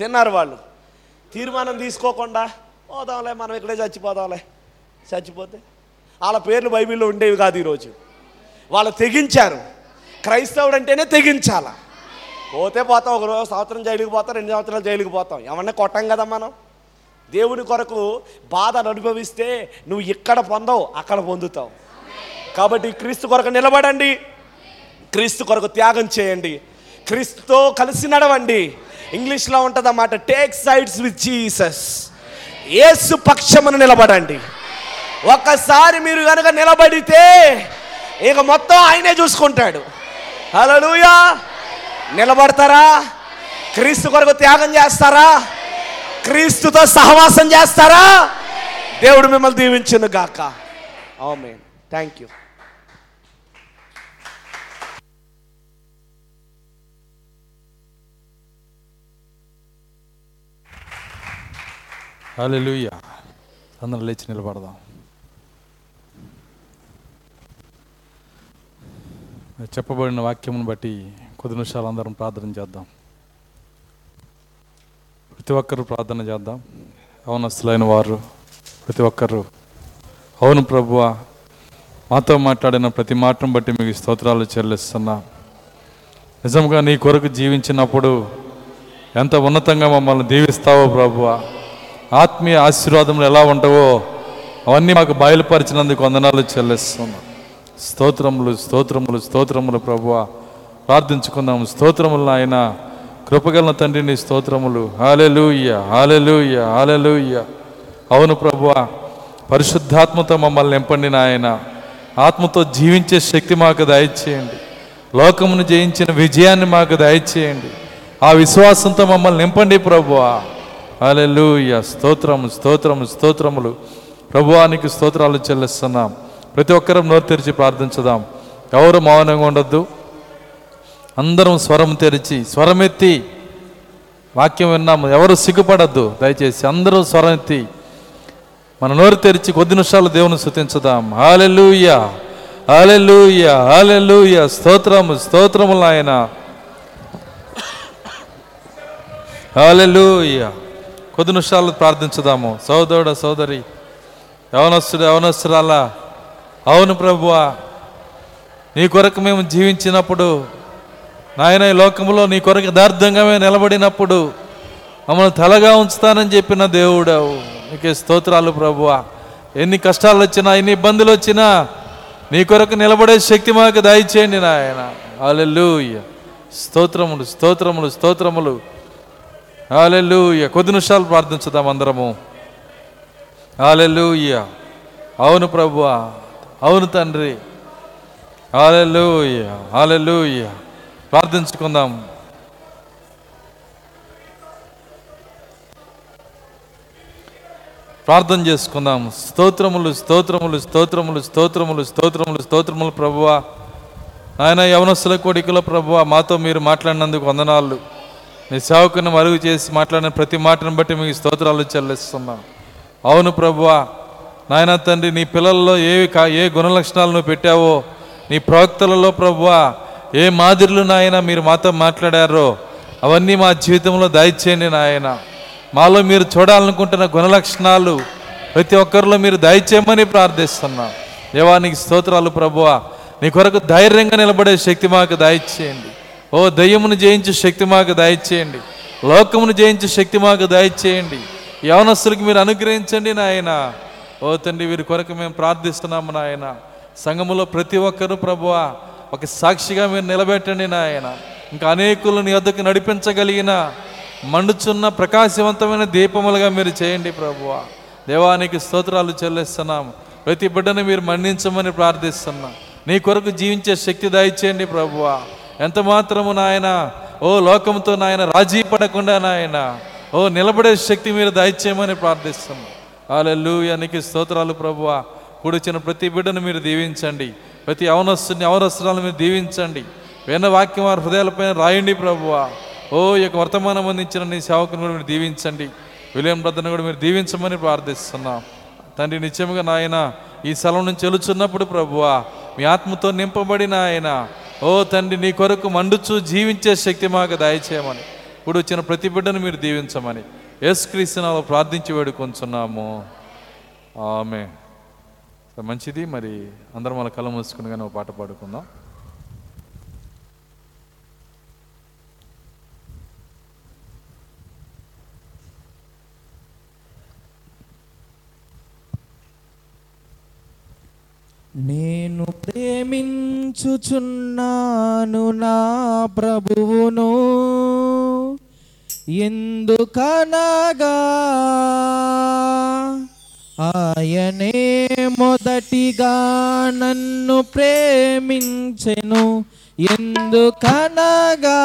తిన్నారు. వాళ్ళు తీర్మానం తీసుకోకుండా పోదాంలే, మనం ఇక్కడే చచ్చిపోదాంలే, చచ్చిపోతే వాళ్ళ పేర్లు బైబిల్లో ఉండేవి కాదు. ఈరోజు వాళ్ళు తెగించారు. క్రైస్తవుడు అంటేనే తెగించాలా? పోతే పోతాం, ఒకరోజు సంవత్సరం జైలుకి పోతాం, రెండు సంవత్సరాలు జైలుకి పోతాం, ఎవరన్నా కొట్టాం కదా మనం. దేవుని కొరకు బాధను అనుభవిస్తే నువ్వు ఇక్కడ పొందవు, అక్కడ పొందుతావు. కాబట్టి క్రీస్తు కొరకు నిలబడండి, క్రీస్తు కొరకు త్యాగం చేయండి, క్రీస్తుతో కలిసి నడవండి. ఇంగ్లీష్లో ఉంటుంది అన్నమాట, టేక్ సైడ్స్ విత్ జీసస్. యేసు పక్షమున నిలబడండి. ఒక్కసారి మీరు కనుక నిలబడితే ఇక మొత్తం ఆయనే చూసుకుంటాడు. హల్లెలూయా! నిలబడతారా? క్రీస్తు కొరకు త్యాగం చేస్తారా? క్రీస్తుతో సహవాసం చేస్తారా? దేవుడు మిమ్మల్ని దీవించును గాక. ఆమేన్. Thank you. హల్లెలూయా! అందరం లేచి నిలబడదాం. చెప్పబడిన వాక్యమును బట్టి కొద్ది నిమిషాలు అందరం ప్రార్థన చేద్దాం. ప్రతి ఒక్కరూ ప్రార్థన చేద్దాం. యవనస్తులైన వారు ప్రతి ఒక్కరూ, అవును ప్రభువా, మాతో మాట్లాడిన ప్రతి మాటను బట్టి మీకు స్తోత్రాలు చెల్లిస్తున్నా. నిజంగా నీ కొరకు జీవించినప్పుడు ఎంత ఉన్నతంగా మమ్మల్ని దీవిస్తావో ప్రభువా, ఆత్మీయ ఆశీర్వాదములు ఎలా ఉంటావో అవన్నీ మాకు బయలుపరిచినందుకు వందనాలు చెల్లిస్తున్నా. స్తోత్రములు, స్తోత్రములు, స్తోత్రములు ప్రభువా. ప్రార్థించుకుందాం. స్తోత్రములు నాయన, కృపగల తండ్రి, నీ స్తోత్రములు. హల్లెలూయా, హల్లెలూయా, హల్లెలూయా. అవును ప్రభువా, పరిశుద్ధాత్మతో మమ్మల్ని నింపండి నాయన. ఆత్మతో జీవించే శక్తి మాకు దయచేయండి. లోకమును జయించిన విజయాన్ని మాకు దయచేయండి. ఆ విశ్వాసంతో మమ్మల్ని నింపండి ప్రభువా. హల్లెలూయా. స్తోత్రము, స్తోత్రము, స్తోత్రములు ప్రభువా. నీకు స్తోత్రాలు చెల్లిస్తున్నాం. ప్రతి ఒక్కరూ నోరు తెరిచి ప్రార్థించుదాం. ఎవరు మౌనంగా ఉండొద్దు. అందరం స్వరం తెరిచి స్వరమెత్తి వాక్యం విన్నాము. ఎవరు సిగ్గుపడద్దు, దయచేసి అందరూ స్వరం ఎత్తి మన నోరు తెరిచి కొద్ది నిమిషాలు దేవుని స్తుతించుదాం. హల్లెలూయా, హల్లెలూయా, హల్లెలూయా, స్తోత్రము, స్తోత్రము నాయన, హల్లెలూయా. కొద్ది నిమిషాలు ప్రార్థించుదాము. సోదరుడు సోదరి, యవనస్తుడు యవనస్తురాలా, అవును ప్రభువా, నీ కొరకు మేము జీవించినప్పుడు నాయన, ఈ లోకంలో నీ కొరకు యథార్థంగా మేము నిలబడినప్పుడు మమ్మల్ని తలగా ఉంచుతానని చెప్పిన దేవుడవు, నీకే స్తోత్రాలు ప్రభువా. ఎన్ని కష్టాలు వచ్చినా, ఎన్ని ఇబ్బందులు వచ్చినా నీ కొరకు నిలబడే శక్తి మాకు దయచేయండి నాయన. హల్లెలూయా, స్తోత్రములు, స్తోత్రములు, స్తోత్రములు, హల్లెలూయా. కొద్ది నిమిషాలు ప్రార్థించుదాం అందరము. హల్లెలూయా, అవును ప్రభువా, అవును తండ్రి, హల్లెలూయా, హల్లెలూయా. ప్రార్థించుకుందాం. ప్రార్థన చేసుకుందాం. స్తోత్రములు, స్తోత్రములు, స్తోత్రములు, స్తోత్రములు, స్తోత్రములు, స్తోత్రములు ప్రభువా. నాయన యవనస్తుల కోడికలో ప్రభువా, మాతో మీరు మాట్లాడినందుకు వందనాలు. మీ సేవకుని మరుగు చేసి మాట్లాడిన ప్రతి మాటను బట్టి మీకు స్తోత్రాలు చెల్లిస్తున్నాం. అవును ప్రభువా, నాయన తండ్రి, నీ పిల్లల్లో ఏవి కా ఏ గుణలక్షణాలను పెట్టావో, నీ ప్రవక్తలలో ప్రభువా ఏ మాదిరిలు నాయన మీరు మాతో మాట్లాడారో అవన్నీ మా జీవితంలో దయచేయండి నాయన. మాలో మీరు చూడాలనుకుంటున్న గుణలక్షణాలు ప్రతి ఒక్కరిలో మీరు దయచేయమని ప్రార్థిస్తున్నాం. దేవానికి స్తోత్రాలు ప్రభువా, నీ కొరకు ధైర్యంగా నిలబడే శక్తి మాకు దయచేయండి. ఓ దయ్యమును జయించే శక్తి మాకు దయచేయండి, లోకమును జయించే శక్తి మాకు దయచేయండి. యవనస్తులకు మీరు అనుగ్రహించండి నాయన. ఓ తండ్రి, వీరి కొరకు మేము ప్రార్థిస్తున్నాము నాయన. సంఘములో ప్రతి ఒక్కరూ ప్రభువా ఒక సాక్షిగా మీరు నిలబెట్టండి నాయన. ఇంకా అనేకులు నీ వద్దకు నడిపించగలిగిన మండుచున్న ప్రకాశవంతమైన దీపములుగా మీరు చేయండి ప్రభువా. దేవానికి స్తోత్రాలు చెల్లిస్తున్నాము. ప్రతి బిడ్డను మీరు మన్నించమని ప్రార్థిస్తున్నాం. నీ కొరకు జీవించే శక్తి దయచేయండి ప్రభువా. ఎంత మాత్రము నాయన ఓ లోకంతో నాయన రాజీ పడకుండా నాయన ఓ నిలబడే శక్తి మీరు దయచేయమని ప్రార్థిస్తున్నాం. హల్లెలూయా, నీకు స్తోత్రాలు ప్రభువా. కూడొచ్చిన ప్రతి బిడ్డను మీరు దీవించండి. ప్రతి యవనస్తుని యవనస్తురాలను మీరు దీవించండి. విన్న వాక్యం వారి హృదయాలపైన రాయండి ప్రభువా. ఓ యొక్క వర్తమానం అందించిన నీ సేవకుని కూడా మీరు దీవించండి. విలియం బ్రదర్ని కూడా మీరు దీవించమని ప్రార్థిస్తున్నాం తండ్రి. నిత్యముగా నాయన ఈ స్థలం నుంచి వెలుచున్నప్పుడు ప్రభువా మీ ఆత్మతో నింపబడిన ఆయన ఓ తండ్రి నీ కొరకు మండుచు జీవించే శక్తి మాకు దయచేయమని, ఇప్పుడు వచ్చిన ప్రతి బిడ్డను మీరు దీవించమని యేసుక్రీస్తు నామములో ప్రార్థించి వేడుకొంచున్నాము. ఆమేన్. మంచిది, మరి అందరం వాళ్ళ కళ్ళు మూసుకుని కానీ ఒక పాట పాడుకుందాం. నేను ప్రేమించుచున్నాను నా ప్రభువును, ఎందుకనగా ఆయనే మొదటిగా నన్ను ప్రేమించెను, ఎందుకనగా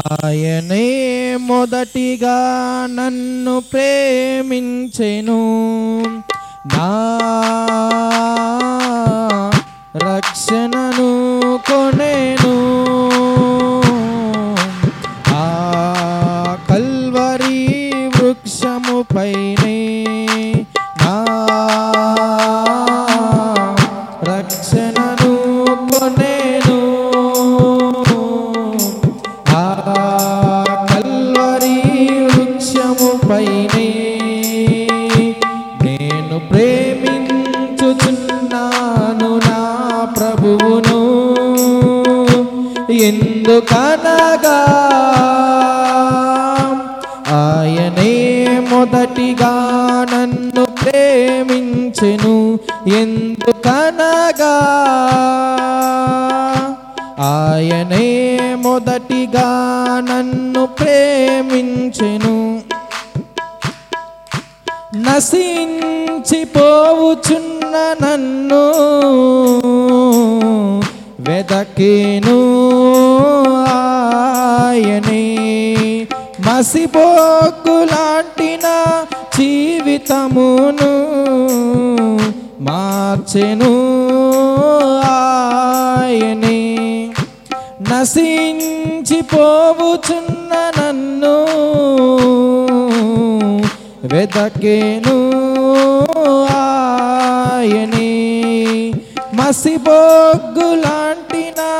ఆయనే మొదటిగా నన్ను ప్రేమించెను. నా రక్షణను కొనేను, ఆ కల్వరి వృక్షముపైనే నా రక్షణను కొనేను, ఆ కల్వరి వృక్షముపైనే ఎందుకనగా ఆయనే మొదటిగా నన్ను ప్రేమించెను, ఎందుకనగా ఆయనే మొదటిగా నన్ను ప్రేమించెను. నశించిపోవుచున్న నన్ను వెదకెను ఆయనే, మసిపోకులాంటిన జీవితమును మార్చెను ఆయనే. నశించిపోవుచున్న నన్ను వెతకెను ఆయనే. మసిబొగ్గులాంటి నా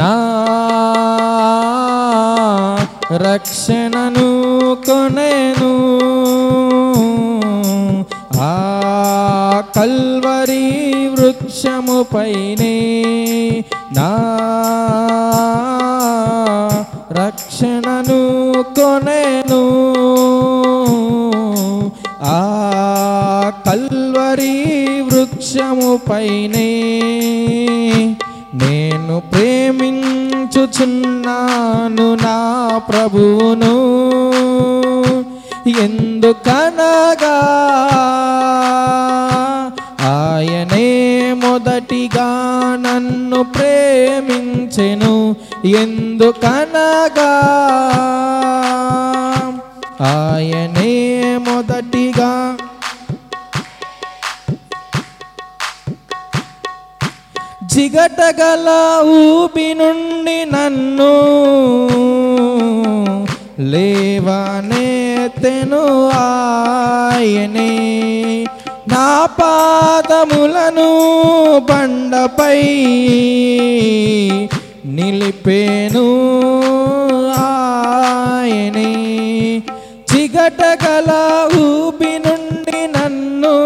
నా రక్షణను కొనెను ఆ కల్వరి వృక్షముపైనే. నా రక్షణను కొనెను ఆ కల్వరి వృక్షముపైనే. నేను ప్రేమించుచున్నాను నా ప్రభువును, ఎందుకనగా ఆయనే మొదటిగా నన్ను ప్రేమించెను. ఎందుకనగా ఆయనే మొదటిగా జిగటగల ఊపి నుండి నన్ను లేవనెత్తెను ఆయనే. నా పాదములను బండపై నిలిపెను ఆయనే. జిగటగల ఊపి నుండి నన్ను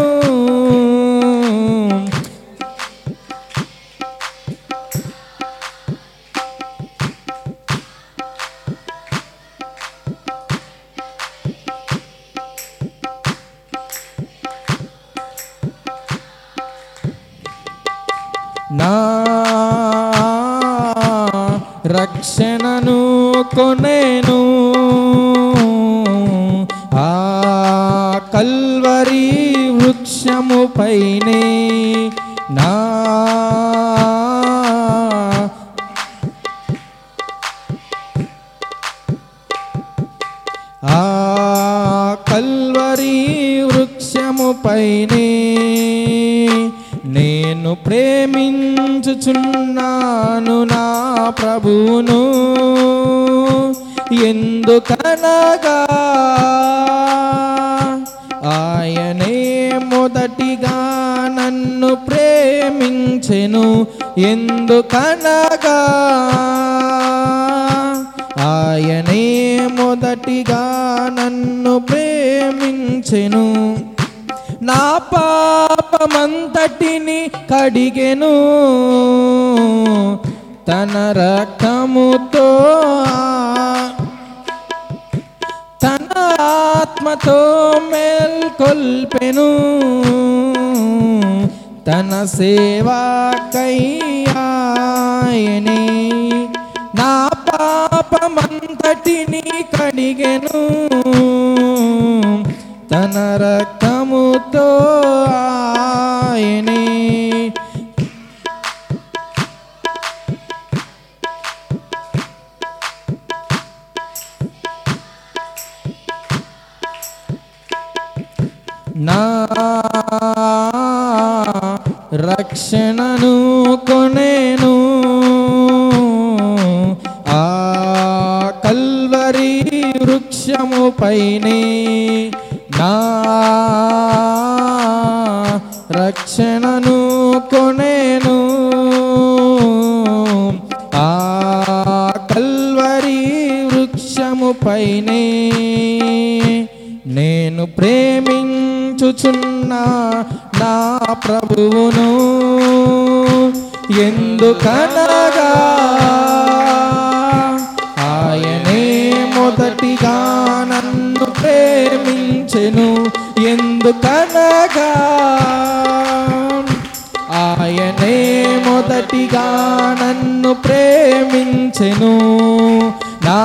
నా రక్షణను కొనెను ఆ కల్వరి వృక్షముపైనే. నా ఆ కల్వరి వృక్షముపైనే నేను ప్రేమించుచున్నాను నా ప్రభువును, ఎందుకనగా ఆయనే మొదటిగా నన్ను ప్రేమించెను. ఎందుకనగా ఆయనే మొదటిగా నన్ను ప్రేమించెను. నా పాపమంతటిని కడిగెను తన రక్తముతో, తన ఆత్మతో మేల్కొల్పెను తన సేవాకయ్యాయనే. నా పాపమంతటిని కడిగెను తన రక్తముతో ఆయనే. నా రక్షణను కొనెను ఆ కల్వరి వృక్షముపైనే. నా రక్షణను కొనెను ఆ కల్వరి వృక్షముపైనే. నేను ప్రేమించుచున్నా నా ప్రభువును, ఎందుకనగా ఆయనే మొదటిగా నన్ను ప్రేమించెను. ఎందుకనగా ఆయనే మొదటిగా నన్ను ప్రేమించెను. నా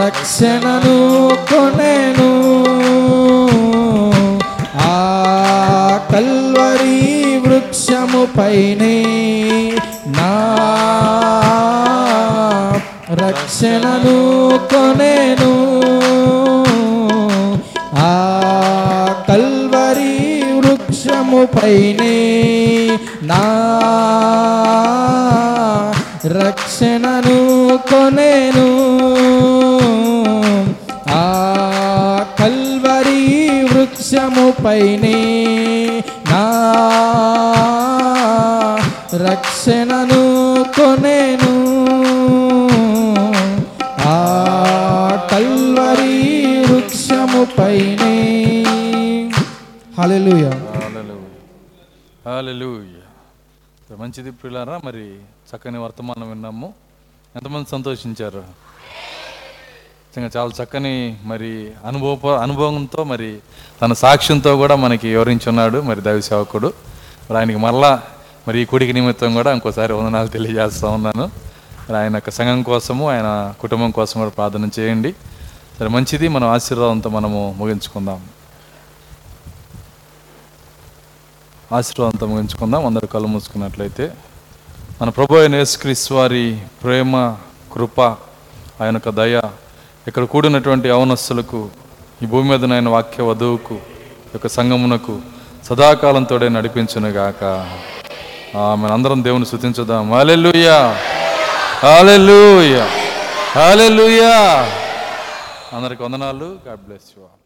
రక్షణను కొనెను ఆ కల్వరి వృక్షముపైనే. నా రక్షణను కొనెను పైనే నా రక్షణను కొనేను. ఆ కల్వరి వృక్షము పైనే నా రక్షణను కొనేను. ఆ కల్వరి వృక్షము పైనే. హల్లెలూయా, హల్లెలూయా. మంచిది ప్రియులారా, మరి చక్కని వర్తమానం విన్నాము. ఎంతమంది సంతోషించారు? చాలా చక్కని మరి అనుభవ అనుభవంతో మరి తన సాక్ష్యంతో కూడా మనకి వివరించున్నాడు మరి దైవ సేవకుడు. మరి ఆయనకి మళ్ళా మరి ఈ కొడుకు నిమిత్తం కూడా ఇంకోసారి వందనాలు తెలియజేస్తూ ఉన్నాను. మరి ఆయన యొక్క సంఘం కోసము ఆయన కుటుంబం కోసం కూడా ప్రార్థన చేయండి. సరే, మంచిది. మనం ఆశీర్వాదంతో మనము ముగించుకుందాం. ఆశీర్వాదంతో ముగించుకుందాం. అందరూ కళ్ళు మూసుకున్నట్లయితే మన ప్రభు అయిన యేసుక్రీస్తు వారి ప్రేమ, కృప, ఆయన యొక్క దయ ఇక్కడ కూడినటువంటి యవనస్తులకు, ఈ భూమి మీద ఆయన వాక్య వధువుకు, యొక్క సంగమునకు సదాకాలం తోడే నడిపించునుగాక. మన అందరం దేవుని స్తుతించుదాం. హల్లెలూయా, హల్లెలూయా, హల్లెలూయా. అందరికి వందనాలు. God bless you all.